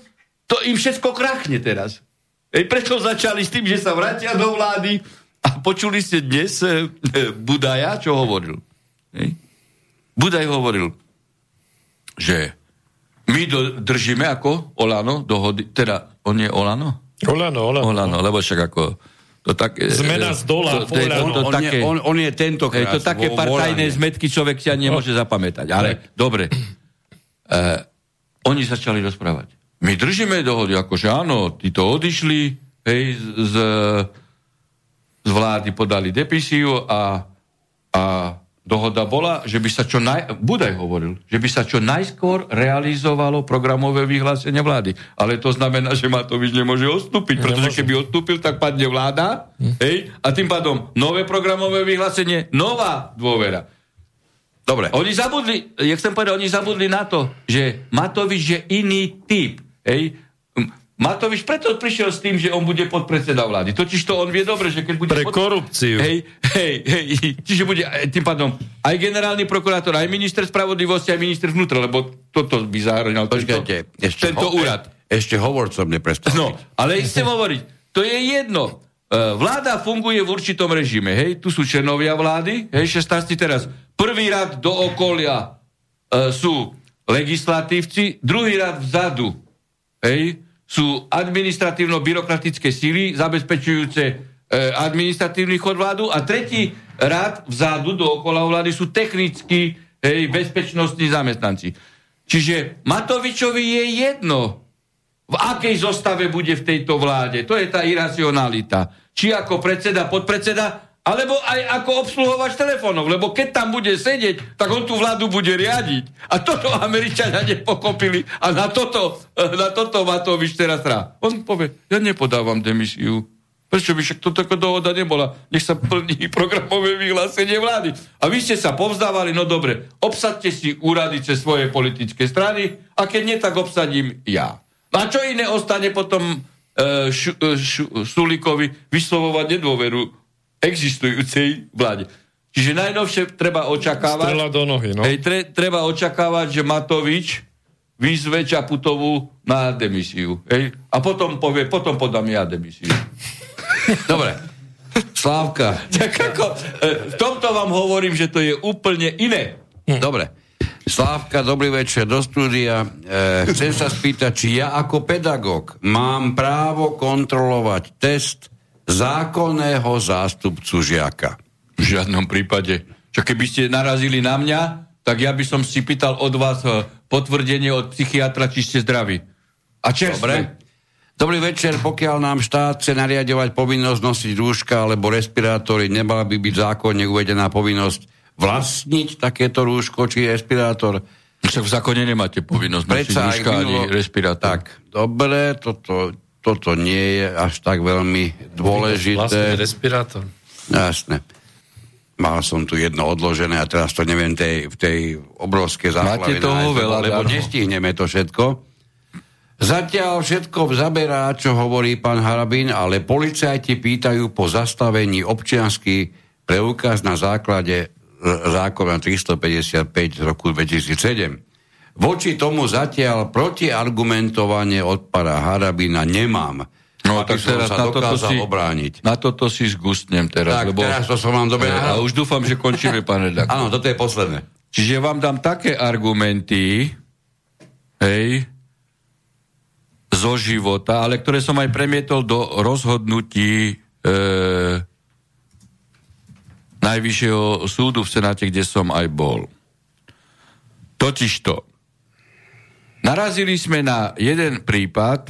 to im všetko krachne teraz. Preto začali s tým, že sa vrátia do vlády a počuli ste dnes Budaja, čo hovoril. Budaj hovoril, že my držíme ako Olano dohody, teda on je Olano? Olano, lebo však ako to také... Zmena z dola, on je tentokrát. To také partajné zmetky človek sa nemôže zapamätať, ale dobre. Oni začali rozprávať. My držíme dohody, akože áno, títo odišli z vlády, podali depisiu a Dohoda bola, že by sa Budaj hovoril, že by sa čo najskôr realizovalo programové vyhlásenie vlády. Ale to znamená, že Matovič nemôže odstúpiť, pretože keby odstúpil, tak padne vláda, hej? A tým pádom nové programové vyhlásenie, nová dôvera. Dobre. Oni zabudli na to, že Matovič je iný typ, hej? Matovič preto prišiel s tým, že on bude podpredseda vlády. Totiž to on vie dobre, že keď bude... Pre korupciu. Hej. Čiže bude tým pádom aj generálny prokurátor, aj minister spravodlivosti, aj minister vnútra, lebo toto by zahrňal tento úrad. Ešte hovorcom neprestal. No, ale chcem hovoriť, to je jedno. Vláda funguje v určitom režime, hej. Tu sú členovia vlády, hej, 16 teraz. Prvý rad do okolia sú legislatívci, druhý rad vzadu, hej, sú administratívno-byrokratické síly zabezpečujúce administratívny chod vládu a tretí rád vzadu dookola vlády sú technickí, bezpečnostní zamestnanci. Čiže Matovičovi je jedno, v akej zostave bude v tejto vláde. To je tá iracionalita. Či ako predseda, podpredseda, alebo aj ako obsluhovač telefónov, lebo keď tam bude sedieť, tak on tú vládu bude riadiť. A toto Američania nepokopili a na toto Matovič teraz hrá. On povie, ja nepodávam demisiu. Prečo by však to taká dohoda nebola? Nech sa plní programové vyhlásenie vlády. A vy ste sa povzdávali, no dobre, obsadte si úrady cez svoje politické strany a keď nie, tak obsadím ja. A čo iné ostane potom Sulíkovi vyslovovať nedôveru existujúcej vláde. Čiže najnovšie treba očakávať... Strela do nohy, no. Hej, treba očakávať, že Matovič vyzve Čaputovú na demisiu. Hej? A potom povie, potom podám ja demisiu. Dobre. Slávka. V tomto vám hovorím, že to je úplne iné. Dobre. Slávka, dobrý večer do štúdia. Chcem sa spýtať, či ja ako pedagóg mám právo kontrolovať test zákonného zástupcu žiaka. V žiadnom prípade. Čo keby ste narazili na mňa, tak ja by som si pýtal od vás potvrdenie od psychiatra, či ste zdraví. A čerství. Dobre. Dobrý večer, pokiaľ nám štát chce nariadovať povinnosť nosiť rúška alebo respirátory, nemala by byť zákonne uvedená povinnosť vlastniť takéto rúško či respirátor. Však v zákone nemáte povinnosť nosiť rúška ani respirátor. Tak, dobre, toto nie je až tak veľmi dôležité. Vlastne respirátor. Jasné. Mal som tu jedno odložené a teraz to neviem v tej obrovskej záplave. Máte toho veľa, lebo nestihneme to všetko. Zatiaľ všetko zaberá, čo hovorí pán Harabin, ale policajti pýtajú po zastavení občiansky preukaz na základe zákona 355 z roku 2007. Voči tomu zatiaľ protiargumentovanie od pána Harabina nemám. No tak teraz sa dokázal obrániť. Na toto si zgustnem teraz. Tak, lebo teraz to som vám dobre... A už dúfam, že končíme, pán redaktor. Áno, toto je posledné. Čiže vám dám také argumenty, hej, zo života, ale ktoré som aj premietol do rozhodnutí Najvyššieho súdu v Senáte, kde som aj bol. Totižto, narazili sme na jeden prípad,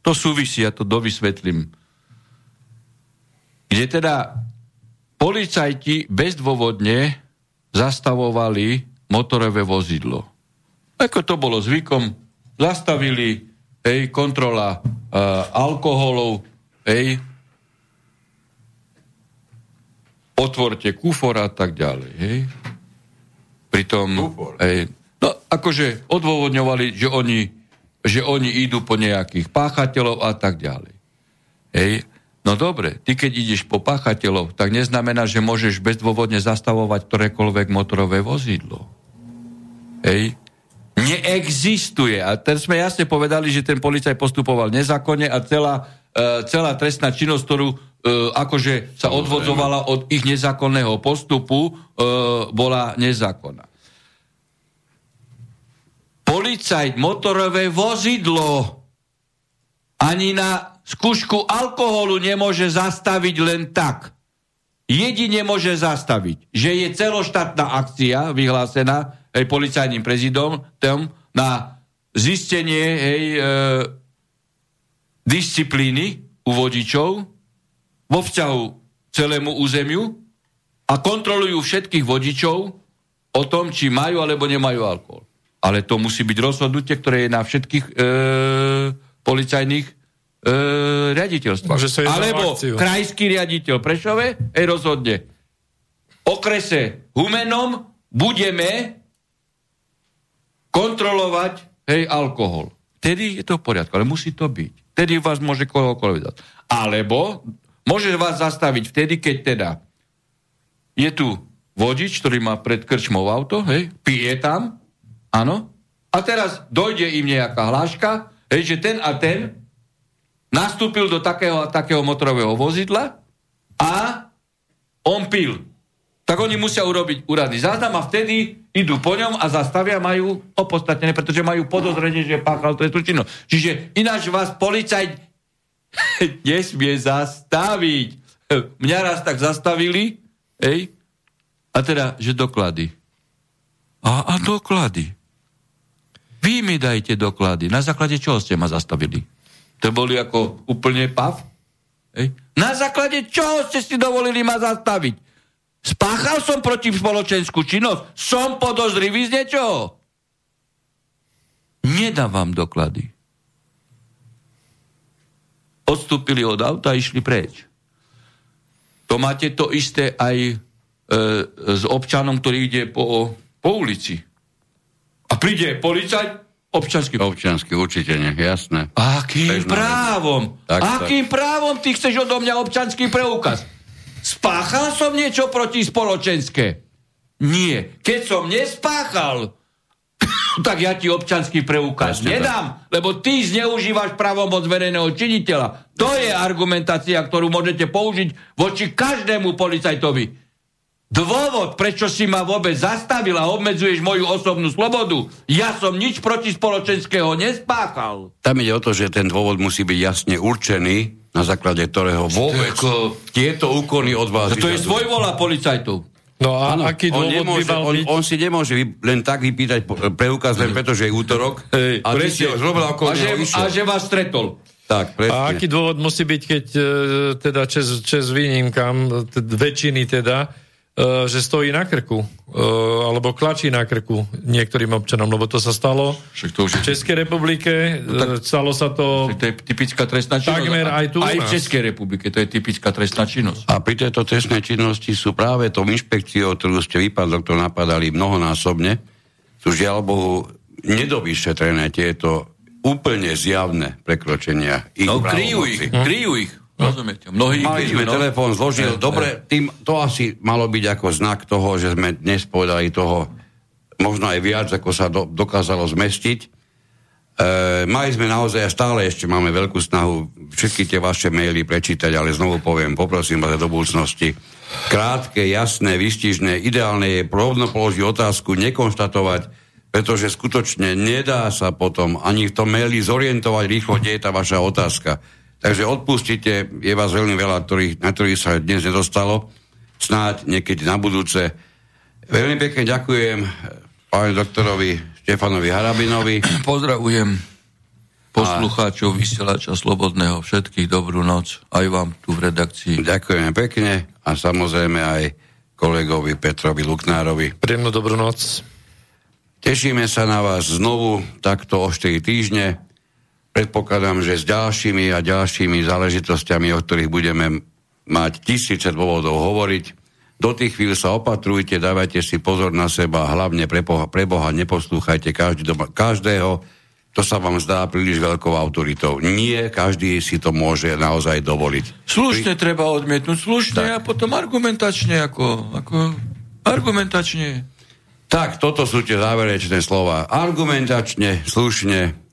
to súvisí, ja to dovysvetlím, kde teda policajti bezdôvodne zastavovali motorové vozidlo. Ako to bolo zvykom, zastavili, kontrola alkoholov, otvorte kufor a tak ďalej, Pritom, odôvodňovali, že oni idú po nejakých páchateľov a tak ďalej. No dobre, ty keď ideš po páchateľov, tak neznamená, že môžeš bezdôvodne zastavovať ktorékoľvek motorové vozidlo. Neexistuje. A teraz sme jasne povedali, že ten policaj postupoval nezákonne a celá trestná činnosť, ktorú akože sa odvodzovala od ich nezákonného postupu, bola nezákonná. Policajt motorové vozidlo ani na skúšku alkoholu nemôže zastaviť len tak. Jedine môže zastaviť, že je celoštátna akcia vyhlásená policajným prezidentom na zistenie disciplíny u vodičov vo vzťahu celému územiu a a kontrolujú všetkých vodičov o tom, či majú alebo nemajú alkohol. Ale to musí byť rozhodnutie, ktoré je na všetkých policajných riaditeľstvách. Alebo krajský riaditeľ Prešove rozhodne. Okrese Humennom budeme kontrolovať alkohol. Vtedy je to v poriadku, ale musí to byť. Vtedy vás môže kohokoľvek dať. Alebo môže vás zastaviť vtedy, keď teda je tu vodič, ktorý má pred krčmou auto, pije tam, áno, a teraz dojde im nejaká hláška, že ten a ten nastúpil do takého a takého motorového vozidla a on pil. Tak oni musia urobiť úradný záznam a vtedy idú po ňom a zastavia, majú opodstatnené, pretože majú podozrenie, že páchal trestnú činnosť. Čiže ináč vás policajt nesmie zastaviť. Mňa raz tak zastavili, a teda, že doklady. A doklady. Vy mi dajte doklady. Na základe čoho ste ma zastavili? To boli ako úplne pav. Na základe čoho ste si dovolili ma zastaviť? Spáchal som proti spoločenskú činnosť? Som podozrivý z niečoho? Nedám vám doklady. Odstúpili od auta a išli preč. To máte to isté aj s občanom, ktorý ide po ulici. A príde policajt, občanský. Občanský, určite nie, jasné. Akým právom ty chceš odo mňa občanský preukaz? Spáchal som niečo proti spoločenské? Nie. Keď som nespáchal, tak ja ti občanský preukaz nedám, lebo ty zneužívaš právomoc verejného činiteľa. To je argumentácia, ktorú môžete použiť voči každému policajtovi. Dôvod, prečo si ma vôbec zastavil a obmedzuješ moju osobnú slobodu, ja som nič proti spoločenského nespáchal. Tam ide o to, že ten dôvod musí byť jasne určený, na základe ktorého vôbec tieto úkony od vás... To je svojvola policajtov. No a ano, aký dôvod by mal byť? On si nemôže len tak vypýtať preukaz, len preto, že je útorok. A že vás stretol. Tak, a aký dôvod musí byť, keď teda čes výnimkám väčšiny teda, že stojí na krku, alebo klačí na krku niektorým občanom, lebo to sa stalo v Českej republike, stalo sa to... To je typická trestná činnosť. Takmer aj tu aj v Českej republike, to je typická trestná činnosť. A pri tejto trestnej činnosti sú práve tou inšpekciou, ktorú ste vypadlo, ktorú napadali mnohonásobne, sú žiaľ Bohu nedovyšetrené tieto úplne zjavné prekročenia ich právomocí. Kryjú ich. Rozumiete? Mali sme telefón, zložil. Dobre, tým to asi malo byť ako znak toho, že sme dnes povedali toho možno aj viac, ako sa dokázalo zmestiť. Mali sme naozaj, a stále ešte máme veľkú snahu všetky tie vaše maily prečítať, ale znovu poviem, poprosím vás do budúcnosti. Krátke, jasné, výstižné, ideálne je rovno položiť otázku, nekonštatovať, pretože skutočne nedá sa potom ani v tom maili zorientovať rýchlo, kde je tá vaša otázka. Takže odpustite, je vás veľmi veľa, na ktorých sa dnes nedostalo. Snáď niekedy na budúce. Veľmi pekne ďakujem pánu doktorovi Štefanovi Harabinovi. Pozdravujem poslucháčov vysielača Slobodného. Všetkých dobrú noc. Aj vám tu v redakcii. Ďakujem pekne a samozrejme aj kolegovi Petrovi Luknárovi. Príjemnú dobrú noc. Tešíme sa na vás znovu takto o 4 týždne. Predpokladám, že s ďalšími a ďalšími záležitostiami, o ktorých budeme mať tisíce dôvodov hovoriť. Do tých chvíľ sa opatrujte, dávajte si pozor na seba, hlavne pre Boha neposlúchajte každého, to sa vám zdá príliš veľkou autoritou. Nie, každý si to môže naozaj dovoliť. Slušne treba odmietnúť, slušne tak. A potom argumentačne, argumentačne. Tak, toto sú tie záverečné slova. Argumentačne, slušne.